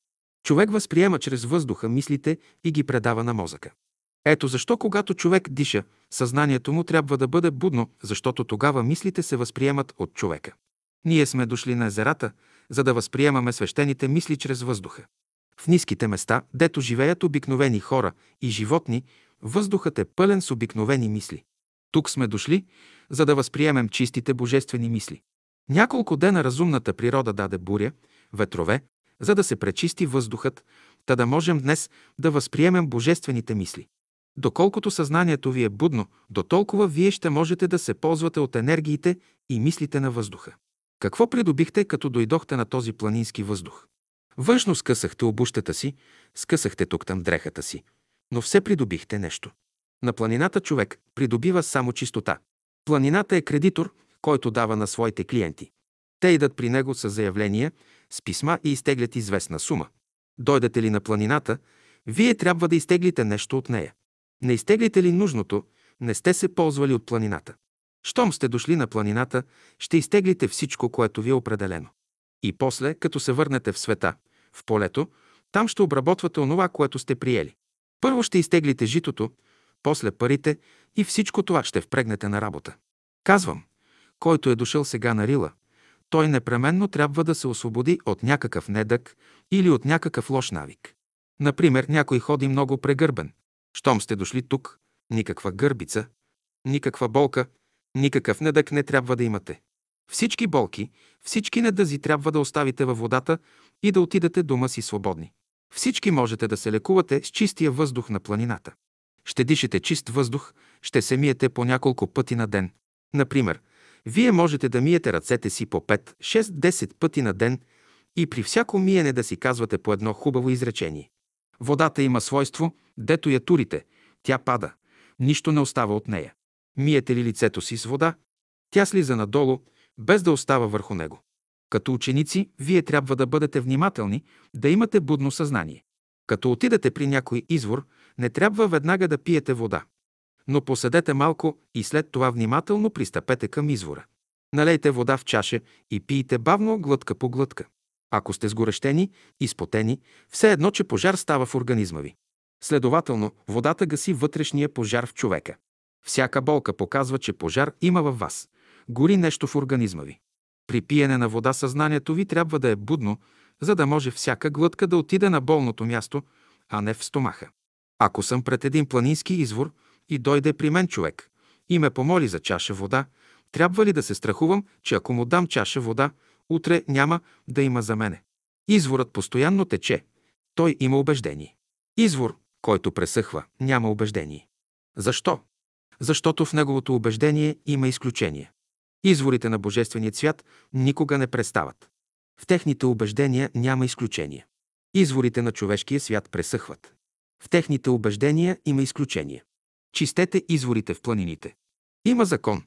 Човек възприема чрез въздуха мислите и ги предава на мозъка. Ето защо, когато човек диша, съзнанието му трябва да бъде будно, защото тогава мислите се възприемат от човека. Ние сме дошли на езерата, за да възприемаме свещените мисли чрез въздуха. В ниските места, дето живеят обикновени хора и животни, въздухът е пълен с обикновени мисли. Тук сме дошли, за да възприемем чистите божествени мисли. Няколко дена разумната природа даде буря, ветрове, за да се пречисти въздухът, та да можем днес да възприемем божествените мисли. Доколкото съзнанието ви е будно, дотолкова вие ще можете да се ползвате от енергиите и мислите на въздуха. Какво придобихте, като дойдохте на този планински въздух? Външно скъсахте обущата си, скъсахте тук-там дрехата си, но все придобихте нещо. На планината човек придобива само чистота. Планината е кредитор, който дава на своите клиенти. Те идат при него с заявления, с писма и изтеглят известна сума. Дойдете ли на планината, вие трябва да изтеглите нещо от нея. Не изтеглите ли нужното, не сте се ползвали от планината. Щом сте дошли на планината, ще изтеглите всичко, което ви е определено. И после, като се върнете в света, в полето, там ще обработвате онова, което сте приели. Първо ще изтеглите житото, после парите и всичко това ще впрегнете на работа. Казвам, който е дошъл сега на Рила, той непременно трябва да се освободи от някакъв недък или от някакъв лош навик. Например, някой ходи много прегърбен. Щом сте дошли тук, никаква гърбица, никаква болка, никакъв недък не трябва да имате. Всички болки, всички недъзи трябва да оставите във водата и да отидете дома си свободни. Всички можете да се лекувате с чистия въздух на планината. Ще дишате чист въздух, ще се миете по няколко пъти на ден. Например, вие можете да миете ръцете си по 5, 6, 10 пъти на ден и при всяко миене да си казвате по едно хубаво изречение. Водата има свойство, дето я турите, тя пада, нищо не остава от нея. Миете ли лицето си с вода, тя слиза надолу, без да остава върху него. Като ученици, вие трябва да бъдете внимателни, да имате будно съзнание. Като отидете при някой извор, не трябва веднага да пиете вода. Но поседете малко и след това внимателно пристъпете към извора. Налейте вода в чаша и пийте бавно, глътка по глътка. Ако сте сгорещени, изпотени, все едно, че пожар става в организма ви. Следователно, водата гаси вътрешния пожар в човека. Всяка болка показва, че пожар има във вас. Гори нещо в организма ви. При пиене на вода съзнанието ви трябва да е будно, за да може всяка глътка да отиде на болното място, а не в стомаха. Ако съм пред един планински извор и дойде при мен човек и ме помоли за чаша вода, трябва ли да се страхувам, че ако му дам чаша вода, утре няма да има за мене? Изворът постоянно тече. Той има убеждение. Извор, който пресъхва, няма убеждение. Защо? Защото в неговото убеждение има изключение. Изворите на Божествения цвят никога не престават. В техните убеждения няма изключение. Изворите на човешкия свят пресъхват. В техните убеждения има изключение. Чистете изворите в планините. Има закон.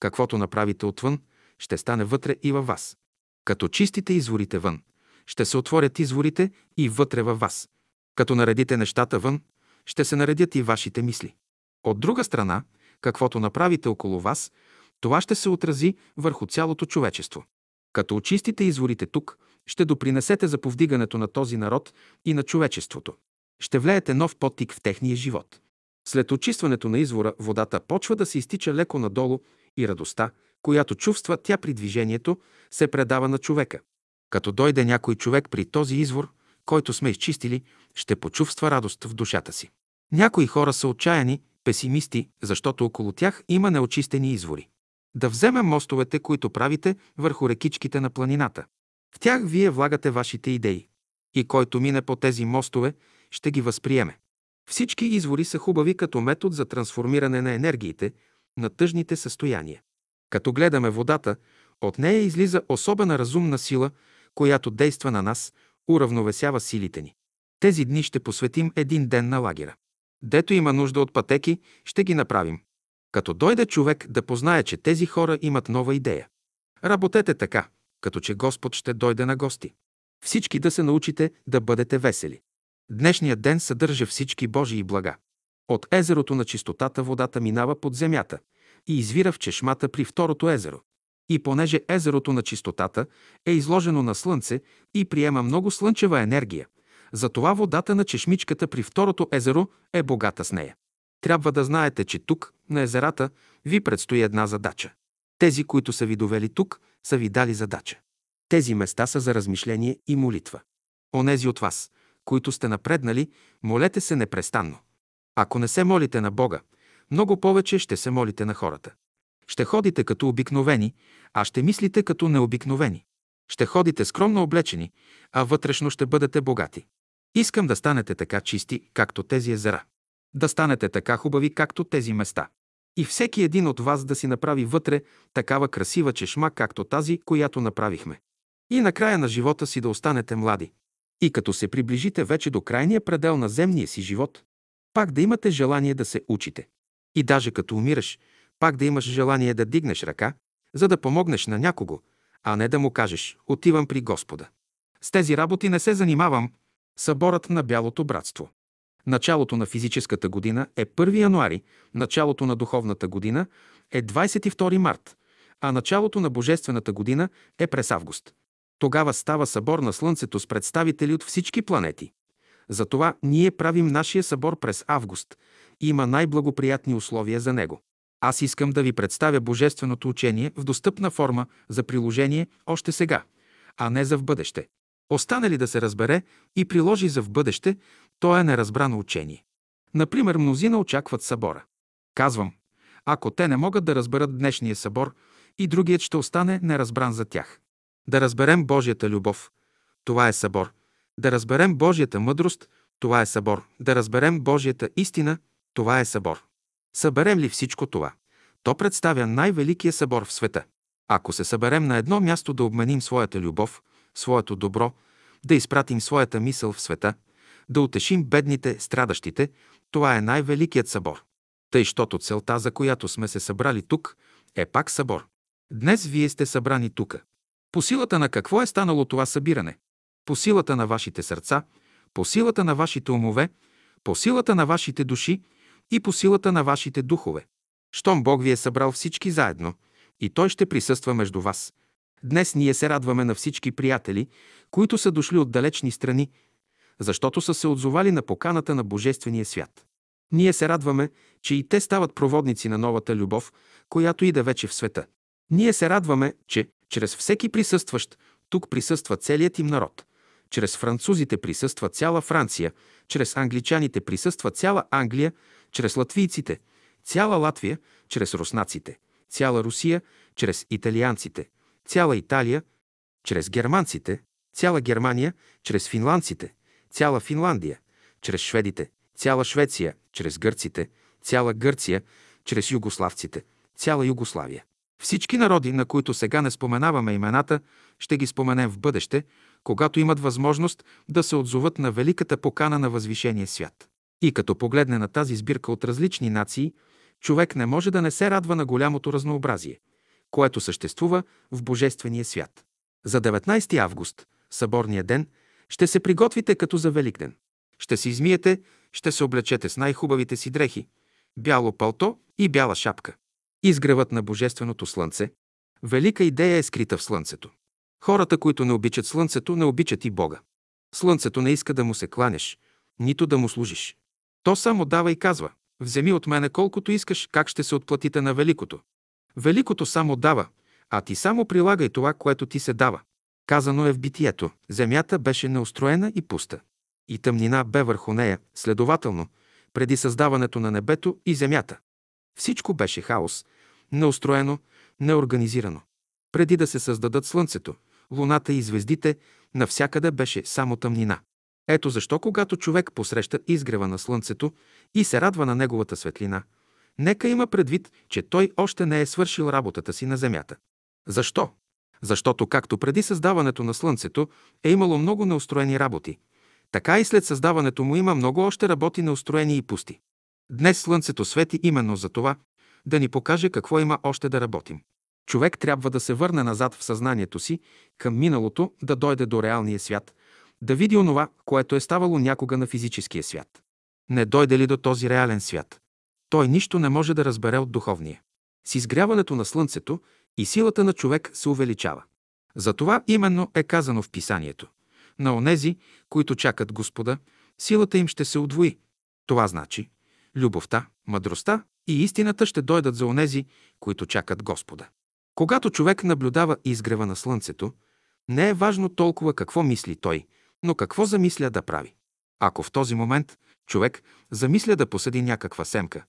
Каквото направите отвън, ще стане вътре и във вас. Като чистите изворите вън, ще се отворят изворите и вътре във вас. Като наредите нещата вън, ще се наредят и вашите мисли. От друга страна, каквото направите около вас, това ще се отрази върху цялото човечество. Като очистите изворите тук, ще допринесете за повдигането на този народ и на човечеството. Ще влеете нов потик в техния живот. След очистването на извора, водата почва да се изтича леко надолу и радостта, която чувства тя при движението, се предава на човека. Като дойде някой човек при този извор, който сме изчистили, ще почувства радост в душата си. Някои хора са отчаяни, песимисти, защото около тях има неочистени извори. Да вземем мостовете, които правите върху рекичките на планината. В тях вие влагате вашите идеи. И който мине по тези мостове, ще ги възприеме. Всички извори са хубави като метод за трансформиране на енергиите, на тъжните състояния. Като гледаме водата, от нея излиза особена разумна сила, която действа на нас, уравновесява силите ни. Тези дни ще посветим един ден на лагера. Дето има нужда от пътеки, ще ги направим. Като дойде човек да познае, че тези хора имат нова идея. Работете така, като че Господ ще дойде на гости. Всички да се научите да бъдете весели. Днешният ден съдържа всички Божии блага. От езерото на чистотата водата минава под земята и извира в чешмата при второто езеро. И понеже езерото на чистотата е изложено на слънце и приема много слънчева енергия, затова водата на чешмичката при второто езеро е богата с нея. Трябва да знаете, че тук, на езерата, ви предстои една задача. Тези, които са ви довели тук, са ви дали задача. Тези места са за размишление и молитва. Онези от вас, които сте напреднали, молете се непрестанно. Ако не се молите на Бога, много повече ще се молите на хората. Ще ходите като обикновени, а ще мислите като необикновени. Ще ходите скромно облечени, а вътрешно ще бъдете богати. Искам да станете така чисти, както тези езера. Да станете така хубави, както тези места. И всеки един от вас да си направи вътре такава красива чешма, както тази, която направихме. И на края на живота си да останете млади. И като се приближите вече до крайния предел на земния си живот, пак да имате желание да се учите. И даже като умираш, пак да имаш желание да дигнеш ръка, за да помогнеш на някого, а не да му кажеш «Отивам при Господа». С тези работи не се занимавам. Съборът на Бялото братство. Началото на физическата година е 1 януари, началото на духовната година е 22 март, а началото на божествената година е през август. Тогава става събор на Слънцето с представители от всички планети. Затова ние правим нашия събор през август и има най-благоприятни условия за него. Аз искам да ви представя божественото учение в достъпна форма за приложение още сега, а не за в бъдеще. Остане ли да се разбере и приложи за в бъдеще, то е неразбрано учение. Например, мнозина очакват събора. Казвам, ако те не могат да разберат днешния събор, и другият ще остане неразбран за тях. Да разберем Божията любов, това е събор. Да разберем Божията мъдрост, това е събор. Да разберем Божията истина, това е събор. Съберем ли всичко това, то представя най-великия събор в света. Ако се съберем на едно място да обменим своята любов, своето добро, да изпратим своята мисъл в света, да утешим бедните, страдащите, това е най-великият събор. Тъй, щото целта, за която сме се събрали тук, е пак събор. Днес вие сте събрани тука. По силата на какво е станало това събиране? По силата на вашите сърца, по силата на вашите умове, по силата на вашите души и по силата на вашите духове. Щом Бог ви е събрал всички заедно, и Той ще присъства между вас. Днес ние се радваме на всички приятели, които са дошли от далечни страни, защото са се отзовали на поканата на Божествения свят. Ние се радваме, че и те стават проводници на новата любов, която иде вече в света. Ние се радваме, че чрез всеки присъстващ, тук присъства целият им народ. Чрез французите присъства цяла Франция, чрез англичаните присъства цяла Англия, чрез латвийците цяла Латвия, чрез руснаците цяла Русия, чрез италианците цяла Италия, чрез германците цяла Германия, чрез финландците цяла Финландия, чрез шведите цяла Швеция, чрез гърците цяла Гърция, чрез югославците цяла Югославия. Всички народи, на които сега не споменаваме имената, ще ги споменем в бъдеще, когато имат възможност да се отзоват на великата покана на възвишения свят. И като погледне на тази сбирка от различни нации, човек не може да не се радва на голямото разнообразие, което съществува в Божествения свят. За 19 август, съборния ден, ще се приготвите като за Великден. Ще се измиете, ще се облечете с най-хубавите си дрехи, бяло палто и бяла шапка. Изгревът на Божественото слънце, велика идея е скрита в слънцето. Хората, които не обичат слънцето, не обичат и Бога. Слънцето не иска да му се кланяш, нито да му служиш. То само дава и казва: вземи от мене колкото искаш, как ще се отплатите на великото. Великото само дава, а ти само прилагай това, което ти се дава. Казано е в Битието: земята беше неустроена и пуста. И тъмнина бе върху нея, следователно, преди създаването на небето и земята. Всичко беше хаос, неустроено, неорганизирано. Преди да се създадат слънцето, луната и звездите, навсякъде беше само тъмнина. Ето защо, когато човек посреща изгрева на слънцето и се радва на неговата светлина, нека има предвид, че той още не е свършил работата си на земята. Защо? Защото както преди създаването на слънцето е имало много неустроени работи, така и след създаването му има много още работи неустроени и пусти. Днес слънцето свети именно за това, да ни покаже какво има още да работим. Човек трябва да се върне назад в съзнанието си, към миналото, да дойде до реалния свят, да види онова, което е ставало някога на физическия свят. Не дойде ли до този реален свят, той нищо не може да разбере от духовния. С изгряването на слънцето и силата на човек се увеличава. Затова именно е казано в Писанието: на онези, които чакат Господа, силата им ще се удвои. Това значи, любовта, мъдростта и истината ще дойдат за онези, които чакат Господа. Когато човек наблюдава изгрева на слънцето, не е важно толкова какво мисли той, но какво замисля да прави. Ако в този момент човек замисля да посади някаква семка,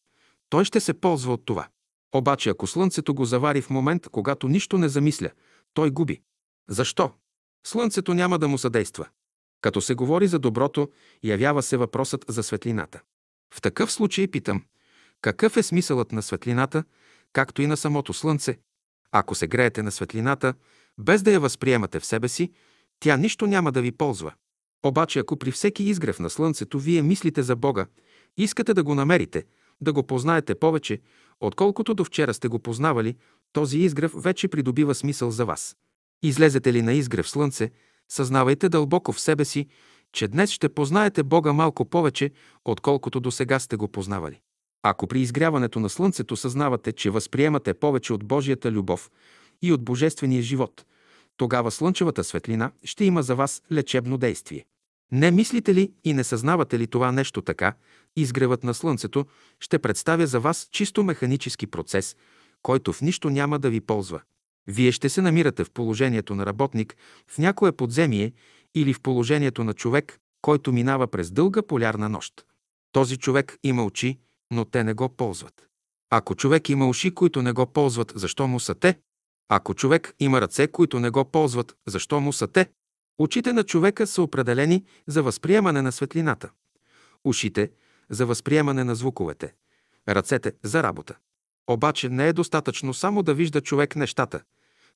той ще се ползва от това. Обаче ако слънцето го завари в момент, когато нищо не замисля, той губи. Защо? Слънцето няма да му съдейства. Като се говори за доброто, явява се въпросът за светлината. В такъв случай питам, какъв е смисълът на светлината, както и на самото слънце? Ако се греете на светлината, без да я възприемате в себе си, тя нищо няма да ви ползва. Обаче ако при всеки изгрев на слънцето вие мислите за Бога, искате да го намерите, да го познаете повече, отколкото до вчера сте го познавали, този изгрев вече придобива смисъл за вас. Излезете ли на изгрев слънце, съзнавайте дълбоко в себе си че днес ще познаете Бога малко повече, отколкото до сега сте го познавали. Ако при изгряването на слънцето съзнавате, че възприемате повече от Божията любов и от Божествения живот, тогава слънчевата светлина ще има за вас лечебно действие. Не мислите ли и не съзнавате ли това нещо така, изгревът на слънцето ще представя за вас чисто механически процес, който в нищо няма да ви ползва. Вие ще се намирате в положението на работник в някое подземие или в положението на човек, който минава през дълга полярна нощ. Този човек има очи, но те не го ползват. Ако човек има уши, които не го ползват, защо му са те? Ако човек има ръце, които не го ползват, защо му са те? Очите на човека са определени за възприемане на светлината. Ушите – за възприемане на звуковете. Ръцете – за работа. Обаче не е достатъчно само да вижда човек нещата,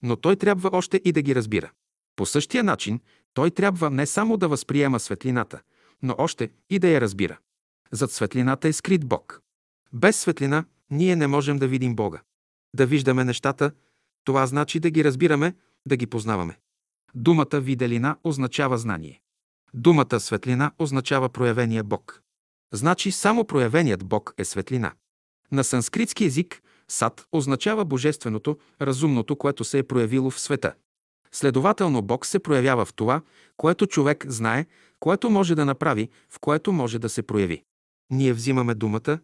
но той трябва още и да ги разбира. По същия начин, той трябва не само да възприема светлината, но още и да я разбира. Зад светлината е скрит Бог. Без светлина ние не можем да видим Бога. Да виждаме нещата, това значи да ги разбираме, да ги познаваме. Думата виделина означава знание. Думата светлина означава проявения Бог. Значи само проявеният Бог е светлина. На санскритски език сат означава божественото, разумното, което се е проявило в света. Следователно Бог се проявява в това, което човек знае, което може да направи, в което може да се прояви. Ние взимаме думата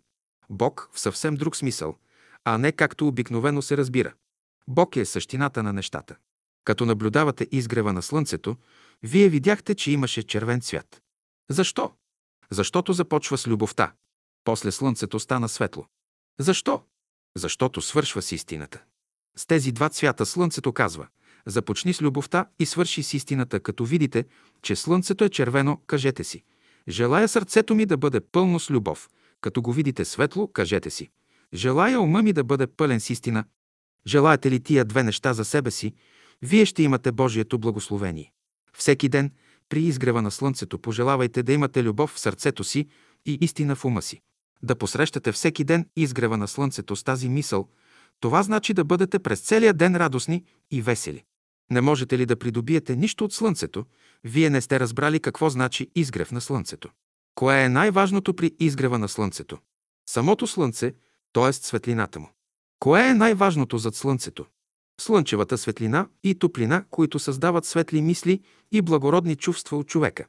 Бог в съвсем друг смисъл, а не както обикновено се разбира. Бог е същината на нещата. Като наблюдавате изгрева на слънцето, вие видяхте, че имаше червен цвят. Защо? Защото започва с любовта. После слънцето стана светло. Защо? Защото свършва с истината. С тези два цвята слънцето казва: започни с любовта и свърши с истината. Като видите, че слънцето е червено, кажете си: желая сърцето ми да бъде пълно с любов. Като го видите светло, кажете си: желая ума ми да бъде пълен с истина. Желаете ли тия две неща за себе си, вие ще имате Божието благословение. Всеки ден, при изгрева на слънцето, пожелавайте да имате любов в сърцето си и истина в ума си. Да посрещате всеки ден изгрева на слънцето с тази мисъл, това значи да бъдете през целия ден радостни и весели. Не можете ли да придобиете нищо от слънцето, вие не сте разбрали какво значи изгрев на слънцето. Кое е най-важното при изгрева на слънцето? Самото слънце, т.е. светлината му. Кое е най-важното зад слънцето? Слънчевата светлина и топлина, които създават светли мисли и благородни чувства у човека.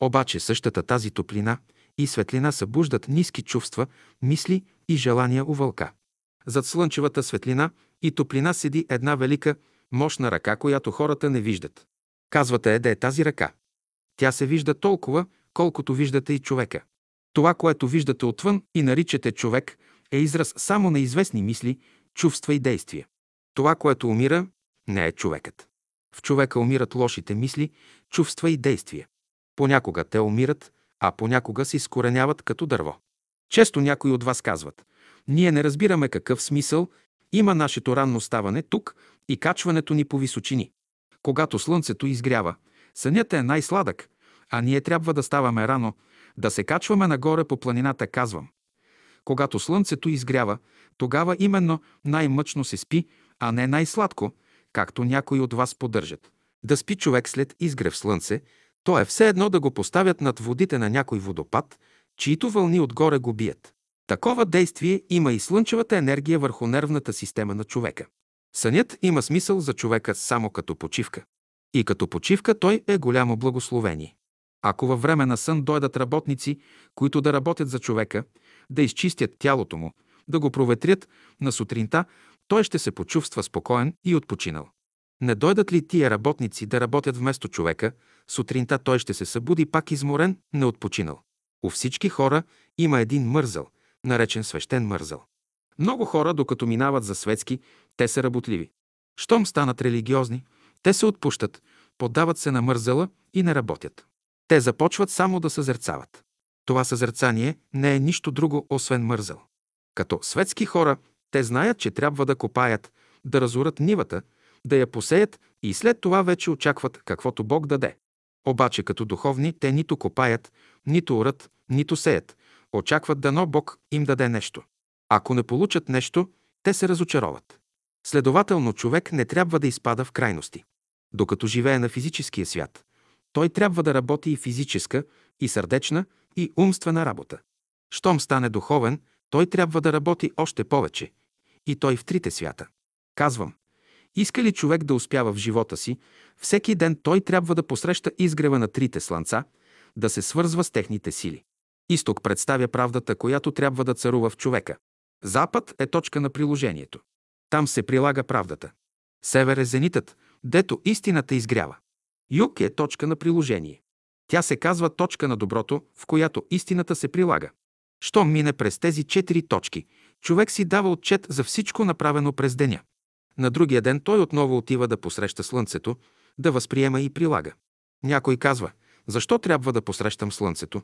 Обаче същата тази топлина и светлина събуждат ниски чувства, мисли и желания у вълка. Зад слънчевата светлина и топлина седи една велика, мощна ръка, която хората не виждат. Казвате: е, де е тази ръка? Тя се вижда толкова, колкото виждате и човека. Това, което виждате отвън и наричате човек, е израз само на известни мисли, чувства и действия. Това, което умира, не е човекът. В човека умират лошите мисли, чувства и действия. Понякога те умират, а понякога се изкореняват като дърво. Често някои от вас казват: ние не разбираме какъв смисъл има нашето ранно ставане тук и качването ни по височини. Когато слънцето изгрява, сънят е най-сладък, а ние трябва да ставаме рано, да се качваме нагоре по планината, казвам. Когато слънцето изгрява, тогава именно най-мъчно се спи, а не най-сладко, както някои от вас поддържат. Да спи човек след изгрев слънце, то е все едно да го поставят над водите на някой водопад, чието вълни отгоре го бият. Такова действие има и слънчевата енергия върху нервната система на човека. Сънят има смисъл за човека само като почивка. И като почивка той е голямо благословение. Ако във време на сън дойдат работници, които да работят за човека, да изчистят тялото му, да го проветрят на сутринта, той ще се почувства спокоен и отпочинал. Не дойдат ли тия работници да работят вместо човека, сутринта той ще се събуди пак изморен, неотпочинал. У всички хора има един мързъл, наречен свещен мързъл. Много хора, докато минават за светски, те са работливи. Щом станат религиозни, те се отпущат, поддават се на мързъла и не работят. Те започват само да съзерцават. Това съзерцание не е нищо друго, освен мързъл. Като светски хора, те знаят, че трябва да копаят, да разорат нивата, да я посеят и след това вече очакват каквото Бог даде. Обаче като духовни, те нито копаят, нито орат, нито сеят. Очакват дано Бог им даде нещо. Ако не получат нещо, те се разочароват. Следователно човек не трябва да изпада в крайности. Докато живее на физическия свят, Той трябва да работи и физическа, и сърдечна, и умствена работа. Щом стане духовен, той трябва да работи още повече. И той в трите свята. Казвам, иска ли човек да успява в живота си, всеки ден той трябва да посреща изгрева на трите слънца, да се свързва с техните сили. Изток представя правдата, която трябва да царува в човека. Запад е точка на приложението. Там се прилага правдата. Север е зенитът, дето истината изгрява. Юг е точка на приложение. Тя се казва точка на доброто, в която истината се прилага. Щом мине през тези 4 точки, човек си дава отчет за всичко направено през деня. На другия ден той отново отива да посреща слънцето, да възприема и прилага. Някой казва, защо трябва да посрещам слънцето?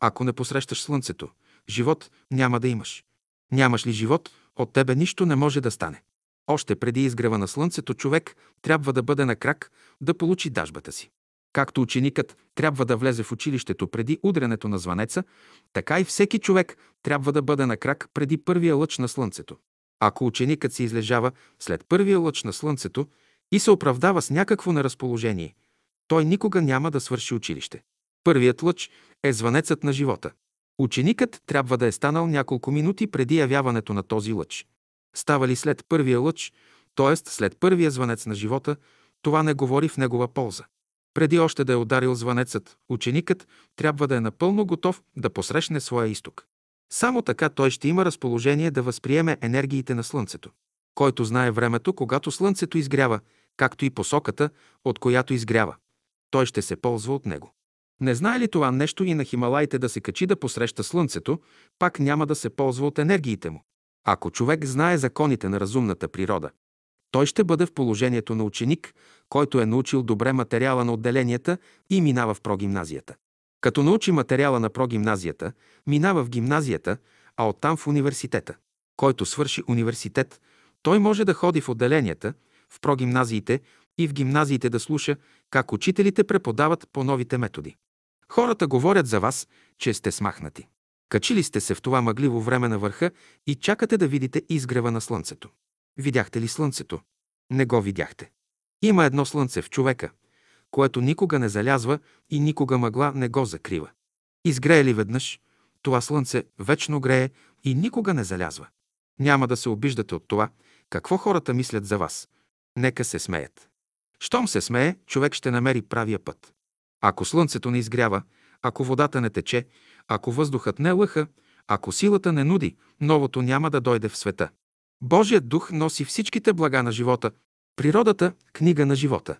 Ако не посрещаш слънцето, живот няма да имаш. Нямаш ли живот, от тебе нищо не може да стане. Още преди изгрева на слънцето човек трябва да бъде на крак, да получи дажбата си. Както ученикът трябва да влезе в училището преди удрянето на звънеца, така и всеки човек трябва да бъде на крак преди първия лъч на слънцето. Ако ученикът се излежава след първия лъч на слънцето и се оправдава с някакво неразположение, той никога няма да свърши училище. Първият лъч е звънецът на живота. Ученикът трябва да е станал няколко минути преди явяването на този лъч. Става ли след първия лъч, т.е. след първия звънец на живота, това не говори в негова полза. Преди още да е ударил звънецът, ученикът трябва да е напълно готов да посрещне своя изток. Само така той ще има разположение да възприеме енергиите на слънцето. Който знае времето, когато слънцето изгрява, както и посоката, от която изгрява, той ще се ползва от него. Не знае ли това нещо и на Хималаите да се качи да посреща слънцето, пак няма да се ползва от енергиите му. Ако човек знае законите на разумната природа, той ще бъде в положението на ученик, който е научил добре материала на отделенията и минава в прогимназията. Като научи материала на прогимназията, минава в гимназията, а оттам в университета. Който свърши университет, той може да ходи в отделенията, в прогимназиите и в гимназиите да слуша как учителите преподават по новите методи. Хората говорят за вас, че сте смахнати. Качили сте се в това мъгливо време на върха и чакате да видите изгрева на слънцето. Видяхте ли слънцето? Не го видяхте. Има едно слънце в човека, което никога не залязва и никога мъгла не го закрива. Изгрее ли веднъж, това слънце вечно грее и никога не залязва. Няма да се обиждате от това, какво хората мислят за вас. Нека се смеят. Щом се смее, човек ще намери правия път. Ако слънцето не изгрява, ако водата не тече, ако въздухът не лъха, ако силата не нуди, новото няма да дойде в света. Божият дух носи всичките блага на живота. Природата – книга на живота.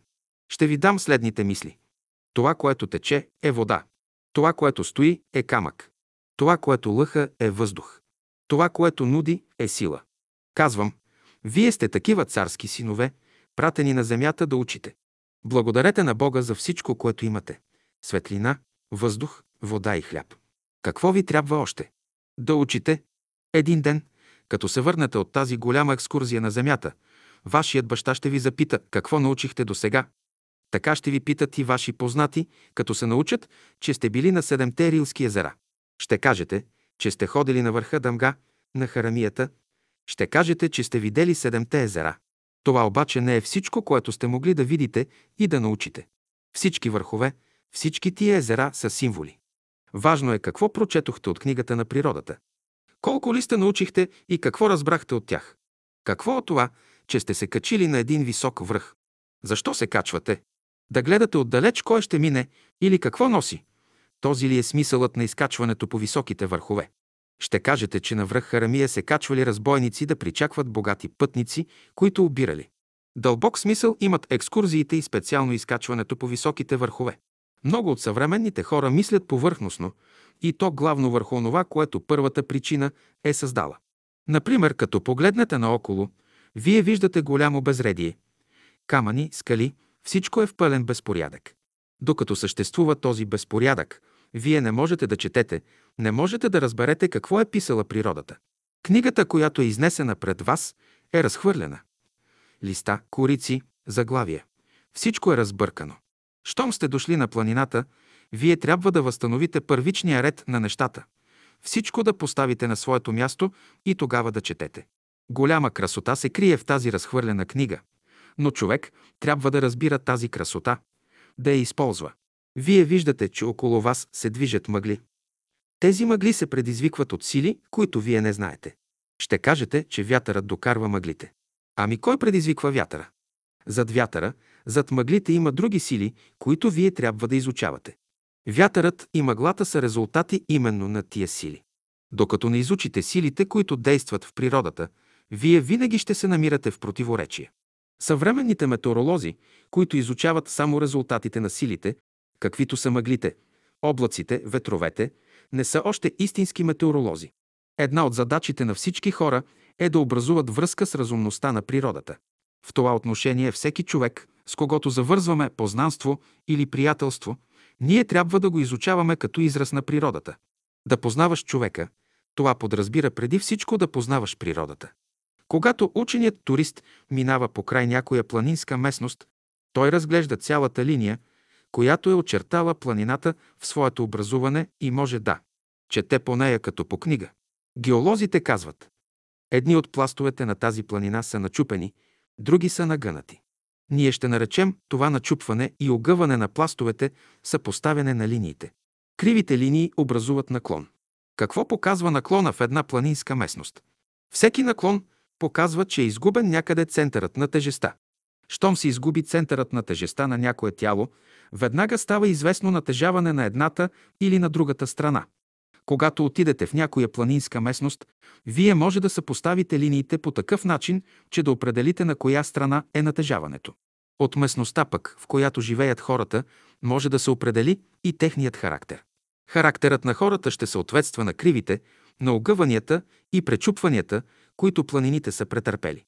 Ще ви дам следните мисли. Това, което тече, е вода. Това, което стои, е камък. Това, което лъха, е въздух. Това, което нуди, е сила. Казвам, вие сте такива царски синове, пратени на земята да учите. Благодарете на Бога за всичко, което имате. Светлина, въздух, вода и хляб. Какво ви трябва още? Да учите. Един ден, като се върнете от тази голяма екскурзия на земята, вашият баща ще ви запита какво научихте досега. Така ще ви питат и ваши познати, като се научат, че сте били на 7-те Рилски езера. Ще кажете, че сте ходили на върха Дамга, на Харамията. Ще кажете, че сте видели 7-те езера. Това обаче не е всичко, което сте могли да видите и да научите. Всички върхове, всички тия езера са символи. Важно е какво прочетохте от книгата на природата. Колко ли сте научихте и какво разбрахте от тях? Какво от това, че сте се качили на един висок връх? Защо се качвате? Да гледате отдалеч кой ще мине или какво носи? Този ли е смисълът на изкачването по високите върхове? Ще кажете, че на връх Харамия се качвали разбойници да причакват богати пътници, които обирали. Дълбок смисъл имат екскурзиите и специално изкачването по високите върхове. Много от съвременните хора мислят повърхностно, и то главно върху онова, което първата причина е създала. Например, като погледнете наоколо, вие виждате голямо безредие. Камъни, скали, всичко е в пълен безпорядък. Докато съществува този безпорядък, вие не можете да четете, не можете да разберете какво е писала природата. Книгата, която е изнесена пред вас, е разхвърлена. Листа, корици, заглавия. Всичко е разбъркано. Щом сте дошли на планината, вие трябва да възстановите първичния ред на нещата. Всичко да поставите на своето място и тогава да четете. Голяма красота се крие в тази разхвърлена книга, но човек трябва да разбира тази красота, да я използва. Вие виждате, че около вас се движат мъгли. Тези мъгли се предизвикват от сили, които вие не знаете. Ще кажете, че вятърът докарва мъглите. Ами кой предизвиква вятъра? Зад вятъра, зад мъглите има други сили, които вие трябва да изучавате. Вятърът и мъглата са резултати именно на тия сили. Докато не изучите силите, които действат в природата, вие винаги ще се намирате в противоречие. Съвременните метеоролози, които изучават само резултатите на силите, каквито са мъглите, облаците, ветровете, не са още истински метеоролози. Една от задачите на всички хора е да образуват връзка с разумността на природата. В това отношение всеки човек, с когото завързваме познанство или приятелство, ние трябва да го изучаваме като израз на природата. Да познаваш човека, това подразбира преди всичко да познаваш природата. Когато ученият турист минава покрай някоя планинска местност, той разглежда цялата линия, която е очертала планината в своето образуване и може да чете по нея като по книга. Геолозите казват: едни от пластовете на тази планина са начупени, други са нагънати. Ние ще наречем това начупване и огъване на пластовете съпоставяне на линиите. Кривите линии образуват наклон. Какво показва наклона в една планинска местност? Всеки наклон показва, че е изгубен някъде центърът на тежестта. Щом се изгуби центърът на тежестта на някое тяло, веднага става известно натежаване на едната или на другата страна. Когато отидете в някоя планинска местност, вие може да съпоставите линиите по такъв начин, че да определите на коя страна е натежаването. От местността пък, в която живеят хората, може да се определи и техният характер. Характерът на хората ще съответства на кривите, на огъванията и пречупванията, които планините са претърпели.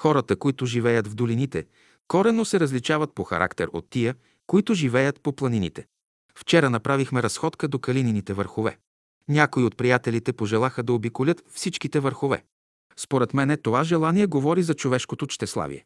Хората, които живеят в долините, коренно се различават по характер от тия, които живеят по планините. Вчера направихме разходка до Калинините върхове. Някои от приятелите пожелаха да обиколят всичките върхове. Според мене това желание говори за човешкото чтеславие.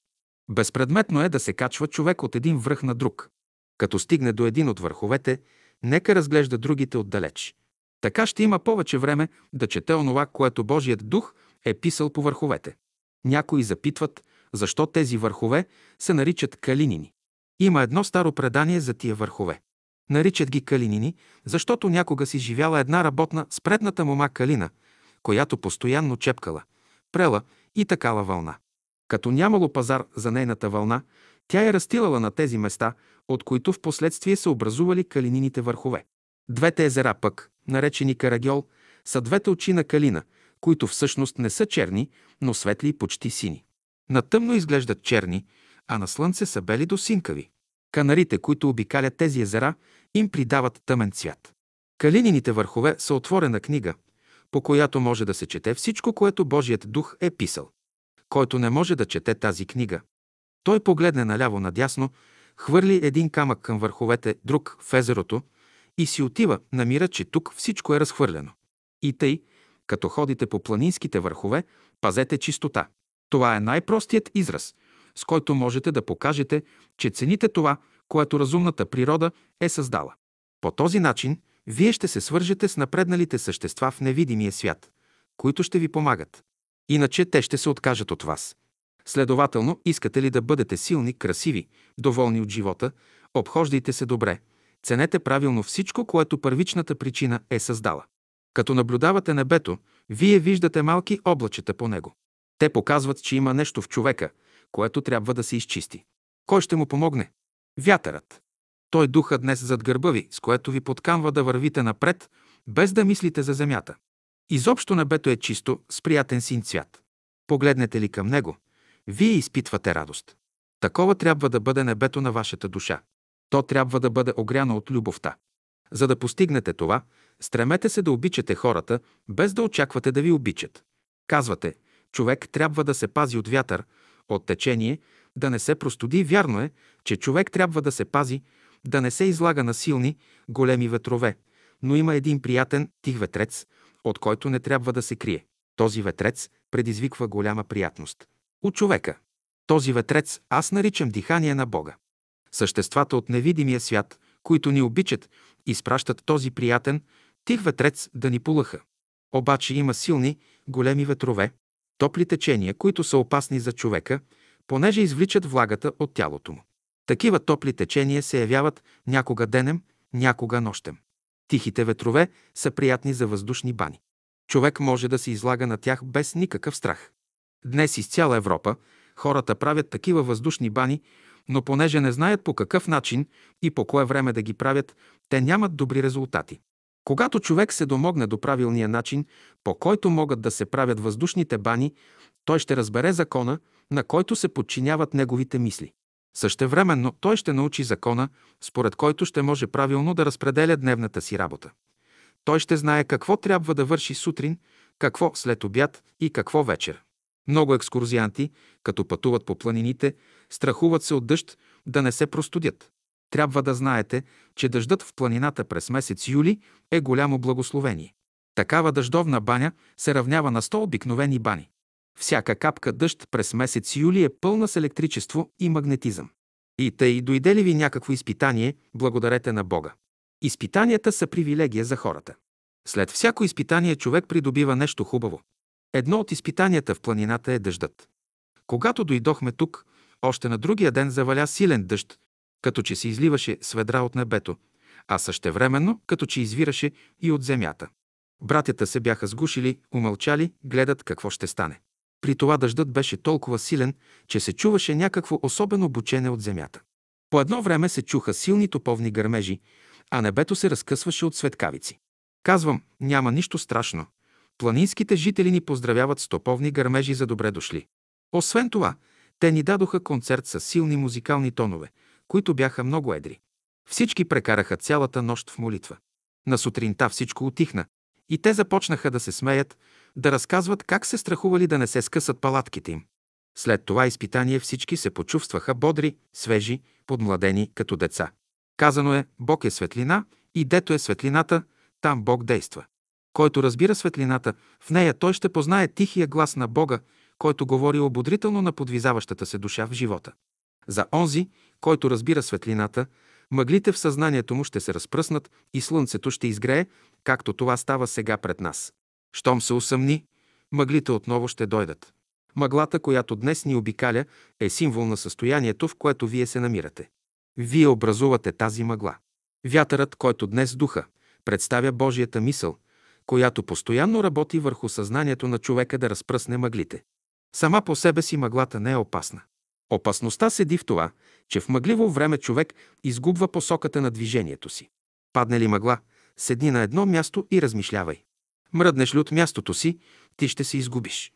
Безпредметно е да се качва човек от един връх на друг. Като стигне до един от върховете, нека разглежда другите отдалеч. Така ще има повече време да чете онова, което Божият дух е писал по върховете. Някои запитват, защо тези върхове се наричат калинини. Има едно старо предание за тия върхове. Наричат ги калинини, защото някога си живяла една работна с предната мома калина, която постоянно чепкала, прела и такала вълна. Като нямало пазар за нейната вълна, тя е растилала на тези места, от които в последствие са образували калинините върхове. Двете езера пък, наречени Карагьол, са двете очи на калина, които всъщност не са черни, но светли и почти сини. На тъмно изглеждат черни, а на слънце са бели до синкави. Канарите, които обикалят тези езера, им придават тъмен цвят. Калинините върхове са отворена книга, по която може да се чете всичко, което Божият дух е писал. Който не може да чете тази книга, той погледне наляво-надясно, хвърли един камък към върховете, друг в езерото и си отива, намира, че тук всичко е разхвърлено. И тъй, като ходите по планинските върхове, пазете чистота. Това е най-простият израз, с който можете да покажете, че цените това, което разумната природа е създала. По този начин, вие ще се свържете с напредналите същества в невидимия свят, които ще ви помагат. Иначе те ще се откажат от вас. Следователно, искате ли да бъдете силни, красиви, доволни от живота, обхождайте се добре, ценете правилно всичко, което първичната причина е създала. Като наблюдавате небето, вие виждате малки облачета по него. Те показват, че има нещо в човека, което трябва да се изчисти. Кой ще му помогне? Вятърът. Той духа днес зад гърба ви, с което ви подканва да вървите напред, без да мислите за земята. Изобщо небето е чисто, с приятен син цвят. Погледнете ли към него, вие изпитвате радост. Такова трябва да бъде небето на вашата душа. То трябва да бъде огряно от любовта. За да постигнете това, стремете се да обичате хората, без да очаквате да ви обичат. Казвате, човек трябва да се пази от вятър, от течение, да не се простуди. Вярно е, че човек трябва да се пази, да не се излага на силни, големи ветрове, но има един приятен, тих ветрец, от който не трябва да се крие. Този ветрец предизвиква голяма приятност у човека. Този ветрец аз наричам дихание на Бога. Съществата от невидимия свят, които ни обичат, изпращат този приятен, тих ветрец да ни полъха. Обаче има силни, големи ветрове, топли течения, които са опасни за човека, понеже извличат влагата от тялото му. Такива топли течения се явяват някога денем, някога нощем. Тихите ветрове са приятни за въздушни бани. Човек може да се излага на тях без никакъв страх. Днес из цяла Европа хората правят такива въздушни бани, но понеже не знаят по какъв начин и по кое време да ги правят, те нямат добри резултати. Когато човек се домогне до правилния начин, по който могат да се правят въздушните бани, той ще разбере закона, на който се подчиняват неговите мисли. Същевременно той ще научи закона, според който ще може правилно да разпределя дневната си работа. Той ще знае какво трябва да върши сутрин, какво след обяд и какво вечер. Много екскурзианти, като пътуват по планините, страхуват се от дъжд, да не се простудят. Трябва да знаете, че дъждът в планината през месец юли е голямо благословение. Такава дъждовна баня се равнява на 100 обикновени бани. Всяка капка дъжд през месец юли е пълна с електричество и магнетизъм. И тъй дойде ли ви някакво изпитание, благодарете на Бога. Изпитанията са привилегия за хората. След всяко изпитание човек придобива нещо хубаво. Едно от изпитанията в планината е дъждът. Когато дойдохме тук, още на другия ден заваля силен дъжд, като че се изливаше с ведра от небето, а същевременно като че извираше и от земята. Братята се бяха сгушили, умълчали, гледат какво ще стане. При това дъждът беше толкова силен, че се чуваше някакво особено бучене от земята. По едно време се чуха силни топовни гърмежи, а небето се разкъсваше от светкавици. Казвам, няма нищо страшно. Планинските жители ни поздравяват с топовни гърмежи за добре дошли. Освен това, те ни дадоха концерт с силни музикални тонове, които бяха много едри. Всички прекараха цялата нощ в молитва. На сутринта всичко утихна и те започнаха да се смеят, да разказват как се страхували да не се скъсат палатките им. След това изпитание всички се почувстваха бодри, свежи, подмладени като деца. Казано е, Бог е светлина и дето е светлината, там Бог действа. Който разбира светлината, в нея той ще познае тихия глас на Бога, който говори ободрително на подвизаващата се душа в живота. За онзи, който разбира светлината, мъглите в съзнанието му ще се разпръснат и слънцето ще изгрее, както това става сега пред нас. Щом се усъмни, мъглите отново ще дойдат. Мъглата, която днес ни обикаля, е символ на състоянието, в което вие се намирате. Вие образувате тази мъгла. Вятърът, който днес духа, представя Божията мисъл, която постоянно работи върху съзнанието на човека да разпръсне мъглите. Сама по себе си мъглата не е опасна. Опасността седи в това, че в мъгливо време човек изгубва посоката на движението си. Падне ли мъгла, седни на едно място и размишлявай. Мръднеш ли от мястото си, ти ще се изгубиш.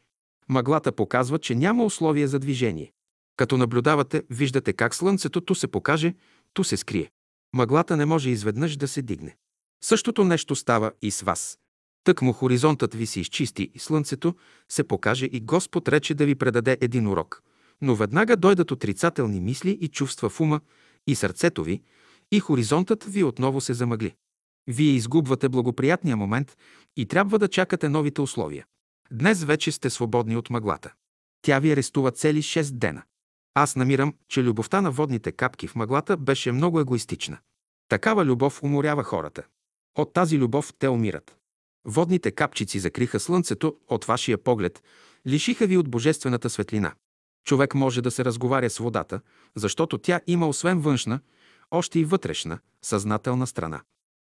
Мъглата показва, че няма условия за движение. Като наблюдавате, виждате как слънцето ту се покаже, ту се скрие. Мъглата не може изведнъж да се дигне. Същото нещо става и с вас. Тъкмо хоризонтът ви се изчисти и слънцето се покаже и Господ рече да ви предаде един урок. Но веднага дойдат отрицателни мисли и чувства в ума и сърцето ви и хоризонтът ви отново се замъгли. Вие изгубвате благоприятния момент и трябва да чакате новите условия. Днес вече сте свободни от мъглата. Тя ви арестува цели 6 дена. Аз намирам, че любовта на водните капки в мъглата беше много егоистична. Такава любов уморява хората. От тази любов те умират. Водните капчици закриха слънцето от вашия поглед, лишиха ви от божествената светлина. Човек може да се разговаря с водата, защото тя има освен външна, още и вътрешна, съзнателна страна.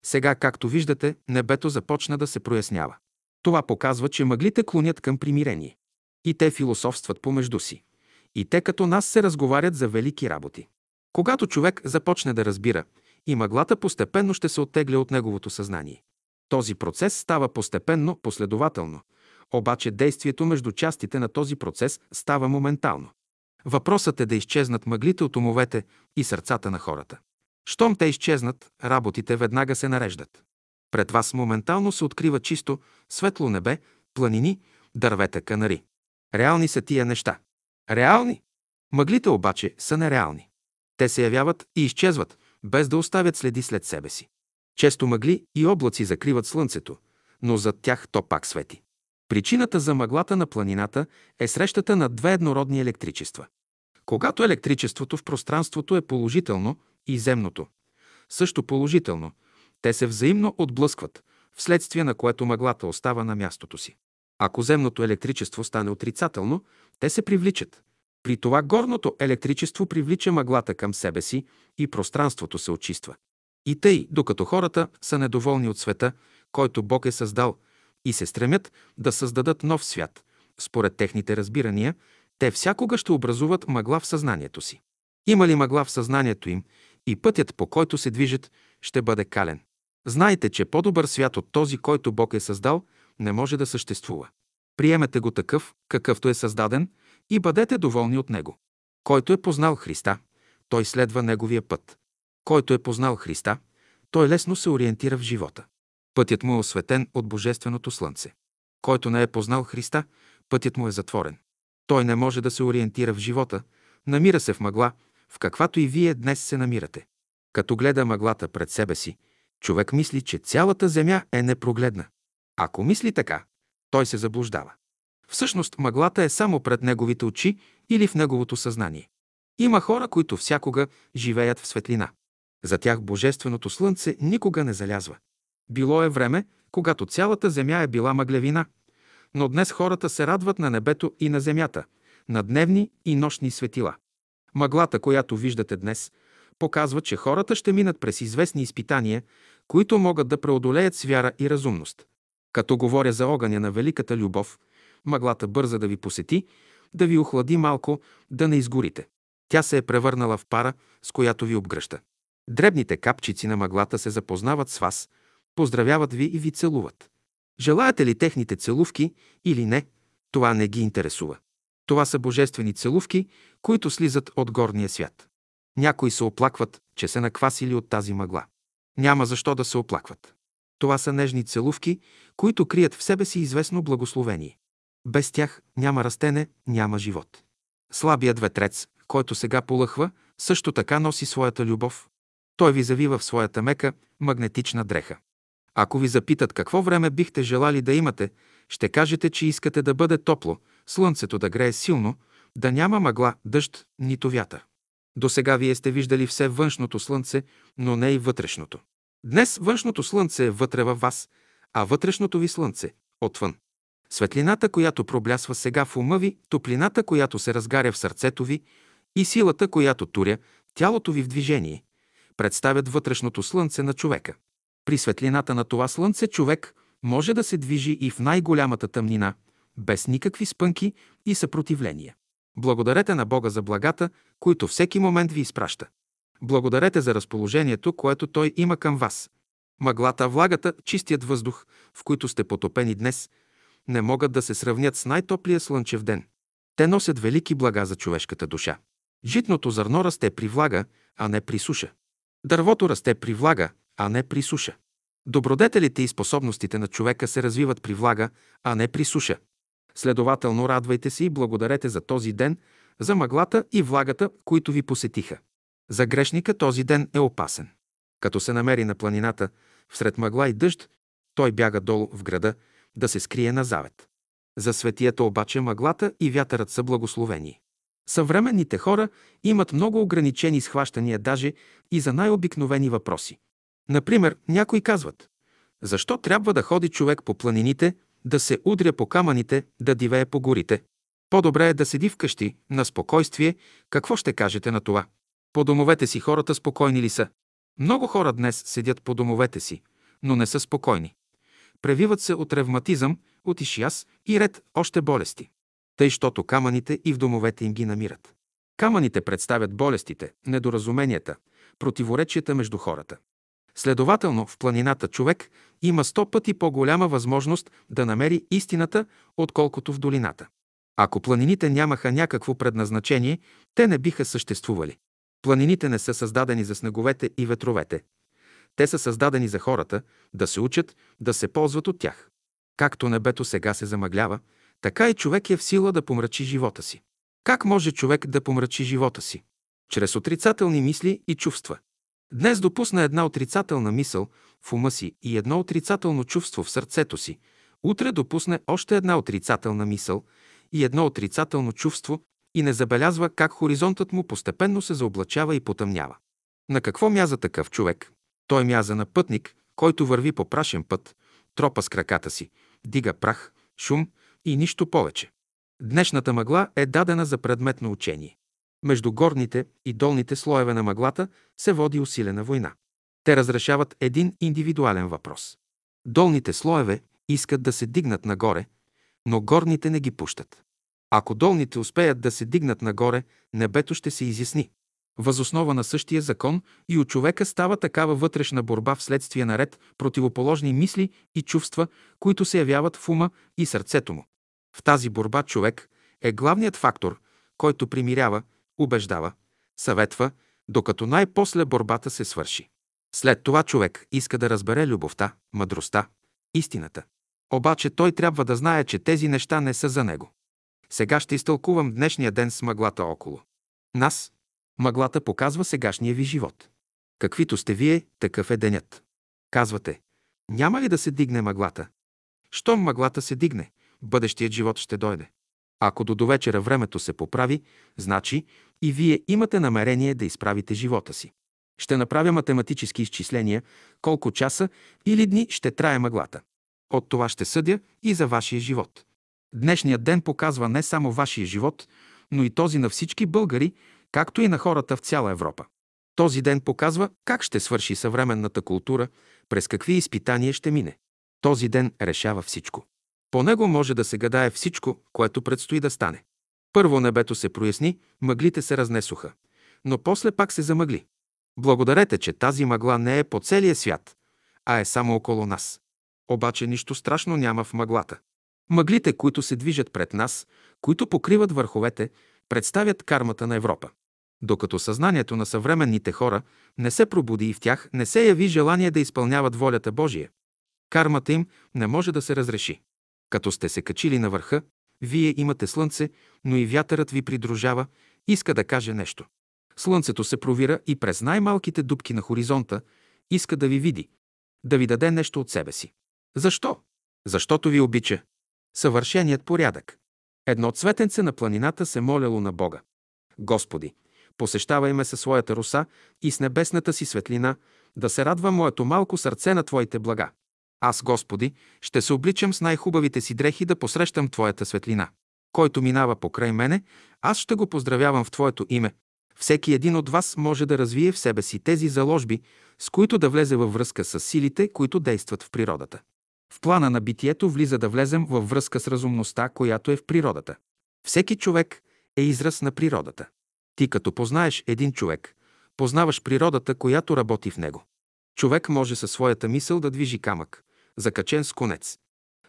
Сега, както виждате, небето започна да се прояснява. Това показва, че мъглите клонят към примирение. И те философстват помежду си. И те като нас се разговарят за велики работи. Когато човек започне да разбира, и мъглата постепенно ще се оттегля от неговото съзнание. Този процес става постепенно, последователно. Обаче действието между частите на този процес става моментално. Въпросът е да изчезнат мъглите от умовете и сърцата на хората. Щом те изчезнат, работите веднага се нареждат. Пред вас моментално се открива чисто, светло небе, планини, дървета, канари. Реални са тия неща. Реални? Мъглите обаче са нереални. Те се явяват и изчезват, без да оставят следи след себе си. Често мъгли и облаци закриват слънцето, но зад тях то пак свети. Причината за мъглата на планината е срещата на две еднородни електричества. Когато електричеството в пространството е положително и земното също положително, те се взаимно отблъскват, вследствие на което мъглата остава на мястото си. Ако земното електричество стане отрицателно, те се привличат. При това горното електричество привлича мъглата към себе си и пространството се очиства. И тъй, докато хората са недоволни от света, който Бог е създал, и се стремят да създадат нов свят, според техните разбирания, те всякога ще образуват мъгла в съзнанието си. Има ли мъгла в съзнанието им и пътят, по който се движат, ще бъде кален. Знайте, че по-добър свят от този, който Бог е създал, не може да съществува. Приемете го такъв, какъвто е създаден, и бъдете доволни от него. Който е познал Христа, той следва неговия път. Който е познал Христа, той лесно се ориентира в живота. Пътят му е осветен от Божественото слънце. Който не е познал Христа, пътят му е затворен. Той не може да се ориентира в живота, намира се в мъгла, в каквато и вие днес се намирате. Като гледа мъглата пред себе си, човек мисли, че цялата земя е непрогледна. Ако мисли така, той се заблуждава. Всъщност мъглата е само пред неговите очи или в неговото съзнание. Има хора, които всякога живеят в светлина. За тях Божественото слънце никога не залязва. Било е време, когато цялата земя е била мъглевина, но днес хората се радват на небето и на земята, на дневни и нощни светила. Мъглата, която виждате днес, показва, че хората ще минат през известни изпитания, които могат да преодолеят с вяра и разумност. Като говоря за огъня на великата любов, мъглата бърза да ви посети, да ви охлади малко, да не изгорите. Тя се е превърнала в пара, с която ви обгръща. Дребните капчици на мъглата се запознават с вас, поздравяват ви и ви целуват. Желаете ли техните целувки или не, това не ги интересува. Това са божествени целувки, които слизат от горния свят. Някои се оплакват, че се наквасили от тази мъгла. Няма защо да се оплакват. Това са нежни целувки, които крият в себе си известно благословение. Без тях няма растене, няма живот. Слабият ветрец, който сега полъхва, също така носи своята любов. Той ви завива в своята мека, магнетична дреха. Ако ви запитат какво време бихте желали да имате, ще кажете, че искате да бъде топло, слънцето да грее силно, да няма мъгла, дъжд, нито вятър. Досега вие сте виждали все външното слънце, но не и вътрешното. Днес външното слънце е вътре във вас, а вътрешното ви слънце – отвън. Светлината, която проблясва сега в ума ви, топлината, която се разгаря в сърцето ви и силата, която туря тялото ви в движение, представят вътрешното слънце на човека. При светлината на това слънце човек може да се движи и в най-голямата тъмнина, без никакви спънки и съпротивления. Благодарете на Бога за благата, които всеки момент ви изпраща. Благодарете за разположението, което Той има към вас. Мъглата, влагата, чистият въздух, в които сте потопени днес, не могат да се сравнят с най-топлия слънчев ден. Те носят велики блага за човешката душа. Житното зърно расте при влага, а не при суша. Дървото расте при влага, а не при суша. Добродетелите и способностите на човека се развиват при влага, а не при суша. Следователно, радвайте се и благодарете за този ден, за мъглата и влагата, които ви посетиха. За грешника този ден е опасен. Като се намери на планината, всред мъгла и дъжд, той бяга долу в града, да се скрие на завет. За светията обаче мъглата и вятърът са благословени. Съвременните хора имат много ограничени схващания даже и за най-обикновени въпроси. Например, някои казват: защо трябва да ходи човек по планините, да се удря по камъните, да дивее по горите? По-добре е да седи вкъщи, на спокойствие. Какво ще кажете на това? По домовете си хората спокойни ли са? Много хора днес седят по домовете си, но не са спокойни. Превиват се от ревматизъм, от ишиаз и ред още болести. Тъй, щото камъните и в домовете им ги намират. Камъните представят болестите, недоразуменията, противоречията между хората. Следователно, в планината човек има 100 пъти по-голяма възможност да намери истината, отколкото в долината. Ако планините нямаха някакво предназначение, те не биха съществували. Планините не са създадени за снеговете и ветровете. Те са създадени за хората да се учат, да се ползват от тях. Както небето сега се замъглява, така и човек е в сила да помрачи живота си. Как може човек да помрачи живота си? Чрез отрицателни мисли и чувства. Днес допусна една отрицателна мисъл в ума си и едно отрицателно чувство в сърцето си. Утре допусне още една отрицателна мисъл и едно отрицателно чувство и не забелязва как хоризонтът му постепенно се заоблачава и потъмнява. На какво мяза такъв човек? Той мяза на пътник, който върви по прашен път, тропа с краката си, дига прах, шум и нищо повече. Днешната мъгла е дадена за предметно учение. Между горните и долните слоеве на мъглата се води усилена война. Те разрешават един индивидуален въпрос. Долните слоеве искат да се дигнат нагоре, но горните не ги пущат. Ако долните успеят да се дигнат нагоре, небето ще се изясни. Възоснова на същия закон и у човека става такава вътрешна борба вследствие на ред противоположни мисли и чувства, които се явяват в ума и сърцето му. В тази борба човек е главният фактор, който примирява, убеждава, съветва, докато най-после борбата се свърши. След това човек иска да разбере любовта, мъдростта, истината. Обаче той трябва да знае, че тези неща не са за него. Сега ще изтълкувам днешния ден с мъглата около нас. Мъглата показва сегашния ви живот. Каквито сте вие, такъв е денят. Казвате, няма ли да се дигне мъглата? Щом мъглата се дигне, бъдещият живот ще дойде. Ако до довечера времето се поправи, значи и вие имате намерение да изправите живота си. Ще направя математически изчисления, колко часа или дни ще трае мъглата. От това ще съдя и за вашия живот. Днешният ден показва не само вашия живот, но и този на всички българи, както и на хората в цяла Европа. Този ден показва как ще свърши съвременната култура, през какви изпитания ще мине. Този ден решава всичко. По него може да се гадае всичко, което предстои да стане. Първо небето се проясни, мъглите се разнесоха, но после пак се замъгли. Благодарете, че тази мъгла не е по целия свят, а е само около нас. Обаче нищо страшно няма в мъглата. Мъглите, които се движат пред нас, които покриват върховете, представят кармата на Европа. Докато съзнанието на съвременните хора не се пробуди и в тях не се яви желание да изпълняват волята Божия, кармата им не може да се разреши. Като сте се качили на върха, вие имате слънце, но и вятърът ви придружава, иска да каже нещо. Слънцето се провира и през най-малките дупки на хоризонта, иска да ви види, да ви даде нещо от себе си. Защо? Защото ви обича. Съвършеният порядък. Едно цветенце на планината се молело на Бога. Господи, посещавай ме със своята роса и с небесната си светлина, да се радва моето малко сърце на Твоите блага. Аз, Господи, ще се обличам с най-хубавите си дрехи да посрещам Твоята светлина. Който минава покрай мене, аз ще го поздравявам в Твоето име. Всеки един от вас може да развие в себе си тези заложби, с които да влезе във връзка с силите, които действат в природата. В плана на битието влиза да влезем във връзка с разумността, която е в природата. Всеки човек е израз на природата. Ти като познаеш един човек, познаваш природата, която работи в него. Човек може със своята мисъл да движи камък, закачен с конец.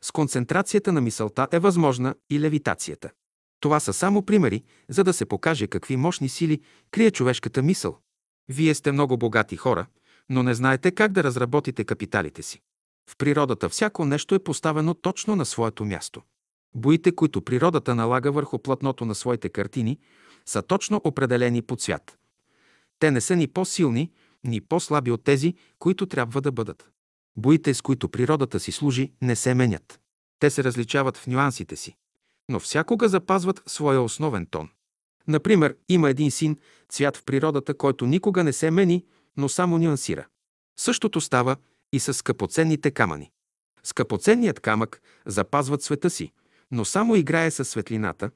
С концентрацията на мисълта е възможна и левитацията. Това са само примери, за да се покаже какви мощни сили крие човешката мисъл. Вие сте много богати хора, но не знаете как да разработите капиталите си. В природата всяко нещо е поставено точно на своето място. Боите, които природата налага върху платното на своите картини, са точно определени по цвят. Те не са ни по-силни, ни по-слаби от тези, които трябва да бъдат. Боите, с които природата си служи, не се менят. Те се различават в нюансите си, но всякога запазват своя основен тон. Например, има един син цвят в природата, който никога не се мени, но само нюансира. Същото става и с скъпоценните камъни. Скъпоценният камък запазва цвета си, но само играе със светлината,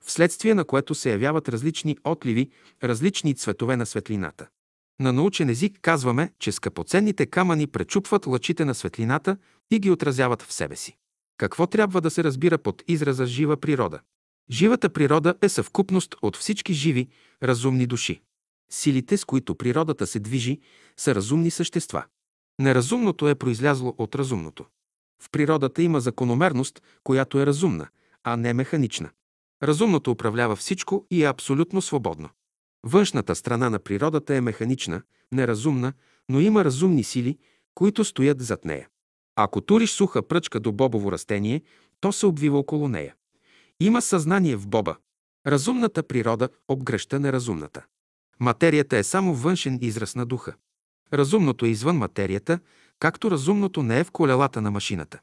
вследствие на което се явяват различни отливи, различни цветове на светлината. На научен език казваме, че скъпоценните камъни пречупват лъчите на светлината и ги отразяват в себе си. Какво трябва да се разбира под израза жива природа? Живата природа е съвкупност от всички живи, разумни души. Силите, с които природата се движи, са разумни същества. Неразумното е произлязло от разумното. В природата има закономерност, която е разумна, а не механична. Разумното управлява всичко и е абсолютно свободно. Външната страна на природата е механична, неразумна, но има разумни сили, които стоят зад нея. Ако туриш суха пръчка до бобово растение, то се обвива около нея. Има съзнание в боба. Разумната природа обгръща неразумната. Материята е само външен израз на духа. Разумното е извън материята, както разумното не е в колелата на машината.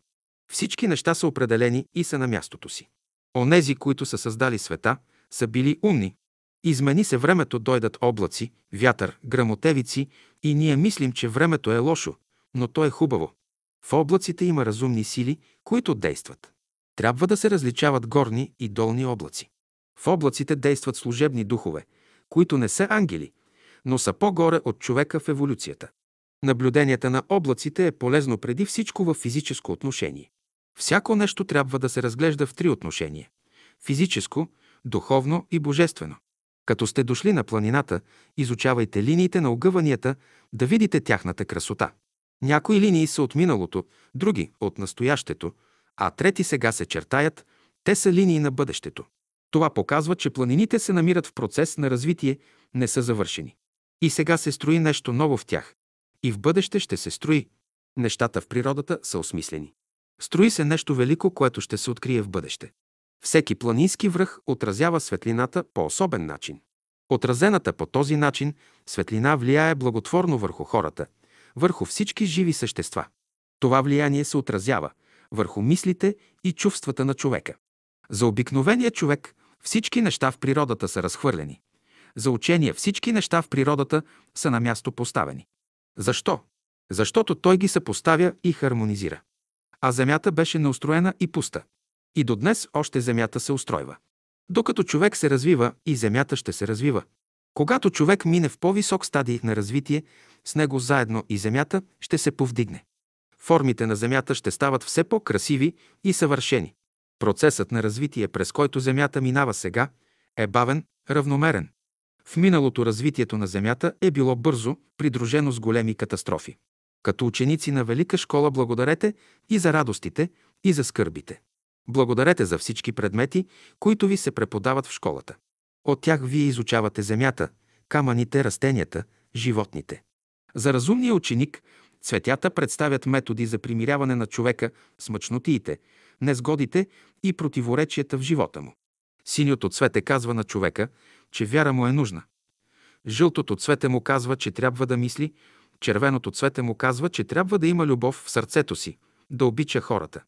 Всички неща са определени и са на мястото си. Онези, които са създали света, са били умни. Измени се времето, дойдат облаци, вятър, гръмотевици и ние мислим, че времето е лошо, но то е хубаво. В облаците има разумни сили, които действат. Трябва да се различават горни и долни облаци. В облаците действат служебни духове, които не са ангели, но са по-горе от човека в еволюцията. Наблюденията на облаците е полезно преди всичко в физическо отношение. Всяко нещо трябва да се разглежда в три отношения – физическо, духовно и божествено. Като сте дошли на планината, изучавайте линиите на огъванията, да видите тяхната красота. Някои линии са от миналото, други – от настоящето, а трети сега се чертаят, те са линии на бъдещето. Това показва, че планините се намират в процес на развитие, не са завършени. И сега се строи нещо ново в тях. И в бъдеще ще се строи. Нещата в природата са осмислени. Строи се нещо велико, което ще се открие в бъдеще. Всеки планински връх отразява светлината по особен начин. Отразената по този начин светлина влияе благотворно върху хората, върху всички живи същества. Това влияние се отразява върху мислите и чувствата на човека. За обикновения човек всички неща в природата са разхвърлени. За учения всички неща в природата са на място поставени. Защо? Защото той ги съпоставя и хармонизира. А земята беше неустроена и пуста. И до днес още земята се устройва. Докато човек се развива, и земята ще се развива. Когато човек мине в по-висок стадий на развитие, с него заедно и земята ще се повдигне. Формите на земята ще стават все по-красиви и съвършени. Процесът на развитие, през който земята минава сега, е бавен, равномерен. В миналото развитието на земята е било бързо, придружено с големи катастрофи. Като ученици на велика школа благодарете и за радостите, и за скърбите. Благодарете за всички предмети, които ви се преподават в школата. От тях вие изучавате земята, камъните, растенията, животните. За разумния ученик цветята представят методи за примиряване на човека с мъчнотиите, несгодите и противоречията в живота му. Синьото цвете казва на човека, че вяра му е нужна. Жълтото цвете му казва, че трябва да мисли. Червеното цвете му казва, че трябва да има любов в сърцето си, да обича хората.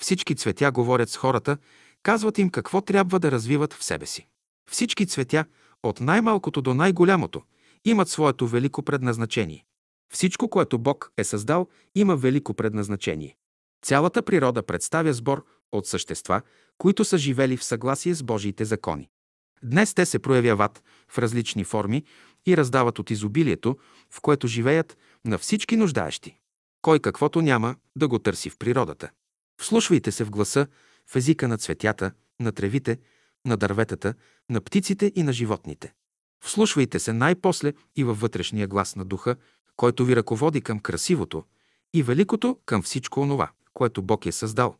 Всички цветя говорят с хората, казват им какво трябва да развиват в себе си. Всички цветя, от най-малкото до най-голямото, имат своето велико предназначение. Всичко, което Бог е създал, има велико предназначение. Цялата природа представя сбор от същества, които са живели в съгласие с Божиите закони. Днес те се проявяват в различни форми и раздават от изобилието, в което живеят, на всички нуждаещи. Кой каквото няма, да го търси в природата. Вслушвайте се в гласа, в езика на цветята, на тревите, на дърветата, на птиците и на животните. Вслушвайте се най-после и във вътрешния глас на духа, който ви ръководи към красивото и великото, към всичко онова, което Бог е създал.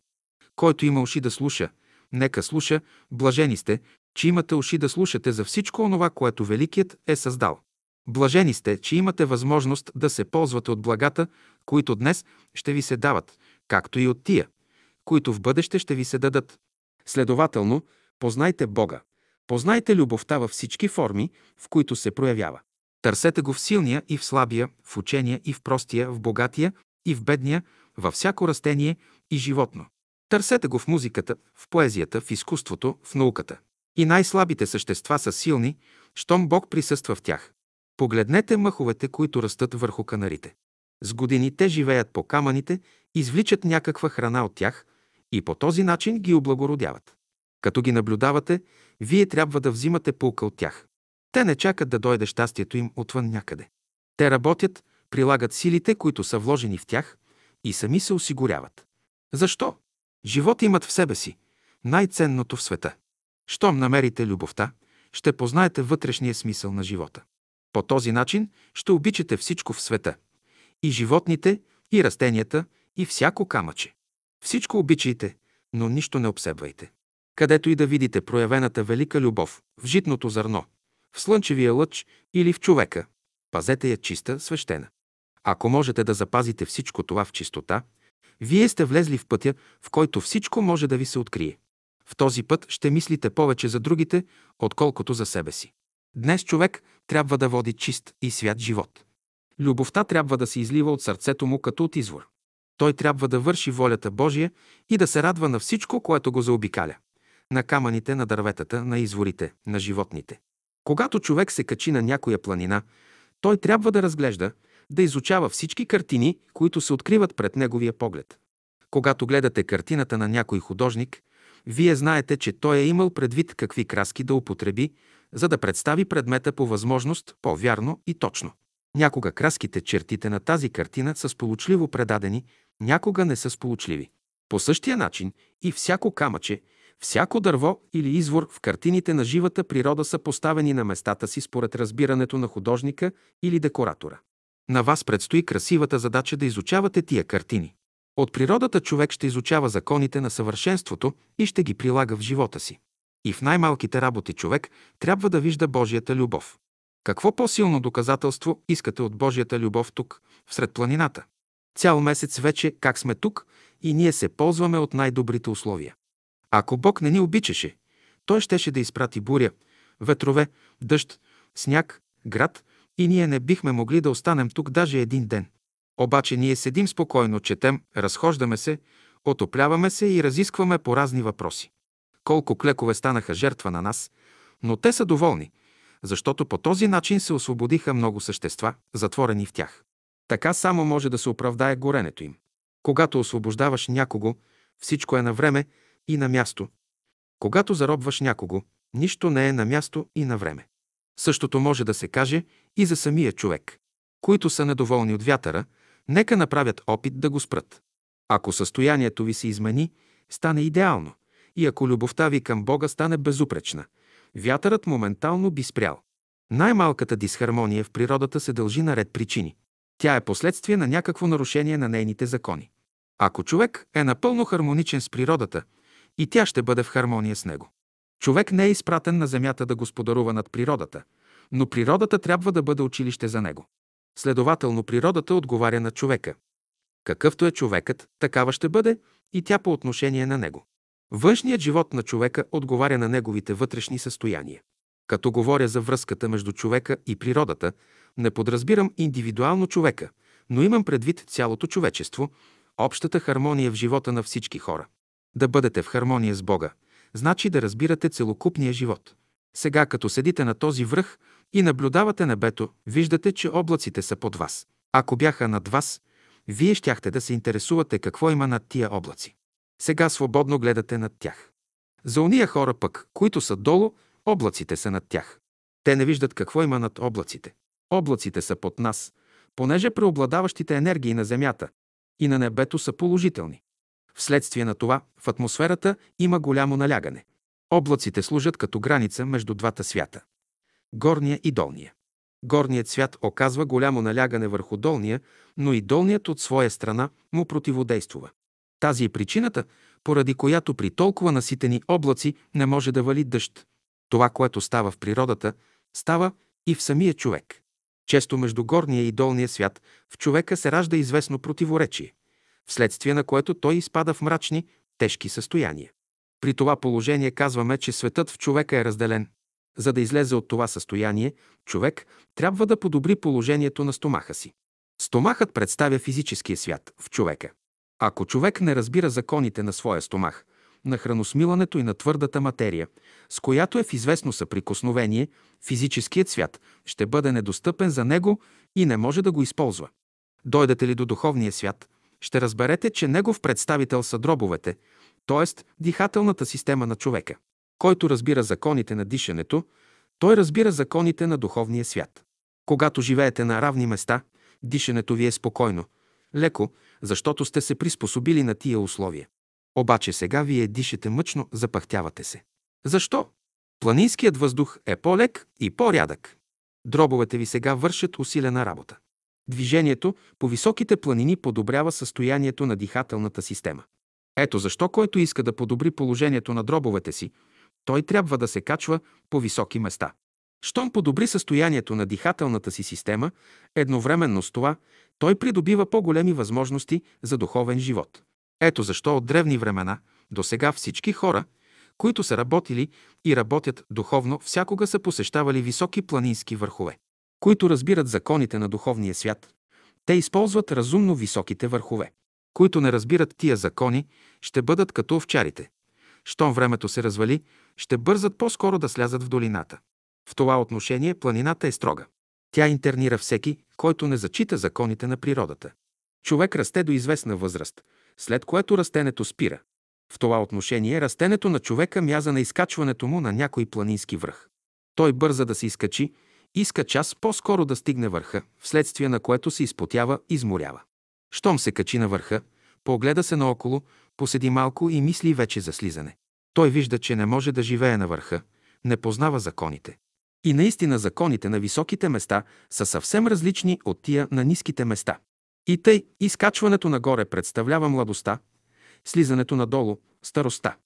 Който има уши да слуша, нека слуша. Блажени сте, че имате уши да слушате за всичко онова, което Великият е създал. Блажени сте, че имате възможност да се ползвате от благата, които днес ще ви се дават, както и от тия, които в бъдеще ще ви се дадат. Следователно, познайте Бога, познайте любовта във всички форми, в които се проявява. Търсете го в силния и в слабия, в учения и в простия, в богатия и в бедния, във всяко растение и животно. Търсете го в музиката, в поезията, в изкуството, в науката. И най-слабите същества са силни, щом Бог присъства в тях. Погледнете мъховете, които растат върху канарите. С години те живеят по камъните, извличат някаква храна от тях и по този начин ги облагородяват. Като ги наблюдавате, вие трябва да взимате поука от тях. Те не чакат да дойде щастието им отвън някъде. Те работят, прилагат силите, които са вложени в тях, и сами се осигуряват. Защо? Живот имат в себе си, най-ценното в света. Щом намерите любовта, ще познаете вътрешния смисъл на живота. По този начин ще обичате всичко в света. И животните, и растенията, и всяко камъче. Всичко обичайте, но нищо не обсебвайте. Където и да видите проявената велика любов, в житното зърно, в слънчевия лъч или в човека, пазете я чиста, свещена. Ако можете да запазите всичко това в чистота, вие сте влезли в пътя, в който всичко може да ви се открие. В този път ще мислите повече за другите, отколкото за себе си. Днес човек трябва да води чист и свят живот. Любовта трябва да се излива от сърцето му като от извор. Той трябва да върши волята Божия и да се радва на всичко, което го заобикаля. На камъните, на дърветата, на изворите, на животните. Когато човек се качи на някоя планина, той трябва да разглежда, да изучава всички картини, които се откриват пред неговия поглед. Когато гледате картината на някой художник, вие знаете, че той е имал предвид какви краски да употреби, за да представи предмета по възможност по-вярно и точно. Някога краските, чертите на тази картина са сполучливо предадени, някога не са сполучливи. По същия начин и всяко камъче, всяко дърво или извор в картините на живата природа са поставени на местата си според разбирането на художника или декоратора. На вас предстои красивата задача да изучавате тия картини. От природата човек ще изучава законите на съвършенството и ще ги прилага в живота си. И в най-малките работи човек трябва да вижда Божията любов. Какво по-силно доказателство искате от Божията любов тук, всред планината? Цял месец вече как сме тук и ние се ползваме от най-добрите условия. Ако Бог не ни обичаше, Той щеше да изпрати буря, ветрове, дъжд, сняг, град и ние не бихме могли да останем тук даже един ден. Обаче ние седим спокойно, четем, разхождаме се, отопляваме се и разискваме по разни въпроси. Колко клекове станаха жертва на нас, но те са доволни, защото по този начин се освободиха много същества, затворени в тях. Така само може да се оправдае горенето им. Когато освобождаваш някого, всичко е на време и на място. Когато заробваш някого, нищо не е на място и на време. Същото може да се каже и за самия човек. Които са недоволни от вятъра, нека направят опит да го спрат. Ако състоянието ви се измени, стане идеално. И ако любовта ви към Бога стане безупречна, вятърът моментално би спрял. Най-малката дисхармония в природата се дължи на ред причини. Тя е последствие на някакво нарушение на нейните закони. Ако човек е напълно хармоничен с природата, и тя ще бъде в хармония с него. Човек не е изпратен на земята да господарува над природата, но природата трябва да бъде училище за него. Следователно природата отговаря на човека. Какъвто е човекът, такава ще бъде и тя по отношение на него. Външният живот на човека отговаря на неговите вътрешни състояния. Като говоря за връзката между човека и природата, не подразбирам индивидуално човека, но имам предвид цялото човечество, общата хармония в живота на всички хора. Да бъдете в хармония с Бога, значи да разбирате целокупния живот. Сега, като седите на този връх и наблюдавате небето, виждате, че облаците са под вас. Ако бяха над вас, вие щяхте да се интересувате какво има над тия облаци. Сега свободно гледате над тях. За ония хора пък, които са долу, облаците са над тях. Те не виждат какво има над облаците. Облаците са под нас, понеже преобладаващите енергии на земята и на небето са положителни. Вследствие на това в атмосферата има голямо налягане. Облаците служат като граница между двата свята – горния и долния. Горният свят оказва голямо налягане върху долния, но и долният от своя страна му противодействува. Тази е причината, поради която при толкова наситени облаци не може да вали дъжд. Това, което става в природата, става и в самия човек. Често между горния и долния свят в човека се ражда известно противоречие, вследствие на което той изпада в мрачни, тежки състояния. При това положение казваме, че светът в човека е разделен. За да излезе от това състояние, човек трябва да подобри положението на стомаха си. Стомахът представя физическия свят в човека. Ако човек не разбира законите на своя стомах, на храносмилането и на твърдата материя, с която е в известно съприкосновение, физическият свят ще бъде недостъпен за него и не може да го използва. Дойдете ли до духовния свят, ще разберете, че негов представител са дробовете, т.е. дихателната система на човека. Който разбира законите на дишането, той разбира законите на духовния свят. Когато живеете на равни места, дишането ви е спокойно, леко, защото сте се приспособили на тия условия. Обаче сега вие дишате мъчно, запъхтявате се. Защо? Планинският въздух е по-лек и по-рядък. Дробовете ви сега вършат усилена работа. Движението по високите планини подобрява състоянието на дихателната система. Ето защо който иска да подобри положението на дробовете си, той трябва да се качва по високи места. Щом подобри състоянието на дихателната си система, едновременно с това, той придобива по-големи възможности за духовен живот. Ето защо от древни времена до сега всички хора, които са работили и работят духовно, всякога са посещавали високи планински върхове. Които разбират законите на духовния свят, те използват разумно високите върхове. Които не разбират тия закони, ще бъдат като овчарите. Щом времето се развали, ще бързат по-скоро да слязат в долината. В това отношение планината е строга. Тя интернира всеки, който не зачита законите на природата. Човек расте до известна възраст, след което растението спира. В това отношение растението на човека мяза на изкачването му на някой планински връх. Той бърза да се изкачи Иска час по-скоро да стигне върха, вследствие на което се изпотява, изморява. Щом се качи на върха, погледа се наоколо, поседи малко и мисли вече за слизане. Той вижда, че не може да живее на върха, не познава законите. И наистина законите на високите места са съвсем различни от тия на ниските места. И тъй, изкачването нагоре представлява младостта, слизането надолу – старостта.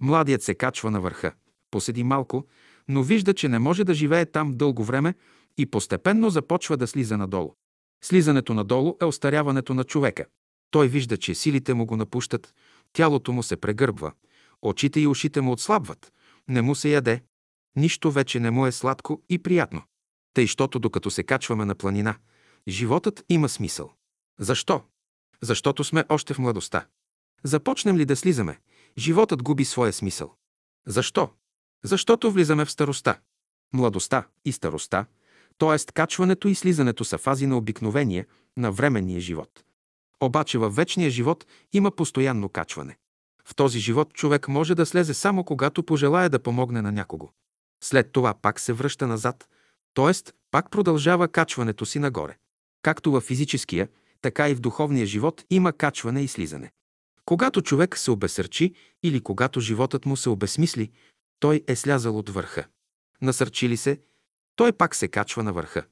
Младият се качва на върха, поседи малко, но вижда, че не може да живее там дълго време и постепенно започва да слиза надолу. Слизането надолу е остаряването на човека. Той вижда, че силите му го напущат, тялото му се прегърбва, очите и ушите му отслабват, не му се яде, нищо вече не му е сладко и приятно. Тъй, щото докато се качваме на планина, животът има смисъл. Защо? Защото сме още в младостта. Започнем ли да слизаме, животът губи своя смисъл. Защо? Защото влизаме в старостта. Младостта и старостта, т.е. качването и слизането са фази на обикновение, на временния живот. Обаче във вечния живот има постоянно качване. В този живот човек може да слезе само когато пожелае да помогне на някого. След това пак се връща назад, т.е. пак продължава качването си нагоре. Както във физическия, така и в духовния живот има качване и слизане. Когато човек се обесърчи или когато животът му се обесмисли, той е слязал от върха. Насърчи ли се, той пак се качва на върха.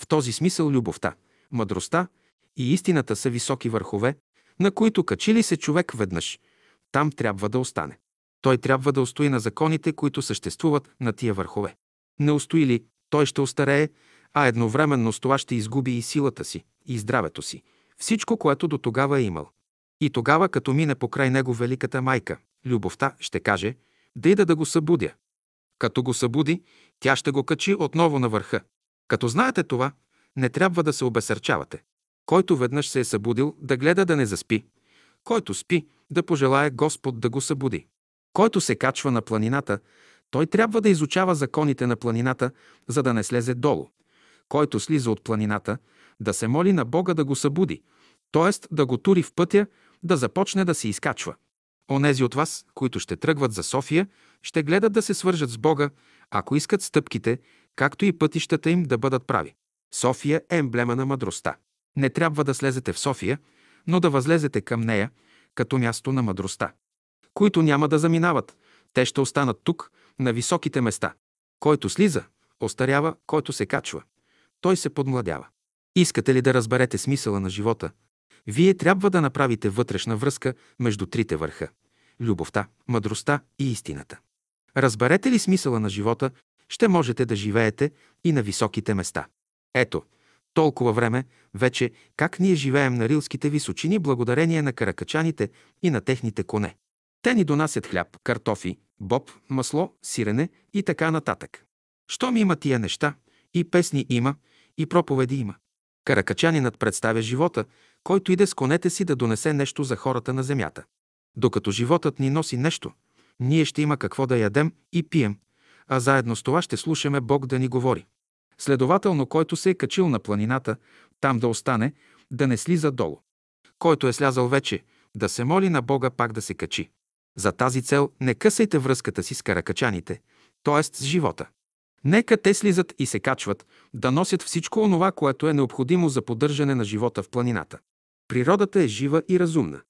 В този смисъл любовта, мъдростта и истината са високи върхове, на които качи ли се човек веднъж, там трябва да остане. Той трябва да устои на законите, които съществуват на тия върхове. Не устои ли, той ще остарее, а едновременно с това ще изгуби и силата си, и здравето си, всичко, което до тогава е имал. И тогава, като мине покрай него великата майка, любовта ще каже: "Дайде да го събудя." Като го събуди, тя ще го качи отново на върха. Като знаете това, не трябва да се обесърчавате. Който веднъж се е събудил, да гледа да не заспи. Който спи, да пожелае Господ да го събуди. Който се качва на планината, той трябва да изучава законите на планината, за да не слезе долу. Който слиза от планината, да се моли на Бога да го събуди, т.е. да го тури в пътя, да започне да се изкачва. Онези от вас, които ще тръгват за София, ще гледат да се свържат с Бога, ако искат стъпките, както и пътищата им да бъдат прави. София е емблема на мъдростта. Не трябва да слезете в София, но да възлезете към нея, като място на мъдростта. Които няма да заминават, те ще останат тук, на високите места. Който слиза, остарява, който се качва. Той се подмладява. Искате ли да разберете смисъла на живота? Вие трябва да направите вътрешна връзка между трите върха – любовта, мъдростта и истината. Разберете ли смисъла на живота, ще можете да живеете и на високите места. Ето, толкова време вече как ние живеем на рилските височини благодарение на каракачаните и на техните коне. Те ни донасят хляб, картофи, боб, масло, сирене и така нататък. Щом има тия неща, и песни има, и проповеди има. Каракачанинът представя живота, който иде с конете си да донесе нещо за хората на земята. Докато животът ни носи нещо, ние ще има какво да ядем и пием, а заедно с това ще слушаме Бог да ни говори. Следователно, който се е качил на планината, там да остане, да не слиза долу. Който е слязал вече, да се моли на Бога пак да се качи. За тази цел не късайте връзката си с каракачаните, т.е. с живота. Нека те слизат и се качват, да носят всичко онова, което е необходимо за поддържане на живота в планината. Природата е жива и разумна.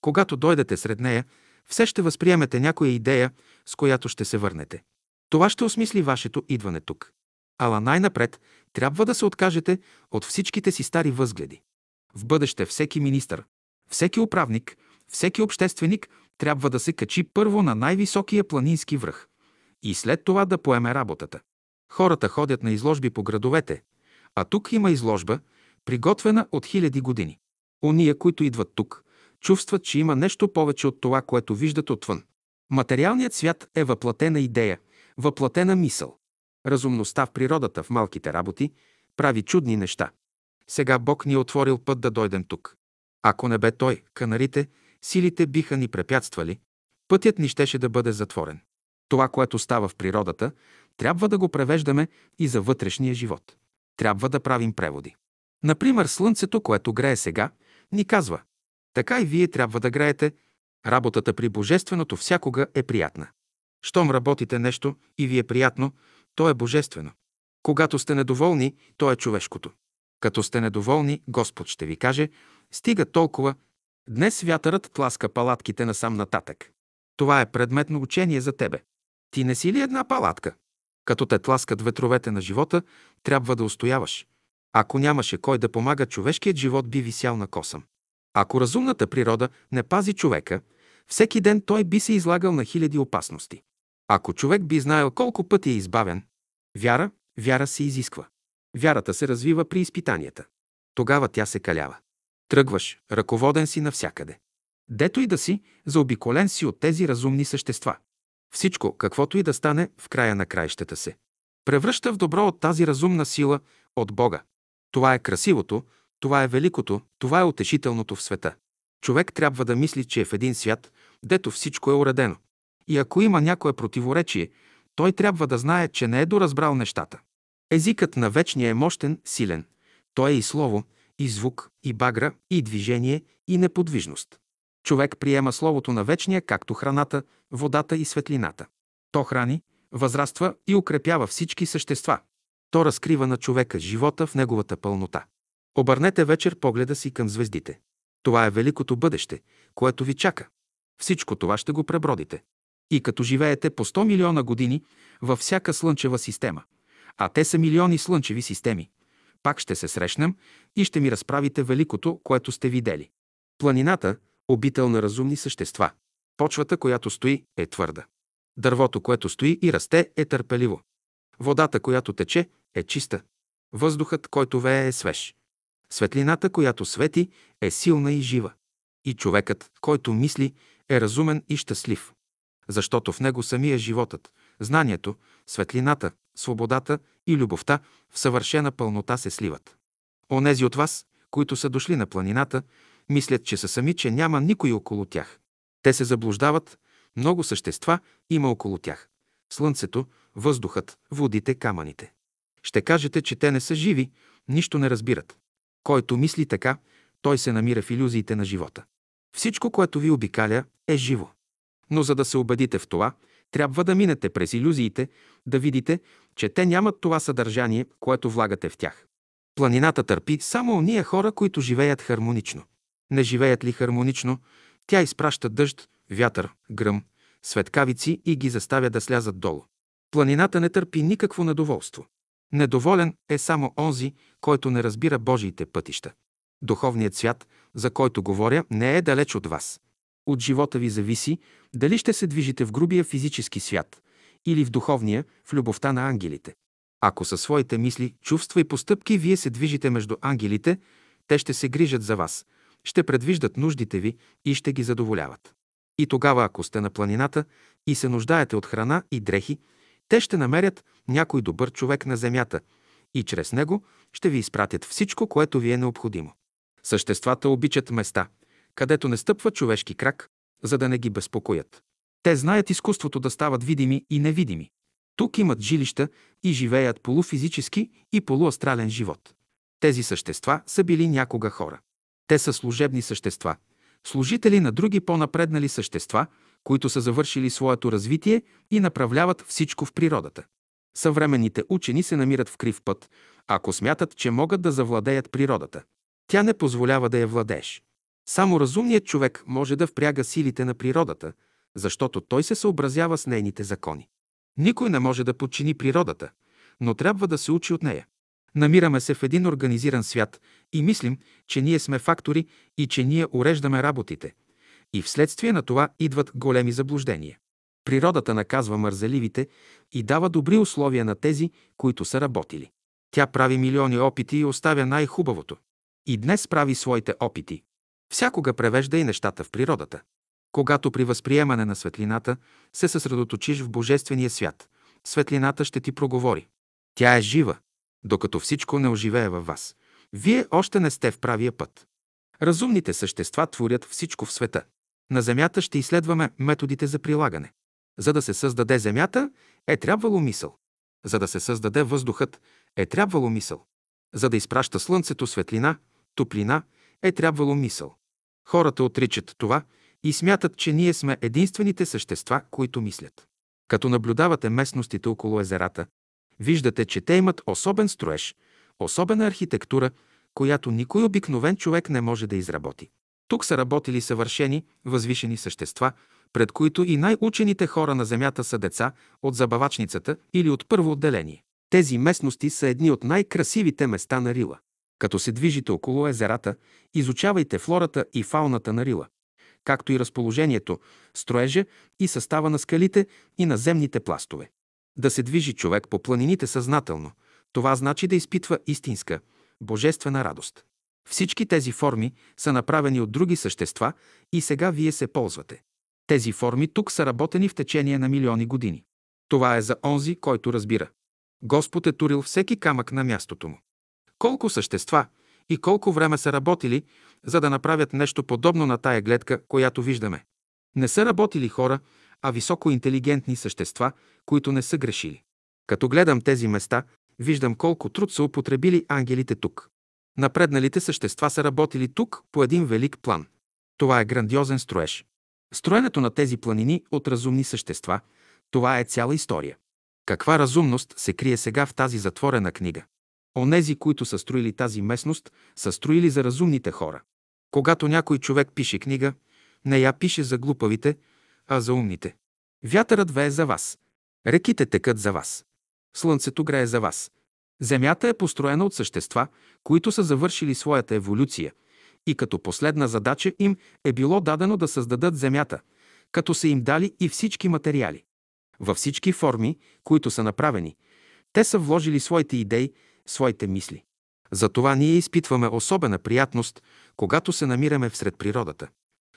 Когато дойдете сред нея, все ще възприемете някоя идея, с която ще се върнете. Това ще осмисли вашето идване тук. Ала най-напред трябва да се откажете от всичките си стари възгледи. В бъдеще всеки министър, всеки управник, всеки общественик трябва да се качи първо на най-високия планински връх и след това да поеме работата. Хората ходят на изложби по градовете, а тук има изложба, приготвена от хиляди години. Ония, които идват тук, чувстват, че има нещо повече от това, което виждат отвън. Материалният свят е въплатена идея, въплатена мисъл. Разумността в природата, в малките работи, прави чудни неща. Сега Бог ни е отворил път да дойдем тук. Ако не бе Той, канарите, силите биха ни препятствали, пътят ни щеше да бъде затворен. Това, което става в природата, трябва да го превеждаме и за вътрешния живот. Трябва да правим преводи. Например, слънцето, което грее сега, ни казва: така и вие трябва да греете. Работата при Божественото всякога е приятна. Щом работите нещо и ви е приятно, то е божествено. Когато сте недоволни, то е човешкото. Като сте недоволни, Господ ще ви каже: стига толкова, днес вятърът тласка палатките насам нататък. Това е предметно учение за тебе. Ти не си ли една палатка? Като те тласкат ветровете на живота, трябва да устояваш. Ако нямаше кой да помага, човешкият живот би висял на косъм. Ако разумната природа не пази човека, всеки ден той би се излагал на хиляди опасности. Ако човек би знаел колко пъти е избавен, вяра се изисква. Вярата се развива при изпитанията. Тогава тя се калява. Тръгваш, ръководен си навсякъде. Дето и да си, заобиколен си от тези разумни същества. Всичко, каквото и да стане, в края на краищата се превръща в добро от тази разумна сила, от Бога. Това е красивото, това е великото, това е утешителното в света. Човек трябва да мисли, че е в един свят, дето всичко е уредено. И ако има някое противоречие, той трябва да знае, че не е доразбрал нещата. Езикът на Вечния е мощен, силен. Той е и слово, и звук, и багра, и движение, и неподвижност. Човек приема словото на Вечния както храната, водата и светлината. То храни, възраства и укрепява всички същества. То разкрива на човека живота в неговата пълнота. Обърнете вечер погледа си към звездите. Това е великото бъдеще, което ви чака. Всичко това ще го пребродите. И като живеете по 100 милиона години във всяка слънчева система, а те са милиони слънчеви системи, пак ще се срещнем и ще ми разправите великото, което сте видели. Планината – обител на разумни същества. Почвата, която стои, е твърда. Дървото, което стои и расте, е търпеливо. Водата, която тече, е чиста. Въздухът, който вее, е свеж. Светлината, която свети, е силна и жива. И човекът, който мисли, е разумен и щастлив. Защото в него самия животът, знанието, светлината, свободата и любовта в съвършена пълнота се сливат. Онези от вас, които са дошли на планината, мислят, че са сами, че няма никой около тях. Те се заблуждават, много същества има около тях. Слънцето, въздухът, водите, камъните. Ще кажете, че те не са живи, нищо не разбират. Който мисли така, той се намира в илюзиите на живота. Всичко, което ви обикаля, е живо. Но за да се убедите в това, трябва да минете през илюзиите, да видите, че те нямат това съдържание, което влагате в тях. Планината търпи само ония хора, които живеят хармонично. Не живеят ли хармонично, тя изпраща дъжд, вятър, гръм, светкавици и ги заставя да слязат долу. Планината не търпи никакво недоволство. Недоволен е само онзи, който не разбира Божиите пътища. Духовният свят, за който говоря, не е далеч от вас. От живота ви зависи дали ще се движите в грубия физически свят или в духовния, в любовта на ангелите. Ако със своите мисли, чувства и постъпки вие се движите между ангелите, те ще се грижат за вас, ще предвиждат нуждите ви и ще ги задоволяват. И тогава, ако сте на планината и се нуждаете от храна и дрехи, те ще намерят някой добър човек на земята и чрез него ще ви изпратят всичко, което ви е необходимо. Съществата обичат места, където не стъпва човешки крак, за да не ги безпокоят. Те знаят изкуството да стават видими и невидими. Тук имат жилища и живеят полуфизически и полуастрален живот. Тези същества са били някога хора. Те са служебни същества, служители на други по-напреднали същества, които са завършили своето развитие и направляват всичко в природата. Съвременните учени се намират в крив път, ако смятат, че могат да завладеят природата. Тя не позволява да я владееш. Само разумният човек може да впряга силите на природата, защото той се съобразява с нейните закони. Никой не може да подчини природата, но трябва да се учи от нея. Намираме се в един организиран свят и мислим, че ние сме фактори и че ние уреждаме работите. И вследствие на това идват големи заблуждения. Природата наказва мързеливите и дава добри условия на тези, които са работили. Тя прави милиони опити и оставя най-хубавото. И днес прави своите опити. Всякога превежда и нещата в природата. Когато при възприемане на светлината се съсредоточиш в Божествения свят, светлината ще ти проговори. Тя е жива, докато всичко не оживее във вас. Вие още не сте в правия път. Разумните същества творят всичко в света. На Земята ще изследваме методите за прилагане. За да се създаде Земята, е трябвало мисъл. За да се създаде въздухът, е трябвало мисъл. За да изпраща Слънцето светлина, топлина, е трябвало мисъл. Хората отричат това и смятат, че ние сме единствените същества, които мислят. Като наблюдавате местностите около езерата, Виждате, че те имат особен строеж, особена архитектура, която никой обикновен човек не може да изработи. Тук са работили съвършени, възвишени същества, пред които и най-учените хора на земята са деца от забавачницата или от първо отделение. Тези местности са едни от най-красивите места на Рила. Като се движите около езерата, изучавайте флората и фауната на Рила, както и разположението, строежа и състава на скалите и на земните пластове. Да се движи човек по планините съзнателно, това значи да изпитва истинска, божествена радост. Всички тези форми са направени от други същества и сега вие се ползвате. Тези форми тук са работени в течение на милиони години. Това е за онзи, който разбира. Господ е турил всеки камък на мястото му. Колко същества и колко време са работили, за да направят нещо подобно на тая гледка, която виждаме. Не са работили хора, а високоинтелигентни същества, които не са грешили. Като гледам тези места, виждам колко труд са употребили ангелите тук. Напредналите същества са работили тук по един велик план. Това е грандиозен строеж. Строенето на тези планини от разумни същества, това е цяла история. Каква разумност се крие сега в тази затворена книга? Онези, които са строили тази местност, са строили за разумните хора. Когато някой човек пише книга, не я пише за глупавите, а за умните. Вятърът вее за вас. Реките текат за вас. Слънцето грее за вас. Земята е построена от същества, които са завършили своята еволюция, и като последна задача им е било дадено да създадат земята, като са им дали и всички материали. Във всички форми, които са направени, те са вложили своите идеи, своите мисли. Затова ние изпитваме особена приятност, когато се намираме всред природата.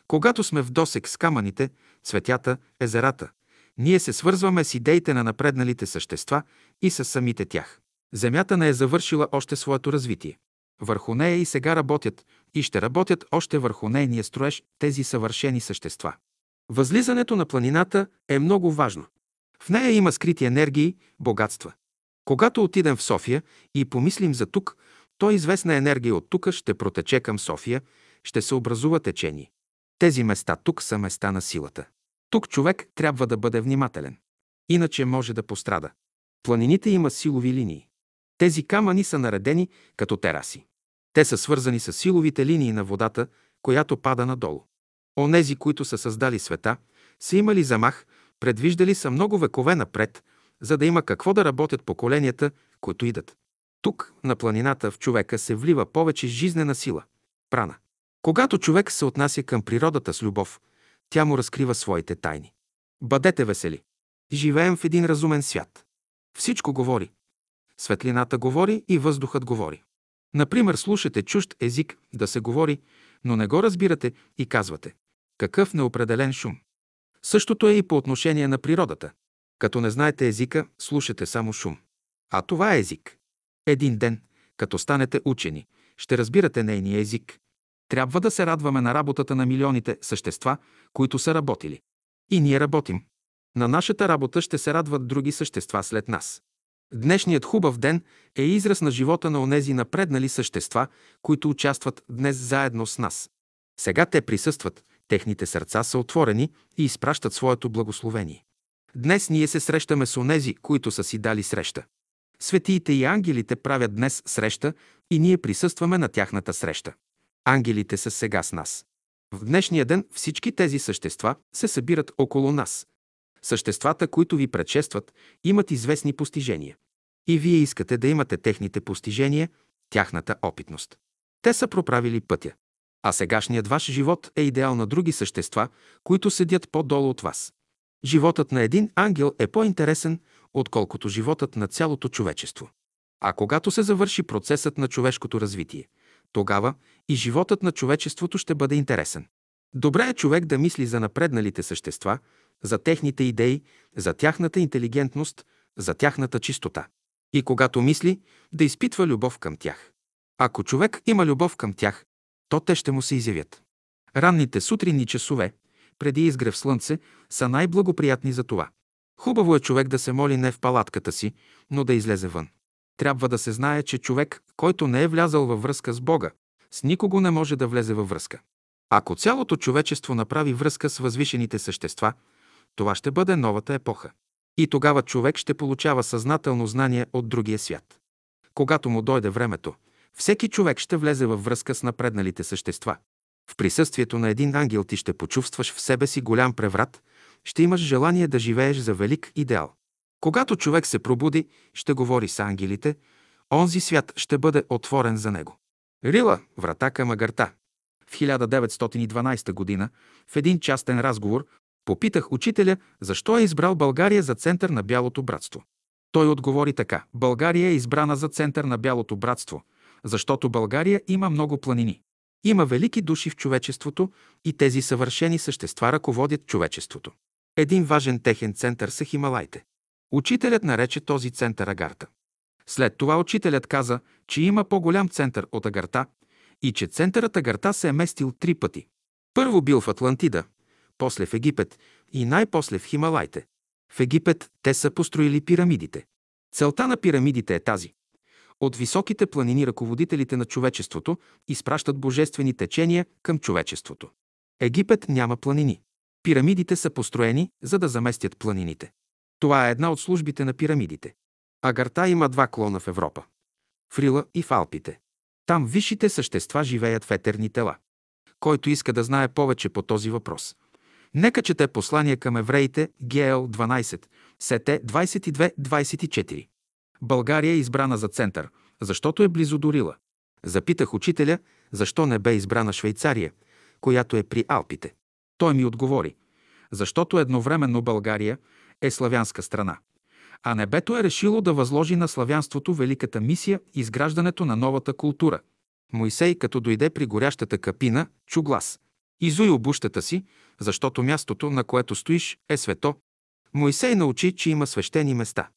Когато сме в досег с камъните, цветята, езерата, ние се свързваме с идеите на напредналите същества и с самите тях. Земята не е завършила още своето развитие. Върху нея и сега работят и ще работят още върху нейния строеж тези съвършени същества. Възлизането на планината е много важно. В нея има скрити енергии, богатства. Когато отидем в София и помислим за тук, то известна енергия от тука ще протече към София, ще се образува течение. Тези места тук са места на силата. Тук човек трябва да бъде внимателен. Иначе може да пострада. Планините има силови линии. Тези камъни са наредени като тераси. Те са свързани с силовите линии на водата, която пада надолу. Онези, които са създали света, са имали замах, предвиждали са много векове напред, за да има какво да работят поколенията, които идат. Тук, на планината, в човека се влива повече жизнена сила – прана. Когато човек се отнася към природата с любов, тя му разкрива своите тайни. Бъдете весели! Живеем в един разумен свят. Всичко говори. Светлината говори и въздухът говори. Например, слушате чужд език да се говори, но не го разбирате и казвате: какъв неопределен шум. Същото е и по отношение на природата. Като не знаете езика, слушате само шум. А това е език. Един ден, като станете учени, ще разбирате нейния език. Трябва да се радваме на работата на милионите същества, които са работили. И ние работим. На нашата работа ще се радват други същества след нас. Днешният хубав ден е израз на живота на онези напреднали същества, които участват днес заедно с нас. Сега те присъстват, техните сърца са отворени и изпращат своето благословение. Днес ние се срещаме с онези, които са си дали среща. Светиите и ангелите правят днес среща и ние присъстваме на тяхната среща. Ангелите са сега с нас. В днешния ден всички тези същества се събират около нас. Съществата, които ви предшестват, имат известни постижения. И вие искате да имате техните постижения, тяхната опитност. Те са проправили пътя. А сегашният ваш живот е идеал на други същества, които седят по-долу от вас. Животът на един ангел е по-интересен, отколкото животът на цялото човечество. А когато се завърши процесът на човешкото развитие, тогава и животът на човечеството ще бъде интересен. Добре е човек да мисли за напредналите същества, за техните идеи, за тяхната интелигентност, за тяхната чистота. И когато мисли, да изпитва любов към тях. Ако човек има любов към тях, то те ще му се изявят. Ранните сутринни часове, преди изгрев слънце, са най-благоприятни за това. Хубаво е човек да се моли не в палатката си, но да излезе вън. Трябва да се знае, че човек, който не е влязал във връзка с Бога, с никого не може да влезе във връзка. Ако цялото човечество направи връзка с възвишените същества, това ще бъде новата епоха. И тогава човек ще получава съзнателно знание от другия свят. Когато му дойде времето, всеки човек ще влезе във връзка с напредналите същества. В присъствието на един ангел ти ще почувстваш в себе си голям преврат, ще имаш желание да живееш за велик идеал. Когато човек се пробуди, ще говори с ангелите, онзи свят ще бъде отворен за него. Рила, врата към Агарта. В 1912 година, в един частен разговор, попитах учителя, защо е избрал България за център на Бялото братство. Той отговори така: България е избрана за център на Бялото братство, защото България има много планини. Има велики души в човечеството и тези съвършени същества ръководят човечеството. Един важен техен център са Хималаите. Учителят нарече този център Агарта. След това учителят каза, че има по-голям център от Агарта и че центърът Агарта се е местил 3 пъти. Първо бил в Атлантида, после в Египет и най-после в Хималаите. В Египет те са построили пирамидите. Целта на пирамидите е тази. От високите планини ръководителите на човечеството изпращат божествени течения към човечеството. Египет няма планини. Пирамидите са построени, за да заместят планините. Това е една от службите на пирамидите. Агарта има 2 клона в Европа. В Рила и в Алпите. Там висшите същества живеят в етерни тела. Който иска да знае повече по този въпрос, нека чете послания към евреите, ГЛ 12, сете 22-24. България е избрана за център, защото е близо до Рила. Запитах учителя, защо не бе избрана Швейцария, която е при Алпите. Той ми отговори, защото едновременно България е славянска страна, а небето е решило да възложи на славянството великата мисия – изграждането на новата култура. Моисей, като дойде при горящата капина, чу глас: „Изуй обущата си, защото мястото, на което стоиш, е свето“. Моисей научи, че има свещени места.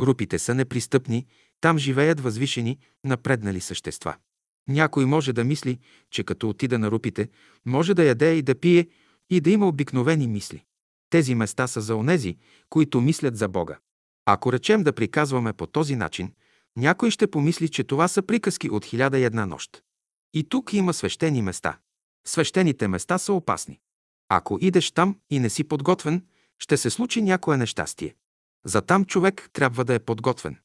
Рупите са непристъпни, там живеят възвишени, напреднали същества. Някой може да мисли, че като отида на рупите, може да яде и да пие и да има обикновени мисли. Тези места са за онези, които мислят за Бога. Ако речем да приказваме по този начин, някой ще помисли, че това са приказки от 1001 нощ. И тук има свещени места. Свещените места са опасни. Ако идеш там и не си подготвен, ще се случи някое нещастие. За там човек трябва да е подготвен.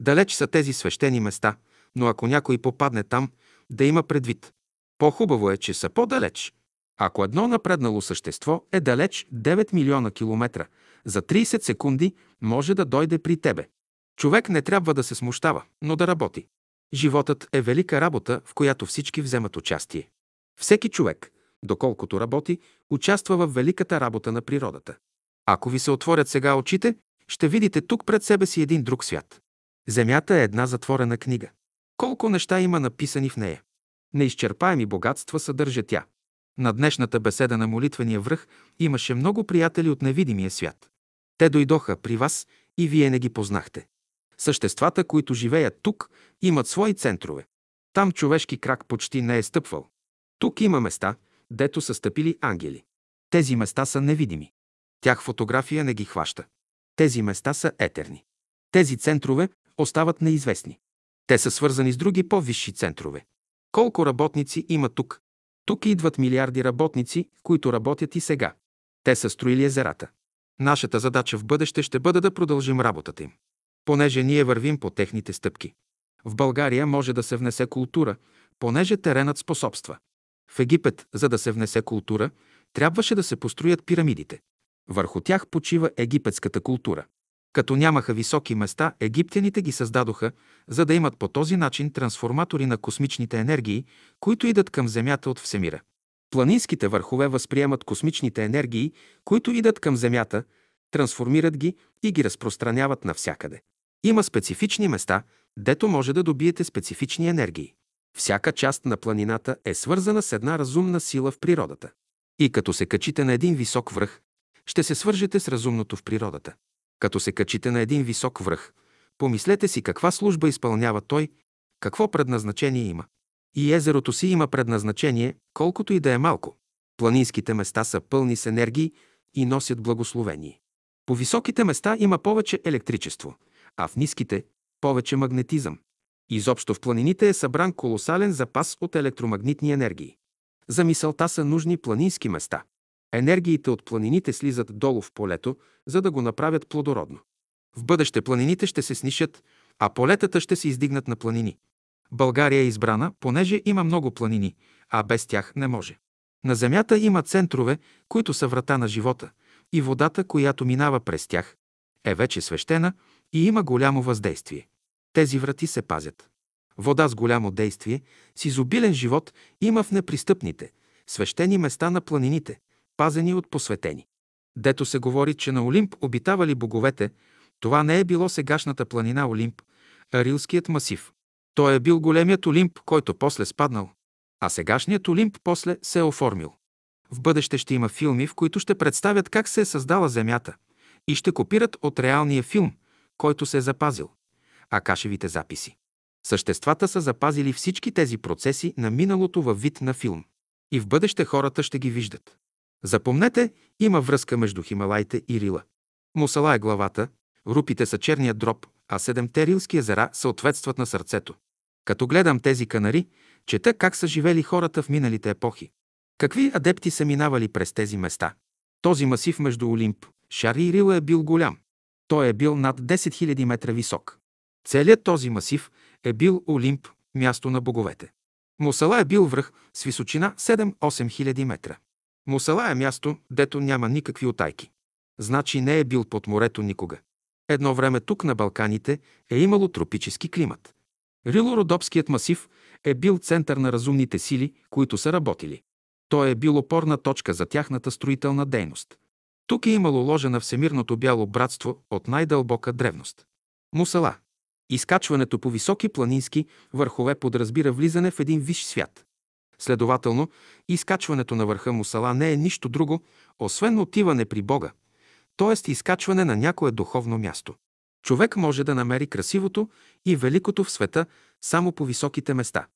Далеч са тези свещени места, но ако някой попадне там, да има предвид. По-хубаво е, че са по-далеч. Ако едно напреднало същество е далеч 9 милиона километра, за 30 секунди може да дойде при тебе. Човек не трябва да се смущава, но да работи. Животът е велика работа, в която всички вземат участие. Всеки човек, доколкото работи, участва в великата работа на природата. Ако ви се отворят сега очите, ще видите тук пред себе си един друг свят. Земята е една затворена книга. Колко неща има написани в нея. Неизчерпаеми богатства съдържа тя. На днешната беседа на Молитвения връх имаше много приятели от невидимия свят. Те дойдоха при вас и вие не ги познахте. Съществата, които живеят тук, имат свои центрове. Там човешки крак почти не е стъпвал. Тук има места, дето са стъпили ангели. Тези места са невидими. Тях фотография не ги хваща. Тези места са етерни. Тези центрове остават неизвестни. Те са свързани с други по-висши центрове. Колко работници има тук? Тук идват милиарди работници, които работят и сега. Те са строили езерата. Нашата задача в бъдеще ще бъде да продължим работата им, понеже ние вървим по техните стъпки. В България може да се внесе култура, понеже теренът способства. В Египет, за да се внесе култура, трябваше да се построят пирамидите. Върху тях почива египетската култура. Като нямаха високи места, египтяните ги създадоха, за да имат по този начин трансформатори на космичните енергии, които идат към Земята от всемира. Планинските върхове възприемат космичните енергии, които идат към Земята, трансформират ги и ги разпространяват навсякъде. Има специфични места, дето може да добиете специфични енергии. Всяка част на планината е свързана с една разумна сила в природата. И като се качите на един висок връх, ще се свържете с разумното в природата. Като се качите на един висок връх, помислете си каква служба изпълнява той, какво предназначение има. И езерото си има предназначение, колкото и да е малко. Планинските места са пълни с енергии и носят благословение. По високите места има повече електричество, а в ниските – повече магнетизъм. Изобщо в планините е събран колосален запас от електромагнитни енергии. За мисълта са нужни планински места. Енергиите от планините слизат долу в полето, за да го направят плодородно. В бъдеще планините ще се снишат, а полетата ще се издигнат на планини. България е избрана, понеже има много планини, а без тях не може. На земята има центрове, които са врата на живота, и водата, която минава през тях, е вече свещена и има голямо въздействие. Тези врати се пазят. Вода с голямо действие, с изобилен живот има в непристъпните, свещени места на планините, пазени от посветени. Дето се говори, че на Олимп обитавали боговете, това не е било сегашната планина Олимп, а Рилският масив. Той е бил големият Олимп, който после спаднал, а сегашният Олимп после се е оформил. В бъдеще ще има филми, в които ще представят как се е създала Земята и ще копират от реалния филм, който се е запазил, акашевите записи. Съществата са запазили всички тези процеси на миналото във вид на филм. И в бъдеще хората ще ги виждат. Запомнете, има връзка между Хималаите и Рила. Мусала е главата, рупите са черния дроб, а 7-те рилски езера съответстват на сърцето. Като гледам тези канари, чета как са живели хората в миналите епохи. Какви адепти са минавали през тези места? Този масив между Олимп, Шари и Рила е бил голям. Той е бил над 10 000 метра висок. Целият този масив е бил Олимп, място на боговете. Мусала е бил връх с височина 7-8 хиляди метра. Мусала е място, дето няма никакви утайки. Значи не е бил под морето никога. Едно време тук на Балканите е имало тропически климат. Рило-Родопският масив е бил център на разумните сили, които са работили. Той е бил опорна точка за тяхната строителна дейност. Тук е имало ложа на всемирното бяло братство от най-дълбока древност. Мусала. Изкачването по високи планински върхове подразбира влизане в един висш свят. Следователно, изкачването на върха Мусала не е нищо друго, освен отиване при Бога, т.е. изкачване на някое духовно място. Човек може да намери красивото и великото в света само по високите места.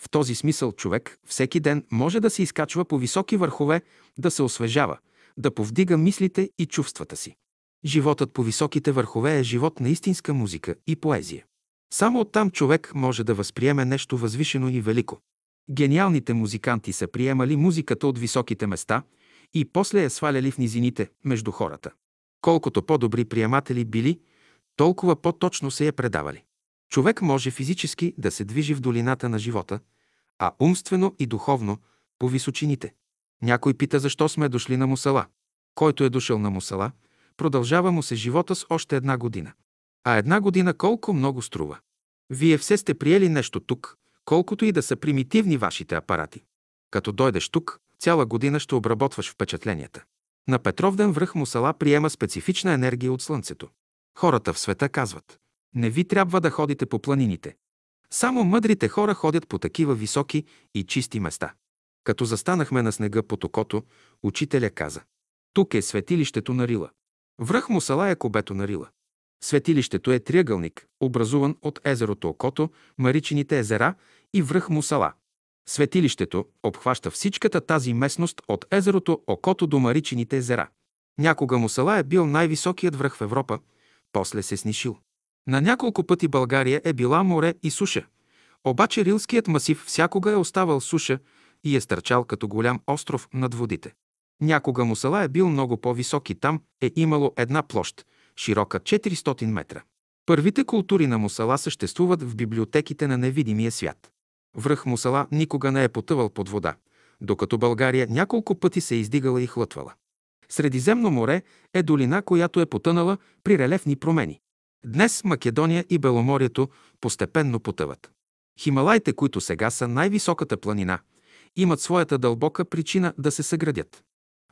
В този смисъл човек всеки ден може да се изкачва по високи върхове, да се освежава, да повдига мислите и чувствата си. Животът по високите върхове е живот на истинска музика и поезия. Само оттам човек може да възприеме нещо възвишено и велико. Гениалните музиканти са приемали музиката от високите места и после я сваляли в низините между хората. Колкото по-добри приематели били, толкова по-точно се я предавали. Човек може физически да се движи в долината на живота, а умствено и духовно по височините. Някой пита защо сме дошли на Мусала. Който е дошъл на Мусала, продължава му се живота с още 1 година. А 1 година колко много струва. Вие все сте приели нещо тук, колкото и да са примитивни вашите апарати. Като дойдеш тук, цяла година ще обработваш впечатленията. На Петровден връх Мусала приема специфична енергия от слънцето. Хората в света казват: не ви трябва да ходите по планините. Само мъдрите хора ходят по такива високи и чисти места. Като застанахме на снега под Окото, учителя каза: тук е светилището на Рила. Връх Мусала е кобето на Рила. Светилището е триъгълник, образуван от езерото Окото, Маричините езера и връх Мусала. Светилището обхваща всичката тази местност от езерото Окото до Маричините езера. Някога Мусала е бил най-високият връх в Европа, после се снишил. На няколко пъти България е била море и суша, обаче Рилският масив всякога е оставал суша и е стърчал като голям остров над водите. Някога Мусала е бил много по-висок и там е имало 1 площ, широка 400 метра. Първите култури на Мусала съществуват в библиотеките на невидимия свят. Връх Мусала никога не е потъвал под вода, докато България няколко пъти се е издигала и хлътвала. Средиземно море е долина, която е потънала при релефни промени. Днес Македония и Беломорието постепенно потъват. Хималаите, които сега са най-високата планина, имат своята дълбока причина да се съградят.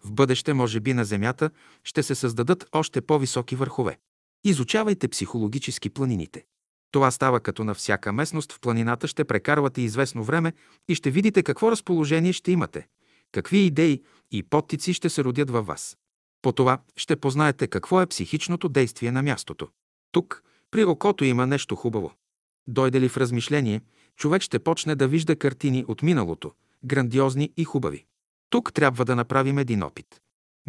В бъдеще, може би, на Земята ще се създадат още по-високи върхове. Изучавайте психологически планините. Това става като на всяка местност в планината ще прекарвате известно време и ще видите какво разположение ще имате, какви идеи и подтици ще се родят във вас. По това ще познаете какво е психичното действие на мястото. Тук, при Окото, има нещо хубаво. Дойде ли в размишление, човек ще почне да вижда картини от миналото, грандиозни и хубави. Тук трябва да направим един опит.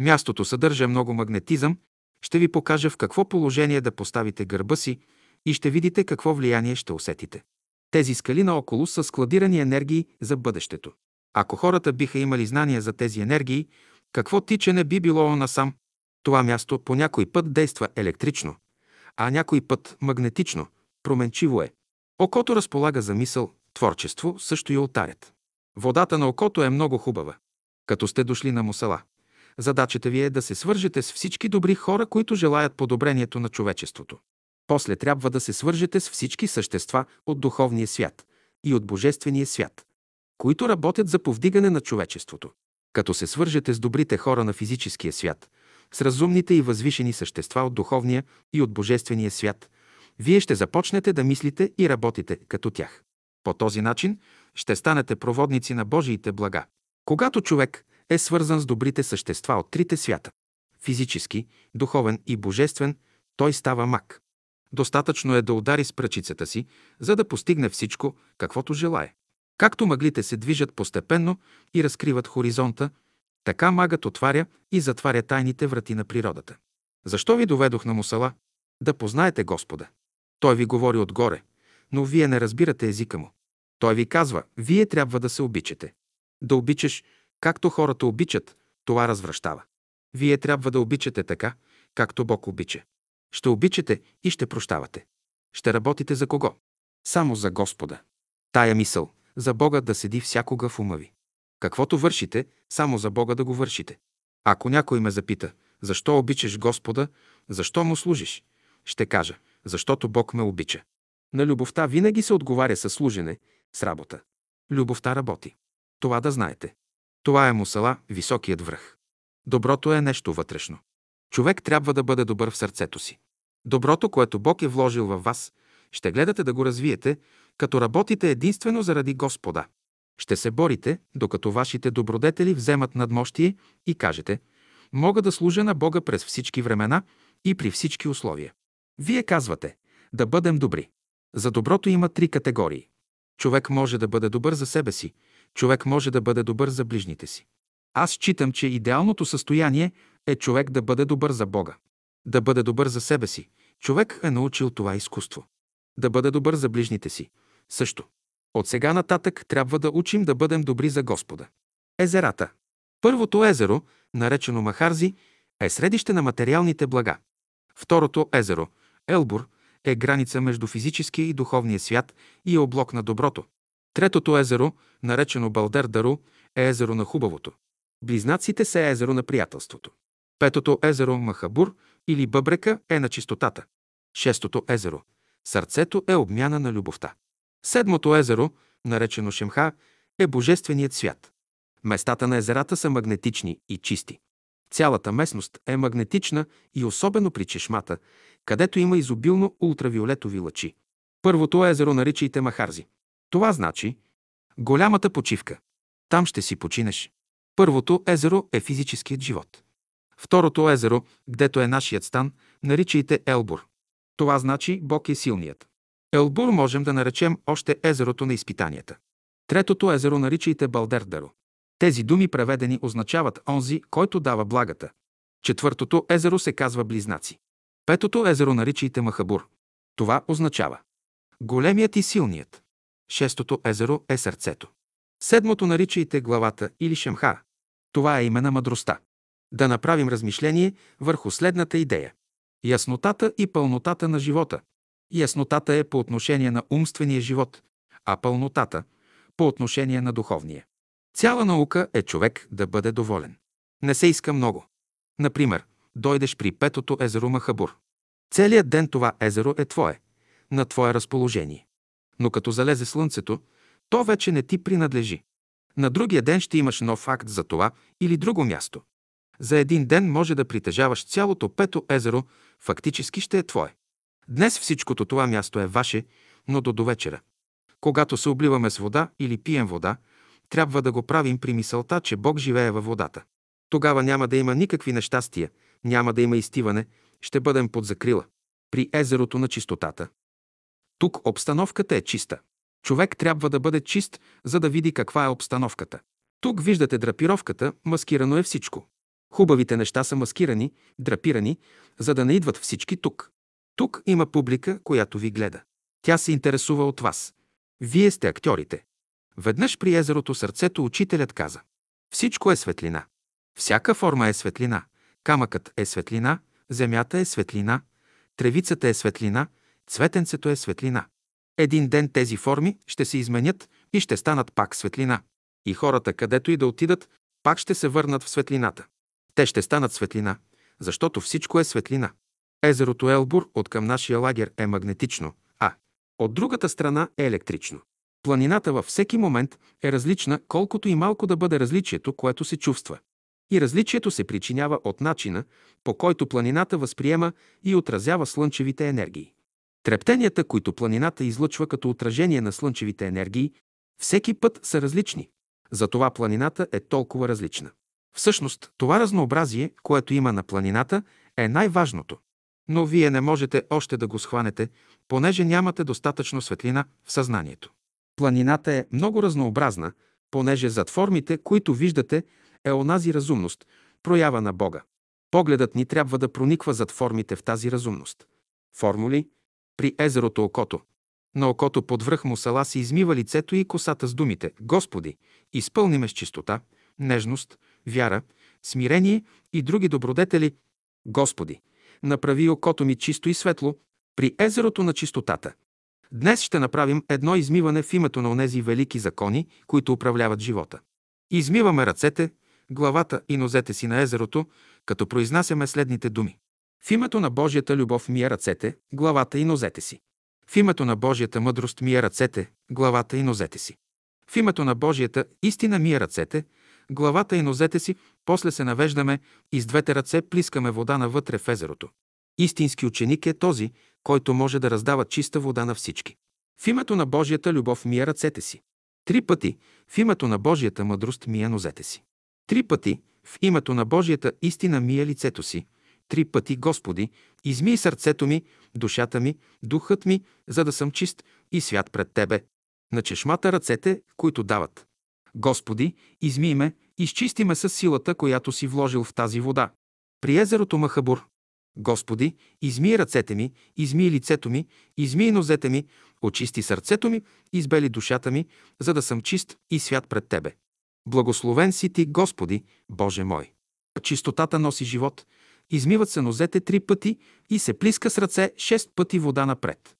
Мястото съдържа много магнетизъм, ще ви покажа в какво положение да поставите гърба си и ще видите какво влияние ще усетите. Тези скали наоколо са складирани енергии за бъдещето. Ако хората биха имали знания за тези енергии, какво тичане би било насам? Това място по някой път действа електрично, а някой път магнетично, променчиво е. Окото разполага за мисъл, творчество, също и олтарят. Водата на окото е много хубава. Като сте дошли на Мусала, задачата ви е да се свържете с всички добри хора, които желаят подобрението на човечеството. После трябва да се свържете с всички същества от духовния свят и от божествения свят, които работят за повдигане на човечеството. Като се свържете с добрите хора на физическия свят, с разумните и възвишени същества от духовния и от божествения свят, вие ще започнете да мислите и работите като тях. По този начин ще станете проводници на Божиите блага. Когато човек е свързан с добрите същества от трите свята – физически, духовен и божествен, той става маг. Достатъчно е да удари с пръчицата си, за да постигне всичко, каквото желае. Както мъглите се движат постепенно и разкриват хоризонта, така магът отваря и затваря тайните врати на природата. Защо ви доведох на Мусала? Да познаете Господа. Той ви говори отгоре, но вие не разбирате езика му. Той ви казва, вие трябва да се обичате. Да обичаш, както хората обичат, това развращава. Вие трябва да обичате така, както Бог обича. Ще обичате и ще прощавате. Ще работите за кого? Само за Господа. Тая мисъл за Бога да седи всякога в ума ви. Каквото вършите, само за Бога да го вършите. Ако някой ме запита, защо обичаш Господа, защо му служиш, ще кажа, защото Бог ме обича. На любовта винаги се отговаря със служене, с работа. Любовта работи. Това да знаете. Това е Мусала, високият връх. Доброто е нещо вътрешно. Човек трябва да бъде добър в сърцето си. Доброто, което Бог е вложил във вас, ще гледате да го развиете, като работите единствено заради Господа. Ще се борите, докато вашите добродетели вземат надмощие и кажете: мога да служа на Бога през всички времена и при всички условия. Вие казвате, да бъдем добри. За доброто има три категории. Човек може да бъде добър за себе си, човек може да бъде добър за ближните си. Аз считам, че идеалното състояние е човек да бъде добър за Бога. Да бъде добър за себе си, човек е научил това изкуство. Да бъде добър за ближните си, също. От сега нататък трябва да учим да бъдем добри за Господа. Езерата. Първото езеро, наречено Махарзи, е средище на материалните блага. Второто езеро, Елбур, е граница между физическия и духовния свят и е облак на доброто. Третото езеро, наречено Балдер Даро, е езеро на хубавото. Близнаците са езеро на приятелството. Петото езеро Махабър или Бъбрека е на чистотата. Шестото езеро, сърцето, е обмяна на любовта. Седмото езеро, наречено Шемха, е божественият свят. Местата на езерата са магнетични и чисти. Цялата местност е магнетична и особено при чешмата, където има изобилно ултравиолетови лъчи. Първото езеро наричайте Махарзи. Това значи голямата почивка. Там ще си починеш. Първото езеро е физическият живот. Второто езеро, гдето е нашият стан, наричайте Елбур. Това значи Бог е силният. Елбур можем да наречем още езерото на изпитанията. Третото езеро наричайте Балдер Даро. Тези думи преведени означават онзи, който дава благата. Четвъртото езеро се казва Близнаци. Петото езеро наричайте Махабър. Това означава големият и силният. Шестото езеро е сърцето. Седмото наричайте главата или Шемха. Това е име на мъдростта. Да направим размишление върху следната идея. Яснотата и пълнотата на живота. Яснотата е по отношение на умствения живот, а пълнотата – по отношение на духовния. Цяла наука е човек да бъде доволен. Не се иска много. Например, дойдеш при петото езеро Махабър. Целият ден това езеро е твое, на твое разположение. Но като залезе слънцето, то вече не ти принадлежи. На другия ден ще имаш нов акт за това или друго място. За един ден може да притежаваш цялото пето езеро, фактически ще е твое. Днес всичкото това място е ваше, но до довечера. Когато се обливаме с вода или пием вода, трябва да го правим при мисълта, че Бог живее във водата. Тогава няма да има никакви нещастия, няма да има изтиване, ще бъдем под закрила. При езерото на чистотата. Тук обстановката е чиста. Човек трябва да бъде чист, за да види каква е обстановката. Тук виждате драпировката, маскирано е всичко. Хубавите неща са маскирани, драпирани, за да не идват всички тук. Тук има публика, която ви гледа. Тя се интересува от вас. Вие сте актьорите. Веднъж при езерото сърцето учителят каза: всичко е светлина. Всяка форма е светлина. Камъкът е светлина, земята е светлина, тревицата е светлина, цветенцето е светлина. Един ден тези форми ще се изменят и ще станат пак светлина. И хората, където и да отидат, пак ще се върнат в светлината. Те ще станат светлина, защото всичко е светлина. Езерото Елбур от към нашия лагер е магнетично, а от другата страна е електрично. Планината във всеки момент е различна, колкото и малко да бъде различието, което се чувства. И различието се причинява от начина, по който планината възприема и отразява слънчевите енергии. Трептенията, които планината излъчва като отражение на слънчевите енергии, всеки път са различни. Затова планината е толкова различна. Всъщност, това разнообразие, което има на планината, е най-важното. Но вие не можете още да го схванете, понеже нямате достатъчно светлина в съзнанието. Планината е много разнообразна, понеже зад формите, които виждате, е онази разумност, проява на Бога. Погледът ни трябва да прониква зад формите в тази разумност. Формули при езерото Окото. На окото под връх Мусала се измива лицето и косата с думите: Господи, изпълни ме с чистота, нежност, вяра, смирение и други добродетели. Господи, направи окото ми чисто и светло. При езерото на чистотата. Днес ще направим едно измиване в името на онези велики закони, които управляват живота. Измиваме ръцете, главата и нозете си на езерото, като произнасяме следните думи. В името на Божията любов мия ръцете, главата и нозете си. В името на Божията мъдрост мия ръцете, главата и нозете си. В името на Божията истина мия ръцете, главата и нозете си. После се навеждаме и с двете ръце плискаме вода навътре в езерото. Истински ученик е този, който може да раздава чиста вода на всички. В името на Божията любов мия ръцете си. Три пъти в името на Божията мъдрост мия нозете си. Три пъти в името на Божията истина мия лицето си. Три пъти, Господи, измий сърцето ми, душата ми, духът ми, за да съм чист и свят пред Тебе. На чешмата ръцете, които дават. Господи, измий ме, изчисти ме със силата, която си вложил в тази вода. При езерото Махабър. Господи, измий ръцете ми, измий лицето ми, измий нозете ми, очисти сърцето ми, избели душата ми, за да съм чист и свят пред Тебе. Благословен си Ти, Господи, Боже мой. Чистотата носи живот. Измиват се нозете 3 пъти и се плиска с ръце 6 пъти вода напред.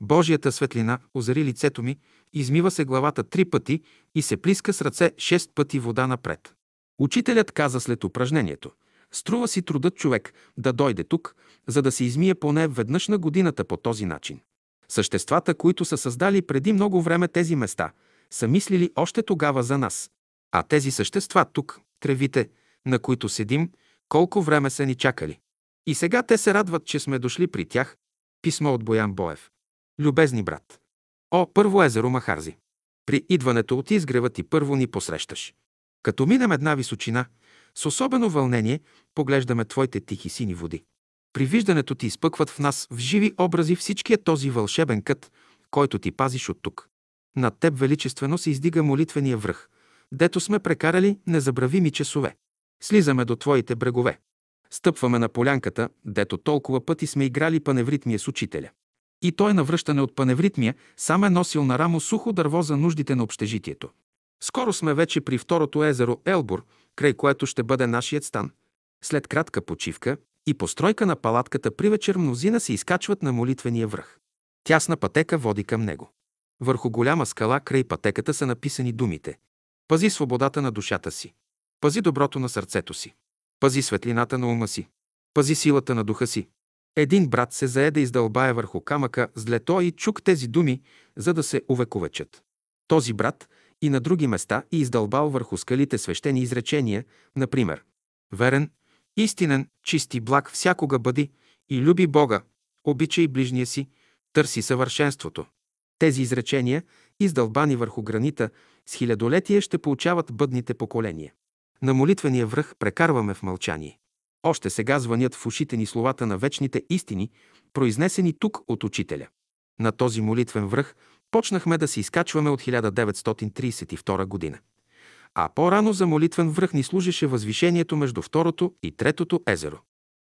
Божията светлина озари лицето ми, измива се главата 3 пъти и се плиска с ръце 6 пъти вода напред. Учителят каза след упражнението: струва си трудът човек да дойде тук, за да се измие поне веднъж на годината по този начин. Съществата, които са създали преди много време тези места, са мислили още тогава за нас. А тези същества тук, тревите, на които седим, колко време са ни чакали. И сега те се радват, че сме дошли при тях. Писмо от Боян Боев. Любезни брат. О, първо езеро Махарзи. При идването от изгрева ти първо ни посрещаш. Като минем една височина, с особено вълнение поглеждаме твоите тихи сини води. При виждането ти изпъкват в нас в живи образи всичкият този вълшебен кът, който ти пазиш от тук. Над теб величествено се издига молитвения връх, дето сме прекарали незабравими часове. Слизаме до твоите брегове. Стъпваме на полянката, дето толкова пъти сме играли паневритмия с учителя. И той на връщане от паневритмия сам е носил на рамо сухо дърво за нуждите на общежитието. Скоро сме вече при второто езеро Елбур, край което ще бъде нашият стан. След кратка почивка и постройка на палатката при вечер мнозина се изкачват на молитвения връх. Тясна пътека води към него. Върху голяма скала край пътеката са написани думите: пази свободата на душата си. Пази доброто на сърцето си. Пази светлината на ума си. Пази силата на духа си. Един брат се зае да издълбае върху камъка с длето и чук тези думи, за да се увековечат. Този брат и на други места и издълбал върху скалите свещени изречения, например: верен, истинен, чист и благ всякога бъди и люби Бога, обичай ближния си, търси съвършенството. Тези изречения, издълбани върху гранита, с хилядолетие ще получават бъдните поколения. На молитвения връх прекарваме в мълчание. Още сега звънят в ушите ни словата на вечните истини, произнесени тук от учителя. На този молитвен връх почнахме да се изкачваме от 1932 година. А по-рано за молитвен връх ни служеше възвишението между второто и третото езеро.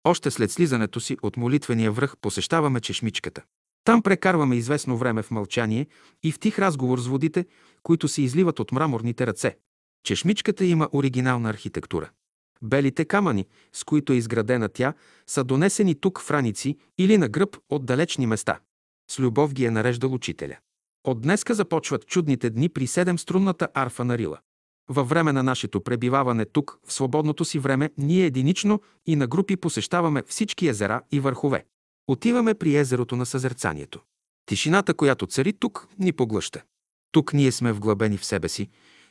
Още след слизането си от молитвения връх посещаваме чешмичката. Там прекарваме известно време в мълчание и в тих разговор с водите, които се изливат от мраморните ръце. Чешмичката има оригинална архитектура. Белите камъни, с които е изградена тя, са донесени тук в раници или на гръб от далечни места. С любов ги е нареждал учителя. От днеска започват чудните дни при 7-струнната арфа на Рила. Във време на нашето пребиваване тук, в свободното си време, ние единично и на групи посещаваме всички езера и върхове. Отиваме при езерото на съзерцанието. Тишината, която цари тук, ни поглъща. Тук ние сме вглъбени в себе си,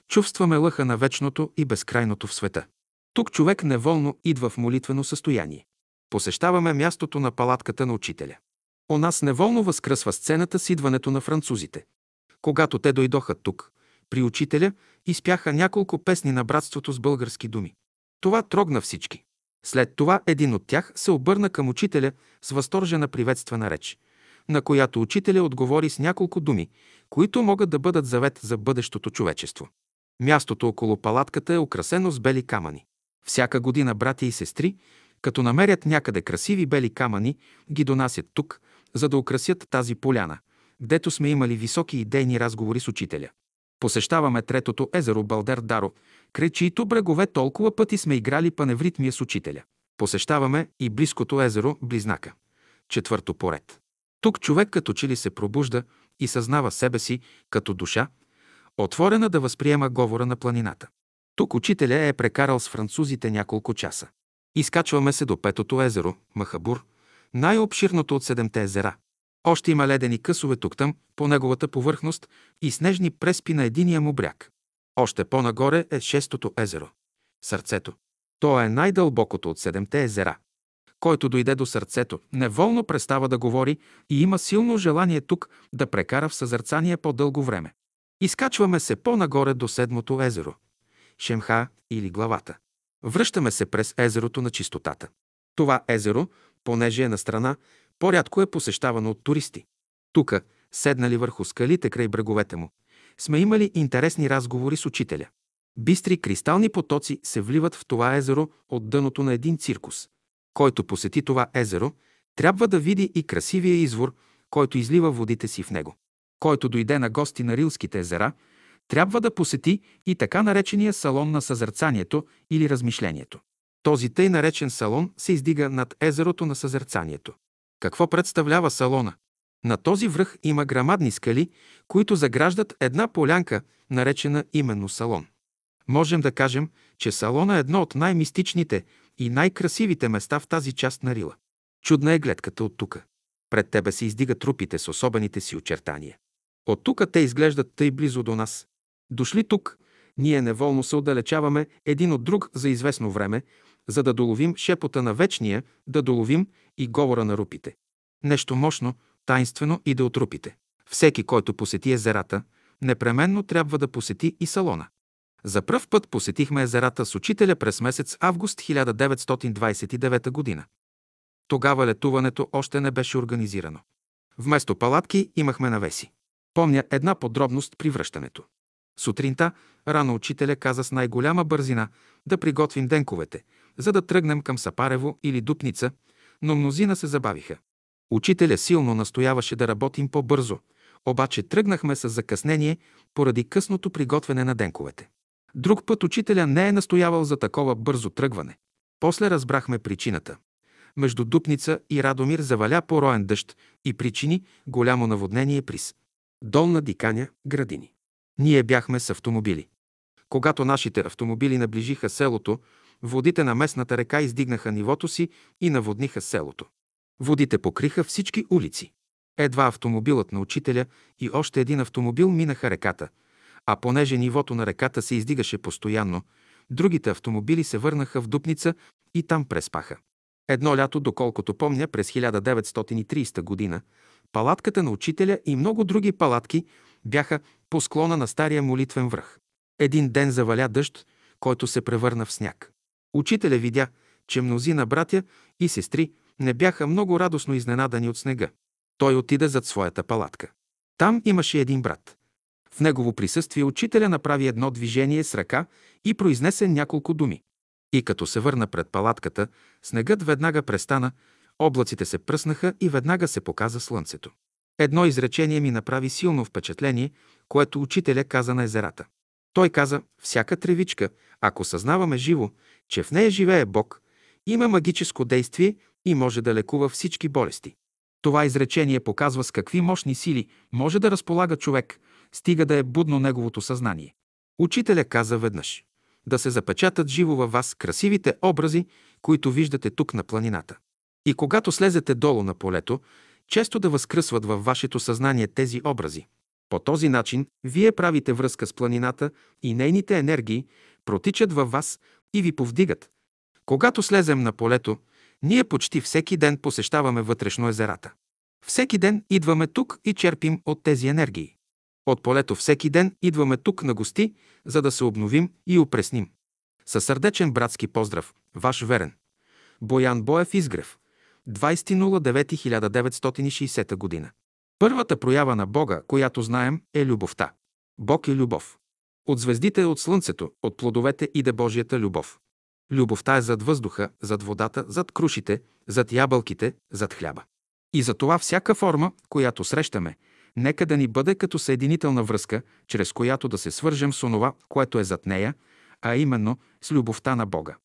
чувстваме лъха на вечното и безкрайното в света. Тук човек неволно идва в молитвено състояние. Посещаваме мястото на палатката на учителя. У нас неволно възкръсва сцената с идването на французите. Когато те дойдоха тук, при учителя, изпяха няколко песни на братството с български думи. Това трогна всички. След това един от тях се обърна към учителя с възторжена приветствена реч, на която учителя отговори с няколко думи, които могат да бъдат завет за бъдещото човечество. Мястото около палатката е украсено с бели камъни. Всяка година братя и сестри, като намерят някъде красиви бели камъни, ги донасят тук, за да украсят тази поляна, дето сме имали високи идейни разговори с учителя. Посещаваме третото езеро Балдер Даро, край чието брегове толкова пъти сме играли паневритмия с учителя. Посещаваме и близкото езеро Близнака, четвърто поред. Тук човек като че ли се пробужда и съзнава себе си като душа, отворена да възприема говора на планината. Тук учителя е прекарал с французите няколко часа. Изкачваме се до петото езеро Махабър, най-обширното от 7-те езера. Още има ледени късове тук-там по неговата повърхност и снежни преспи на единия му бряг. Още по-нагоре е 6-то езеро – Сърцето. То е най-дълбокото от 7-те езера. Който дойде до сърцето, неволно престава да говори и има силно желание тук да прекара в съзерцание по-дълго време. Изкачваме се по-нагоре до 7-то езеро – Шемха или главата. Връщаме се през езерото на чистотата. Това езеро, понеже е на страна, по-рядко е посещавано от туристи. Тука, седнали върху скалите край бреговете му, сме имали интересни разговори с учителя. Бистри кристални потоци се вливат в това езеро от дъното на един циркус. Който посети това езеро, трябва да види и красивия извор, който излива водите си в него. Който дойде на гости на Рилските езера, трябва да посети и така наречения салон на съзерцанието или размишлението. Този тъй наречен салон се издига над езерото на съзерцанието. Какво представлява салона? На този връх има грамадни скали, които заграждат една полянка, наречена именно салон. Можем да кажем, че салона е едно от най-мистичните и най-красивите места в тази част на Рила. Чудна е гледката от тука. Пред тебе се издигат трупите с особените си очертания. От тука те изглеждат тъй близо до нас. Дошли тук, ние неволно се отдалечаваме един от друг за известно време, за да доловим шепота на вечния, да доловим и говора на рупите. Нещо мощно, таинствено и да от рупите. Всеки, който посети езерата, непременно трябва да посети и салона. За пръв път посетихме езерата с учителя през месец август 1929 година. Тогава летуването още не беше организирано. Вместо палатки имахме навеси. Помня една подробност при връщането. Сутринта рано учителя каза с най-голяма бързина да приготвим денковете, за да тръгнем към Сапарево или Дупница, но мнозина се забавиха. Учителя силно настояваше да работим по-бързо, обаче тръгнахме с закъснение поради късното приготвяне на денковете. Друг път учителя не е настоявал за такова бързо тръгване. После разбрахме причината. Между Дупница и Радомир заваля пороен дъжд и причини голямо наводнение приз. Долна Диканя, градини. Ние бяхме с автомобили. Когато нашите автомобили наближиха селото, водите на местната река издигнаха нивото си и наводниха селото. Водите покриха всички улици. Едва автомобилът на учителя и още един автомобил минаха реката, а понеже нивото на реката се издигаше постоянно, другите автомобили се върнаха в Дупница и там преспаха. Едно лято, доколкото помня, през 1930 година, палатката на учителя и много други палатки бяха по склона на Стария молитвен връх. Един ден заваля дъжд, който се превърна в сняг. Учителя видя, че мнозина братя и сестри не бяха много радостно изненадани от снега. Той отида зад своята палатка. Там имаше един брат. В негово присъствие учителя направи едно движение с ръка и произнесе няколко думи. И като се върна пред палатката, снегът веднага престана, облаците се пръснаха и веднага се показа слънцето. Едно изречение ми направи силно впечатление, което учителя каза на езерата. Той каза: всяка тревичка, ако съзнаваме живо, че в нея живее Бог, има магическо действие и може да лекува всички болести. Това изречение показва с какви мощни сили може да разполага човек, стига да е будно неговото съзнание. Учителя каза веднъж: да се запечатат живо във вас красивите образи, които виждате тук на планината. И когато слезете долу на полето, често да възкръсват във вашето съзнание тези образи. По този начин вие правите връзка с планината и нейните енергии протичат във вас и ви повдигат. Когато слезем на полето, ние почти всеки ден посещаваме вътрешно езерата. Всеки ден идваме тук и черпим от тези енергии. От полето всеки ден идваме тук на гости, за да се обновим и опресним. Със сърдечен братски поздрав, ваш верен Боян Боев, Изгрев, 20.09.1960 година. Първата проява на Бога, която знаем, е любовта. Бог е любов. От звездите, от слънцето, от плодовете иде Божията любов. Любовта е зад въздуха, зад водата, зад крушите, зад ябълките, зад хляба. И затова всяка форма, която срещаме, нека да ни бъде като съединителна връзка, чрез която да се свържем с онова, което е зад нея, а именно с любовта на Бога.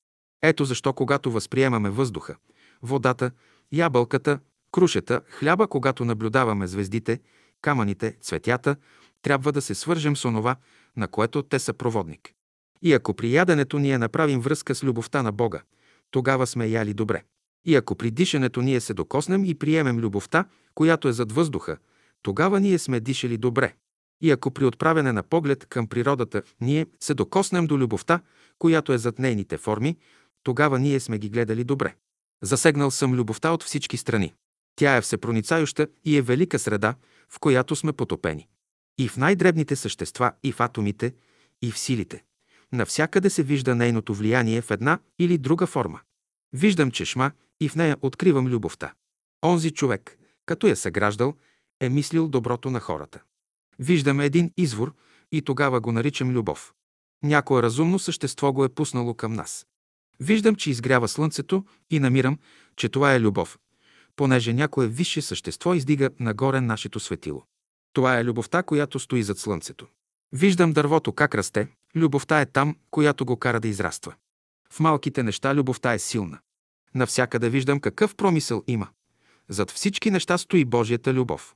Ето защо, когато възприемаме въздуха, водата, ябълката, крушата, хляба, когато наблюдаваме звездите, камъните, цветята, трябва да се свържем с онова, на което те са проводник. И ако при яденето ние направим връзка с любовта на Бога, тогава сме яли добре. И ако при дишането ние се докоснем и приемем любовта, която е зад въздуха, тогава ние сме дишали добре. И ако при отправяне на поглед към природата ние се докоснем до любовта, която е зад нейните форми, тогава ние сме ги гледали добре. Засегнал съм любовта от всички страни. Тя е всепроницающа и е велика среда, в която сме потопени. И в най-дребните същества, и в атомите, и в силите. Навсякъде се вижда нейното влияние в една или друга форма. Виждам чешма и в нея откривам любовта. Онзи човек, като я съграждал, е мислил доброто на хората. Виждаме един извор и тогава го наричам любов. Някое разумно същество го е пуснало към нас. Виждам, че изгрява слънцето и намирам, че това е любов, понеже някое висше същество издига нагоре нашето светило. Това е любовта, която стои зад слънцето. Виждам дървото как расте, любовта е там, която го кара да израства. В малките неща любовта е силна. Навсякъде виждам какъв промисъл има. Зад всички неща стои Божията любов.